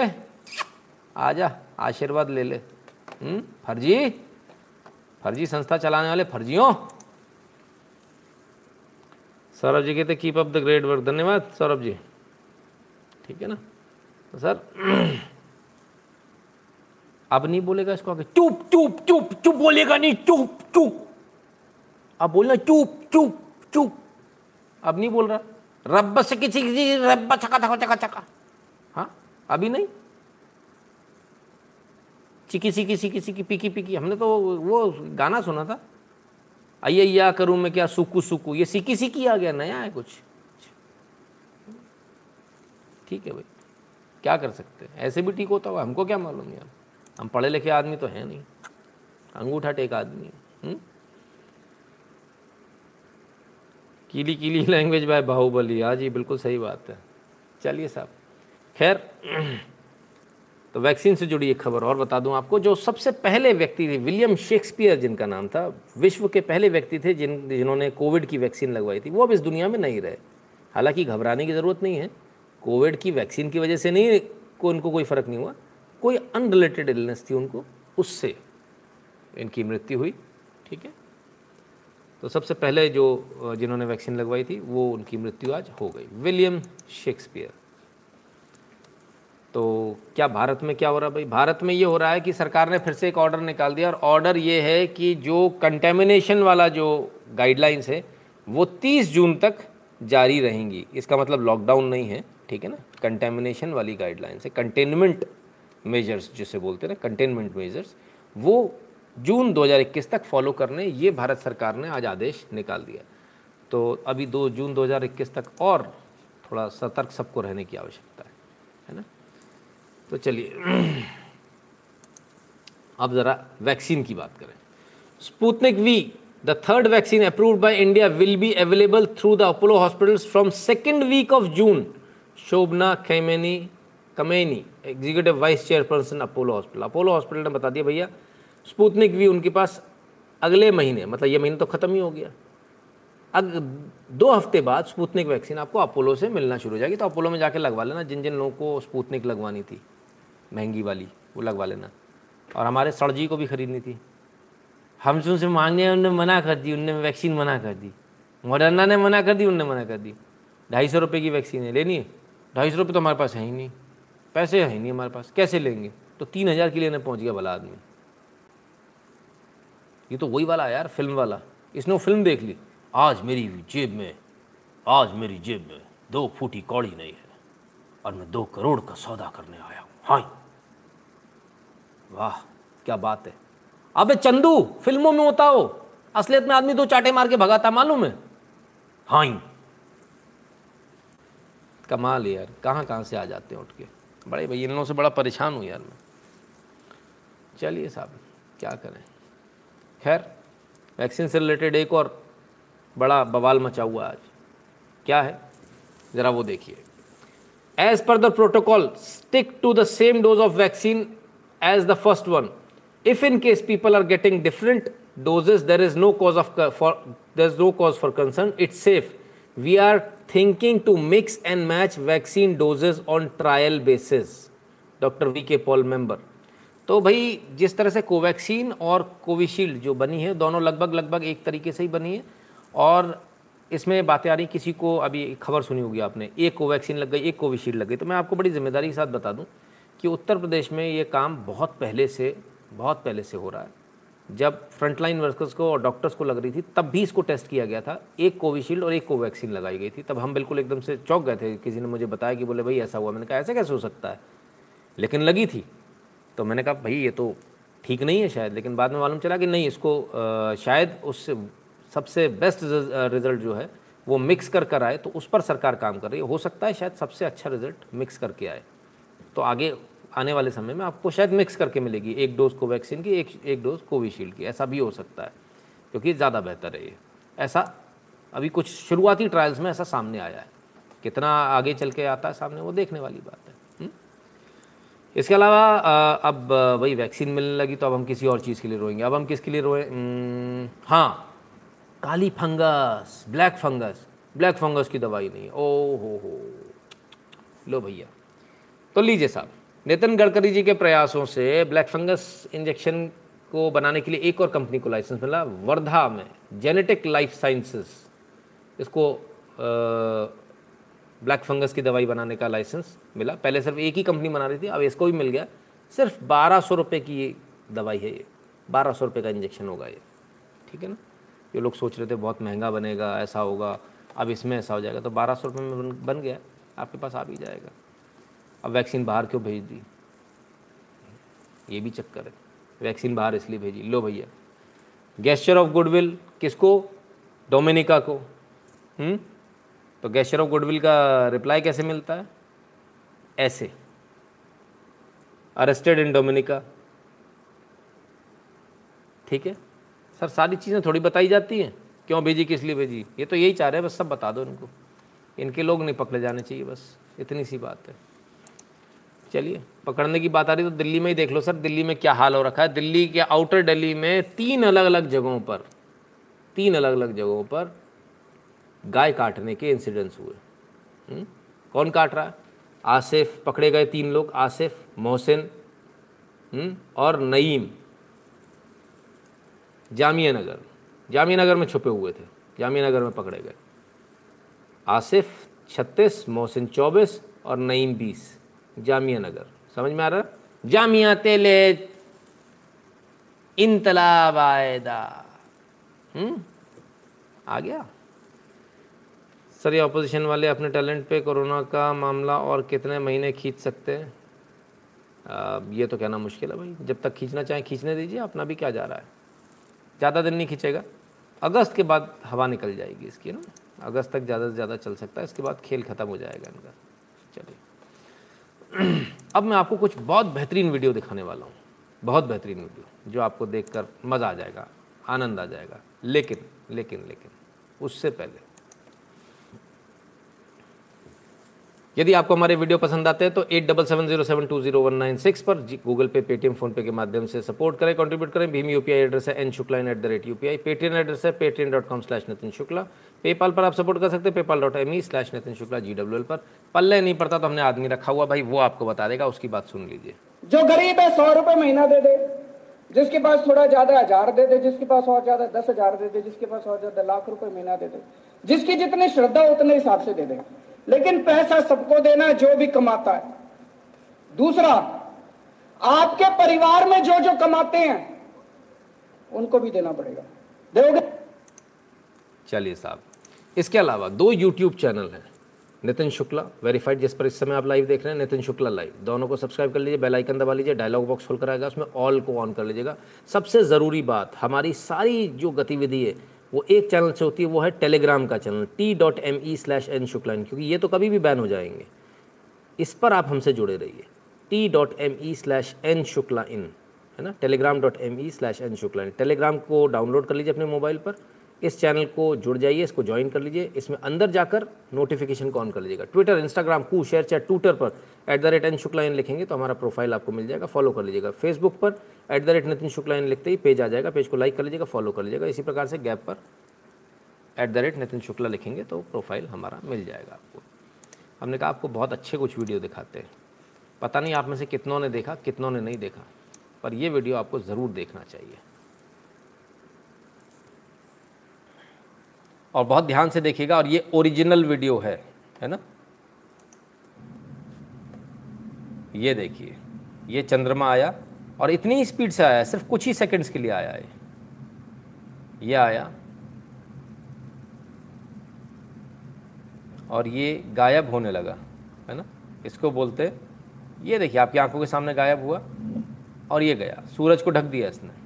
आजा आशीर्वाद ले ले। हम्म फर्जी फर्जी संस्था चलाने वाले फर्जियों। सौरभ जी कहते keep up the great work. धन्यवाद सौरभ जी, ठीक है ना। तो सर अब नहीं बोलेगा इसको आगे, चुप चुप चुप चुप बोलेगा नहीं, चुप चुप। अब बोलना चुप चुप चुप, अब नहीं बोल रहा। रब से किसी किसी रब्बा चका चका चका चका, हाँ अभी नहीं। चिकी सी किसी किसी की पिकी पिकी, हमने तो वो गाना सुना था। आइए या करूँ मैं क्या सुकू सुकू, ये सीकी सीकी आ गया, नया है कुछ। ठीक है भाई क्या कर सकते हैं, ऐसे भी ठीक होता हुआ। हमको क्या मालूम यार, हम पढ़े लिखे आदमी तो है नहीं, अंगूठा टेक आदमी है। कीली कीली लैंग्वेज बाय बाहुबली, हाँ जी बिल्कुल सही बात है। चलिए साहब खैर, तो वैक्सीन से जुड़ी एक खबर और बता दूं आपको। जो सबसे पहले व्यक्ति थे विलियम शेक्सपियर जिनका नाम था, विश्व के पहले व्यक्ति थे जिन जिन्होंने कोविड की वैक्सीन लगवाई थी। वो अब इस दुनिया में नहीं रहे। हालांकि घबराने की ज़रूरत नहीं है, कोविड की वैक्सीन की वजह से नहीं को उनको कोई फ़र्क नहीं हुआ, कोई अनरिलेटेड इलनेस थी उनको, उससे इनकी मृत्यु हुई। ठीक है, तो सबसे पहले जो जिन्होंने वैक्सीन लगवाई थी वो उनकी मृत्यु आज हो गई, विलियम शेक्सपियर। तो क्या भारत में क्या हो रहा है भाई? भारत में ये हो रहा है कि सरकार ने फिर से एक ऑर्डर निकाल दिया, और ऑर्डर ये है कि जो कंटेमिनेशन वाला जो गाइडलाइंस है वो तीस जून तक जारी रहेंगी। इसका मतलब लॉकडाउन नहीं है, ठीक है ना, कंटेमिनेशन वाली गाइडलाइंस है, कंटेनमेंट मेजर्स जिसे बोलते हैं ना, कंटेनमेंट मेजर्स, वो जून दो हज़ार इक्कीस तक फॉलो करने, ये भारत सरकार ने आज आदेश निकाल दिया। तो अभी दो जून दो हज़ार इक्कीस तक और थोड़ा सतर्क सबको रहने की आवश्यकता है, है ना। तो चलिए अब ज़रा वैक्सीन की बात करें। Sputnik V the third vaccine approved by India will be available through the Apollo hospitals from second week of June. Shobhana Khemeni Kameni executive vice chairperson Apollo hospital. Apollo hospital ने बता दिया भैया स्पुतनिक वी उनके पास अगले महीने, मतलब ये महीना तो ख़त्म ही हो गया, अग दो हफ्ते बाद स्पुतनिक वैक्सीन आपको अपोलो से मिलना शुरू हो जाएगी। तो अपोलो में जाके लगवा लेना, जिन जिन लोगों को स्पुतनिक लगवानी थी महंगी वाली वो लगवा लेना। और हमारे सर जी को भी ख़रीदनी थी, हमसे उनसे मांगने उनने मना कर दी, उनने वैक्सीन मना कर दी, मॉडर्ना ने मना कर दी, उनने मना कर दी। ढाई सौ रुपये की वैक्सीन है, लेनी है? ढाई सौ रुपये तो हमारे पास है ही नहीं, पैसे है ही नहीं हमारे पास, कैसे लेंगे? तो तीन हज़ार की लेने पहुँच गया भला आदमी। ये तो वही वाला यार फिल्म वाला, इसने वो फिल्म देख ली, आज मेरी जेब में आज मेरी जेब में दो फूटी कौड़ी नहीं है और मैं दो करोड़ का सौदा करने आया हूँ। हाँ वाह क्या बात है। अबे चंदू फिल्मों में होता हो, असलियत में आदमी दो चाटे मार के भगाता मालूम है। हाँ कमाल यार, कहाँ कहाँ से आ जाते हैं उठ के। बड़े भाई इन लोगों से बड़ा परेशान हूँ यार मैं। चलिए साहब क्या करें, खैर वैक्सीन से रिलेटेड एक और बड़ा बवाल मचा हुआ आज। क्या है ज़रा वो देखिए। As per the protocol stick to the same dose of vaccine as the first one. If in case people are getting different doses there is no cause of for there is no cause for concern, it's safe. We are thinking to mix and match vaccine doses on trial basis. Doctor V K Paul member. तो भाई जिस तरह से कोवैक्सीन और कोविशील्ड जो बनी है दोनों लगभग लगभग एक तरीके से ही बनी है, और इसमें बातें आ रही, किसी को अभी खबर सुनी होगी आपने, एक कोवैक्सीन लग गई एक कोविशील्ड लग गई। तो मैं आपको बड़ी जिम्मेदारी के साथ बता दूं कि उत्तर प्रदेश में ये काम बहुत पहले से बहुत पहले से हो रहा है। जब फ्रंटलाइन वर्कर्स को और डॉक्टर्स को लग रही थी तब भी इसको टेस्ट किया गया था, एक कोविशील्ड और एक कोवैक्सीन लगाई गई थी। तब हम बिल्कुल एकदम से चौंक गए थे, किसी ने मुझे बताया कि बोले भाई ऐसा हुआ, मैंने कहा ऐसा कैसे हो सकता है, लेकिन लगी थी। तो मैंने कहा भाई ये तो ठीक नहीं है शायद, लेकिन बाद में मालूम चला कि नहीं, इसको शायद उससे सबसे बेस्ट रिज़ल्ट जो है वो मिक्स कर कर आए, तो उस पर सरकार काम कर रही है। हो सकता है शायद सबसे अच्छा रिज़ल्ट मिक्स करके आए, तो आगे आने वाले समय में आपको शायद मिक्स करके मिलेगी, एक डोज कोवैक्सीन की एक एक डोज कोविशील्ड की, ऐसा भी हो सकता है, क्योंकि ज़्यादा बेहतर है ये। ऐसा अभी कुछ शुरुआती ट्रायल्स में ऐसा सामने आया है, कितना आगे चल के आता है सामने वो देखने वाली बात है। इसके अलावा अब वही वैक्सीन मिलने लगी तो अब हम किसी और चीज़ के लिए रोएंगे, अब हम किसके लिए रोए, हाँ काली fungus, black fungus, black fungus की दवाई नहीं, ओ हो हो लो भैया। तो लीजिए साहब, नितिन गडकरी जी के प्रयासों से ब्लैक फंगस इंजेक्शन को बनाने के लिए एक और कंपनी को लाइसेंस मिला, वर्धा में जेनेटिक लाइफ साइंसेस इसको आ, ब्लैक फंगस की दवाई बनाने का लाइसेंस मिला। पहले सिर्फ एक ही कंपनी बना रही थी, अब इसको भी मिल गया। सिर्फ बारह सौ रुपये की ये दवाई है, ये बारह सौ रुपये का इंजेक्शन होगा ये, ठीक है ना। जो लोग सोच रहे थे बहुत महंगा बनेगा, ऐसा होगा, अब इसमें ऐसा हो जाएगा, तो बारह सौ रुपये में बन गया, आपके पास आ भी जाएगा। अब वैक्सीन बाहर क्यों भेज दी, ये भी चक्कर है, वैक्सीन बाहर इसलिए भेजी। लो भैया, गेस्चर ऑफ गुडविल किसको, डोमिनिका को। हुँ? तो गेस्चर ऑफ गुडविल का रिप्लाई कैसे मिलता है, ऐसे, अरेस्टेड इन डोमिनिका। ठीक है सर, सारी चीज़ें थोड़ी बताई जाती हैं, क्यों भेजी किस लिए भेजी, ये तो यही चाह रहे हैं, बस सब बता दो इनको, इनके लोग नहीं पकड़े जाने चाहिए, बस इतनी सी बात है। चलिए, पकड़ने की बात आ रही तो दिल्ली में ही देख लो सर, दिल्ली में क्या हाल हो रखा है। दिल्ली के आउटर दिल्ली में तीन अलग अलग जगहों पर तीन अलग अलग जगहों पर गाय काटने के इंसिडेंट्स हुए। हुँ? कौन काट रहा है, आसिफ, पकड़े गए तीन लोग, आसिफ, मोहसिन हुँ? और नईम, जामिया नगर जामिया नगर में छुपे हुए थे, जामिया नगर में पकड़े गए। आसिफ छत्तीस, मोहसिन चौबीस और नईम बीस, जामिया नगर, समझ में आ रहा है, जामिया तेले इंतलाब आयदा। आ गया सर, ये ऑपोजिशन वाले अपने टैलेंट पे कोरोना का मामला और कितने महीने खींच सकते हैं, आ, ये तो कहना मुश्किल है भाई, जब तक खींचना चाहें खींचने दीजिए, अपना भी क्या जा रहा है, ज़्यादा दिन नहीं खींचेगा, अगस्त के बाद हवा निकल जाएगी इसकी ना, अगस्त तक ज़्यादा से ज़्यादा चल सकता है, इसके बाद खेल ख़त्म हो जाएगा इनका। चलिए, अब मैं आपको कुछ बहुत बेहतरीन वीडियो दिखाने वाला हूँ, बहुत बेहतरीन वीडियो, जो आपको देख कर मज़ा आ जाएगा, आनंद आ जाएगा। लेकिन लेकिन लेकिन उससे पहले, यदि आपको हमारे वीडियो पसंद आते हैं तो eight double seven zero seven two zero one nine six पर गूगल पे, पेटीएम, फोनपे के माध्यम से सपोर्ट करें, कंट्रीब्यूट करें। भीम यूपीआई एड्रेस है N Shukla at the rate UPI, Paytm address है Paytm dot com slash Nitin Shukla, PayPal पर आप सपोर्ट कर सकते हैं PayPal dot M E slash Nitin Shukla G W L पर। पल्ले नहीं पड़ता तो हमने आदमी रखा हुआ भाई, वो आपको बता देगा, उसकी बात सुन लीजिए। जो गरीब है सौ रुपये महीना दे दे, जिसके पास थोड़ा ज्यादा हजार दे दे, जिसके पास और ज्यादा दस हजार दे दे, जिसके पास और ज्यादा लाख रुपए महीना दे दे, जिसकी जितनी श्रद्धा उतने हिसाब से दे दे, लेकिन पैसा सबको देना जो भी कमाता है। दूसरा, आपके परिवार में जो जो कमाते हैं उनको भी देना पड़ेगा, दोगे? चलिए साहब, इसके अलावा दो यूट्यूब चैनल हैं, नितिन शुक्ला वेरीफाइड जिस पर इस समय आप लाइव देख रहे हैं, नितिन शुक्ला लाइव, दोनों को सब्सक्राइब कर लीजिए, बेल आइकन दबा लीजिए, डायलॉग बॉक्स खुल कर आएगा, उसमें ऑल को ऑन कर लीजिएगा। सबसे ज़रूरी बात, हमारी सारी जो गतिविधि है वो एक चैनल से होती है, वो है टेलीग्राम का channel T dot M E slash N Shukla, क्योंकि ये तो कभी भी बैन हो जाएंगे, इस पर आप हमसे जुड़े रहिए, T dot M E slash N Shukla, है ना, Telegram dot M E slash N Shukla. Telegram को डाउनलोड कर लीजिए अपने मोबाइल पर, इस चैनल को जुड़ जाइए, इसको ज्वाइन कर लीजिए, इसमें अंदर जाकर नोटिफिकेशन को ऑन कर लीजिएगा। Twitter, Instagram, Koo, share chat, Twitter पर at the rate N Shukla in लिखेंगे तो हमारा प्रोफाइल आपको मिल जाएगा, फॉलो कर लीजिएगा। फेसबुक पर at the rate Nitin Shukla in लिखते ही पेज आ जाएगा, पेज को लाइक कर लीजिएगा, फॉलो कर लीजिएगा। इसी प्रकार से गैप पर at the rate Nitin Shukla लिखेंगे तो प्रोफाइल हमारा मिल जाएगा आपको। हमने कहा आपको बहुत अच्छे कुछ वीडियो दिखाते हैं, पता नहीं आप में से कितनों ने देखा कितनों ने नहीं देखा, पर यह वीडियो आपको ज़रूर देखना चाहिए और बहुत ध्यान से देखिएगा। और ये ओरिजिनल वीडियो है, है ना। ये देखिए, ये चंद्रमा आया और इतनी स्पीड से आया है, सिर्फ कुछ ही सेकंड्स के लिए आया है। ये आया और ये गायब होने लगा, है ना। इसको बोलते हैं, ये देखिए आपकी आंखों के सामने गायब हुआ और ये गया, सूरज को ढक दिया इसने।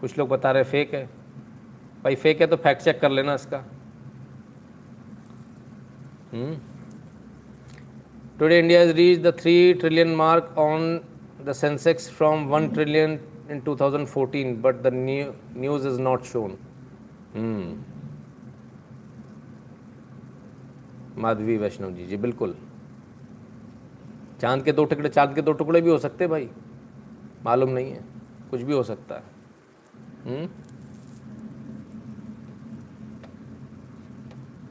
कुछ लोग बता रहे फेक है, भाई फेक है तो फैक्ट चेक कर लेना इसका। Today India is reach the three trillion mark on the Sensex from one trillion in two thousand fourteen, but the news is not shown. Madhavi Vaishnav ji, जी बिल्कुल। चांद के दो टुकड़े, चांद के दो टुकड़े भी हो सकते भाई, मालूम नहीं है, कुछ भी हो सकता है। हुँ?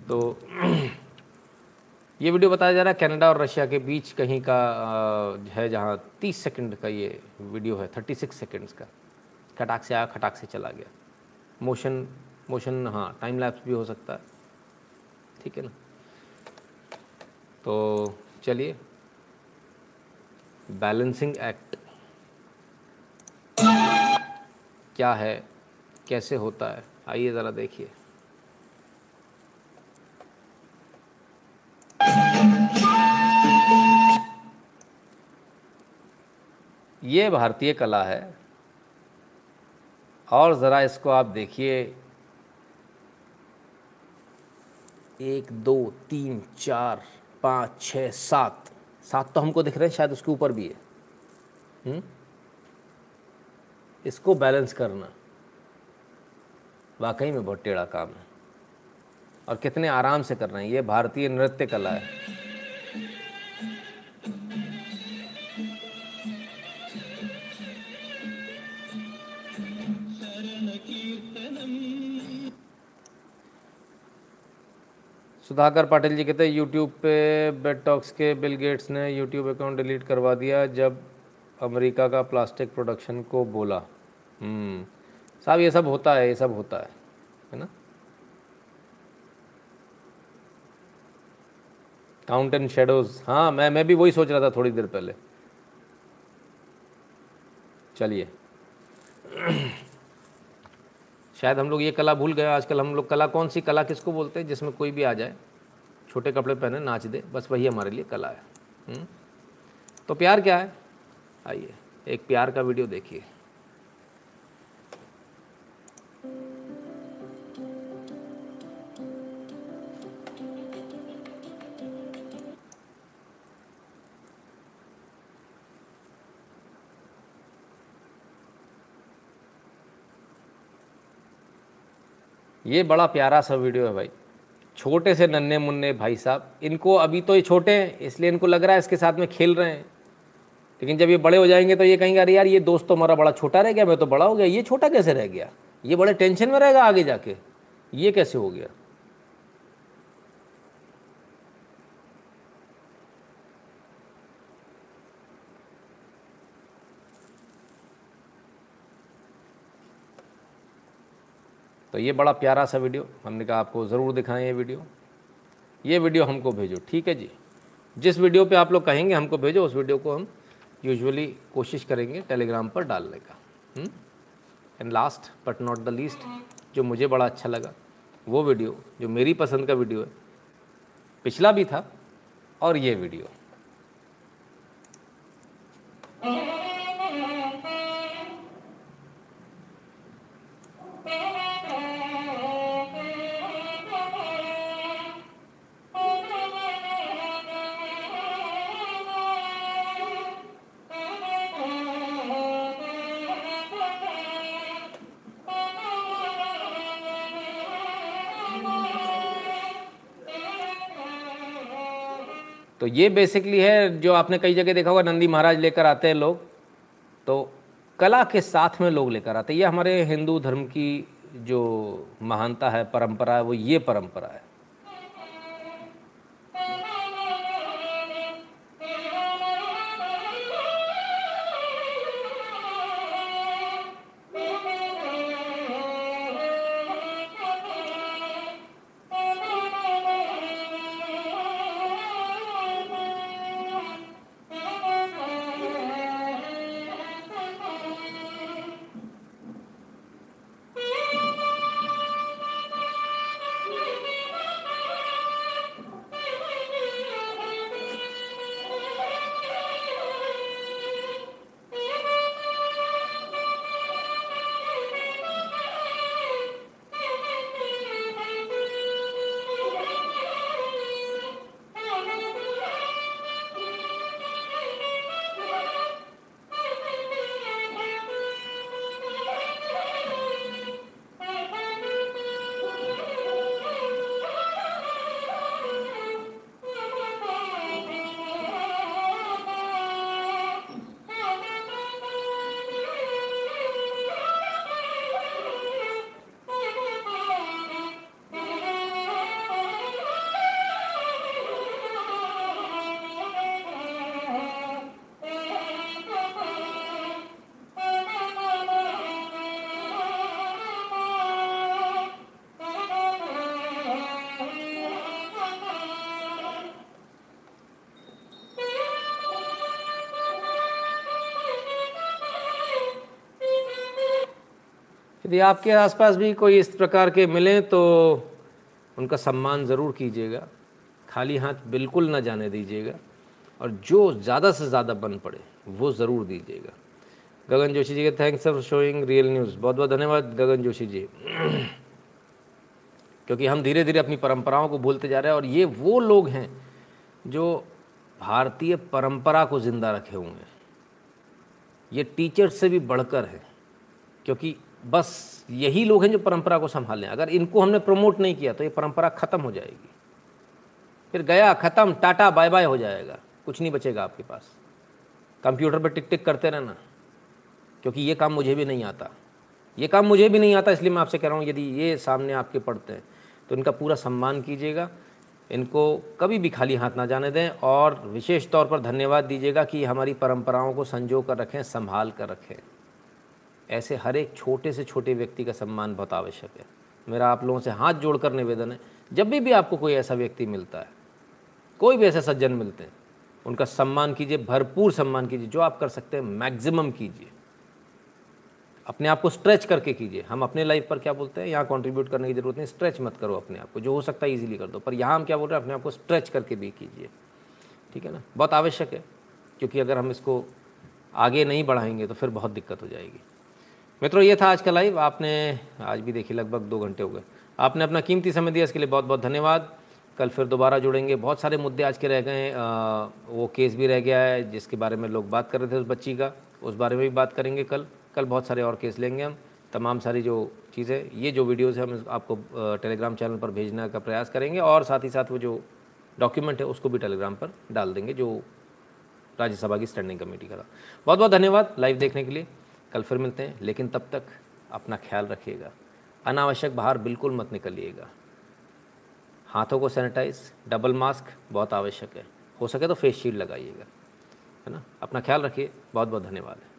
तो ये वीडियो बताया जा रहा है कनाडा और रशिया के बीच कहीं का है, जहाँ तीस सेकंड का ये वीडियो है, थर्टी सिक्स सेकेंड्स का। खटाक से आया, खटाक से चला गया। मोशन मोशन हाँ, टाइम लैप्स भी हो सकता है, ठीक है ना। तो चलिए, बैलेंसिंग एक्ट क्या है, कैसे होता है, आइए ज़रा देखिए। ये भारतीय कला है और ज़रा इसको आप देखिए। एक, दो, तीन, चार, पाँच, छः, सात। सात तो हमको दिख रहे हैं, शायद उसके ऊपर भी है। हुँ? इसको बैलेंस करना वाकई में बहुत टेढ़ा काम है, और कितने आराम से करना है। ये भारतीय नृत्य कला है। सुधाकर पाटिल जी कहते हैं यूट्यूब पे बेड टॉक्स के बिल गेट्स ने यूट्यूब अकाउंट डिलीट करवा दिया जब अमेरिका का प्लास्टिक प्रोडक्शन को बोला। साहब ये सब होता है, ये सब होता है, है ना। काउंट एंड शेडोज, हाँ मैं मैं भी वही सोच रहा था थोड़ी देर पहले। चलिए, शायद हम लोग ये कला भूल गए। आजकल हम लोग कला, कौन सी कला किसको बोलते हैं, जिसमें कोई भी आ जाए, छोटे कपड़े पहने, नाच दे, बस वही हमारे लिए कला है। हुँ? तो प्यार क्या है, आइए एक प्यार का वीडियो देखिए। ये बड़ा प्यारा सा वीडियो है भाई। छोटे से नन्हे मुन्ने भाई साहब, इनको अभी तो ये छोटे हैं इसलिए इनको लग रहा है इसके साथ में खेल रहे हैं, लेकिन जब ये बड़े हो जाएंगे तो ये कहेंगे अरे यार ये दोस्त तो हमारा बड़ा छोटा रह गया, मैं तो बड़ा हो गया, ये छोटा कैसे रह गया, ये बड़े टेंशन में रहेगा आगे जाके, ये कैसे हो गया। तो ये बड़ा प्यारा सा वीडियो, हमने कहा आपको ज़रूर दिखाएं ये वीडियो। ये वीडियो हमको भेजो, ठीक है जी। जिस वीडियो पे आप लोग कहेंगे हमको भेजो, उस वीडियो को हम यूजुअली कोशिश करेंगे टेलीग्राम पर डालने का। And last but not the least, जो मुझे बड़ा अच्छा लगा, वो वीडियो जो मेरी पसंद का वीडियो है, पिछला भी था और ये वीडियो। तो ये बेसिकली है जो आपने कई जगह देखा होगा, नंदी महाराज लेकर आते हैं लोग, तो कला के साथ में लोग लेकर आते हैं। ये हमारे हिंदू धर्म की जो महानता है, परंपरा है, वो ये परंपरा है। यदि आपके आसपास भी कोई इस प्रकार के मिलें तो उनका सम्मान ज़रूर कीजिएगा, खाली हाथ बिल्कुल ना जाने दीजिएगा, और जो ज़्यादा से ज़्यादा बन पड़े वो ज़रूर दीजिएगा। गगन जोशी जी के thanks for showing real news, बहुत बहुत धन्यवाद गगन जोशी जी। क्योंकि हम धीरे धीरे अपनी परंपराओं को भूलते जा रहे हैं, और ये वो लोग हैं जो भारतीय परंपरा को ज़िंदा रखे हुए हैं। ये टीचर्स से भी बढ़कर है, क्योंकि बस यही लोग हैं जो परंपरा को संभालें। अगर इनको हमने प्रमोट नहीं किया तो ये परंपरा ख़त्म हो जाएगी, फिर गया ख़त्म, टाटा बाय बाय हो जाएगा, कुछ नहीं बचेगा आपके पास। कंप्यूटर पर टिक टिक करते रहना, क्योंकि ये काम मुझे भी नहीं आता, ये काम मुझे भी नहीं आता, इसलिए मैं आपसे कह रहा हूँ यदि ये सामने आपके पढ़ते हैं तो इनका पूरा सम्मान कीजिएगा, इनको कभी भी खाली हाथ ना जाने दें, और विशेष तौर पर धन्यवाद दीजिएगा कि हमारी परंपराओं को संजो कर रखें, संभाल कर रखें। ऐसे हर एक छोटे से छोटे व्यक्ति का सम्मान बहुत आवश्यक है। मेरा आप लोगों से हाथ जोड़कर निवेदन है, जब भी भी आपको कोई ऐसा व्यक्ति मिलता है, कोई भी ऐसे सज्जन मिलते हैं, उनका सम्मान कीजिए, भरपूर सम्मान कीजिए, जो आप कर सकते हैं मैक्सिमम कीजिए, अपने आप को स्ट्रेच करके कीजिए। हम अपने लाइफ पर क्या बोलते हैं, यहाँ कॉन्ट्रीब्यूट करने की जरूरत नहीं, स्ट्रेच मत करो अपने आप को, जो हो सकता है ईजिली कर दो, पर यहाँ हम क्या बोल रहे हैं, अपने आप को स्ट्रेच करके भी कीजिए, ठीक है ना, बहुत आवश्यक है। क्योंकि अगर हम इसको आगे नहीं बढ़ाएंगे तो फिर बहुत दिक्कत हो जाएगी। मित्रों, ये था आज का लाइव, आपने आज भी देखी, लगभग दो घंटे हो गए, आपने अपना कीमती समय दिया, इसके लिए बहुत बहुत धन्यवाद। कल फिर दोबारा जुड़ेंगे। बहुत सारे मुद्दे आज के रह गए हैं, वो केस भी रह गया है जिसके बारे में लोग बात कर रहे थे, उस बच्ची का, उस बारे में भी बात करेंगे कल। कल बहुत सारे और केस लेंगे हम, तमाम सारी जो चीज़ें, ये जो वीडियोज़ हैं हम आपको टेलीग्राम चैनल पर भेजने का प्रयास करेंगे, और साथ ही साथ वो जो डॉक्यूमेंट है उसको भी टेलीग्राम पर डाल देंगे, जो राज्यसभा की स्टैंडिंग कमेटी का था। बहुत बहुत धन्यवाद लाइव देखने के लिए, कल फिर मिलते हैं, लेकिन तब तक अपना ख्याल रखिएगा, अनावश्यक बाहर बिल्कुल मत निकलिएगा, हाथों को सैनिटाइज, डबल मास्क बहुत आवश्यक है, हो सके तो फेस शील्ड लगाइएगा, है ना। अपना ख्याल रखिए, बहुत बहुत धन्यवाद।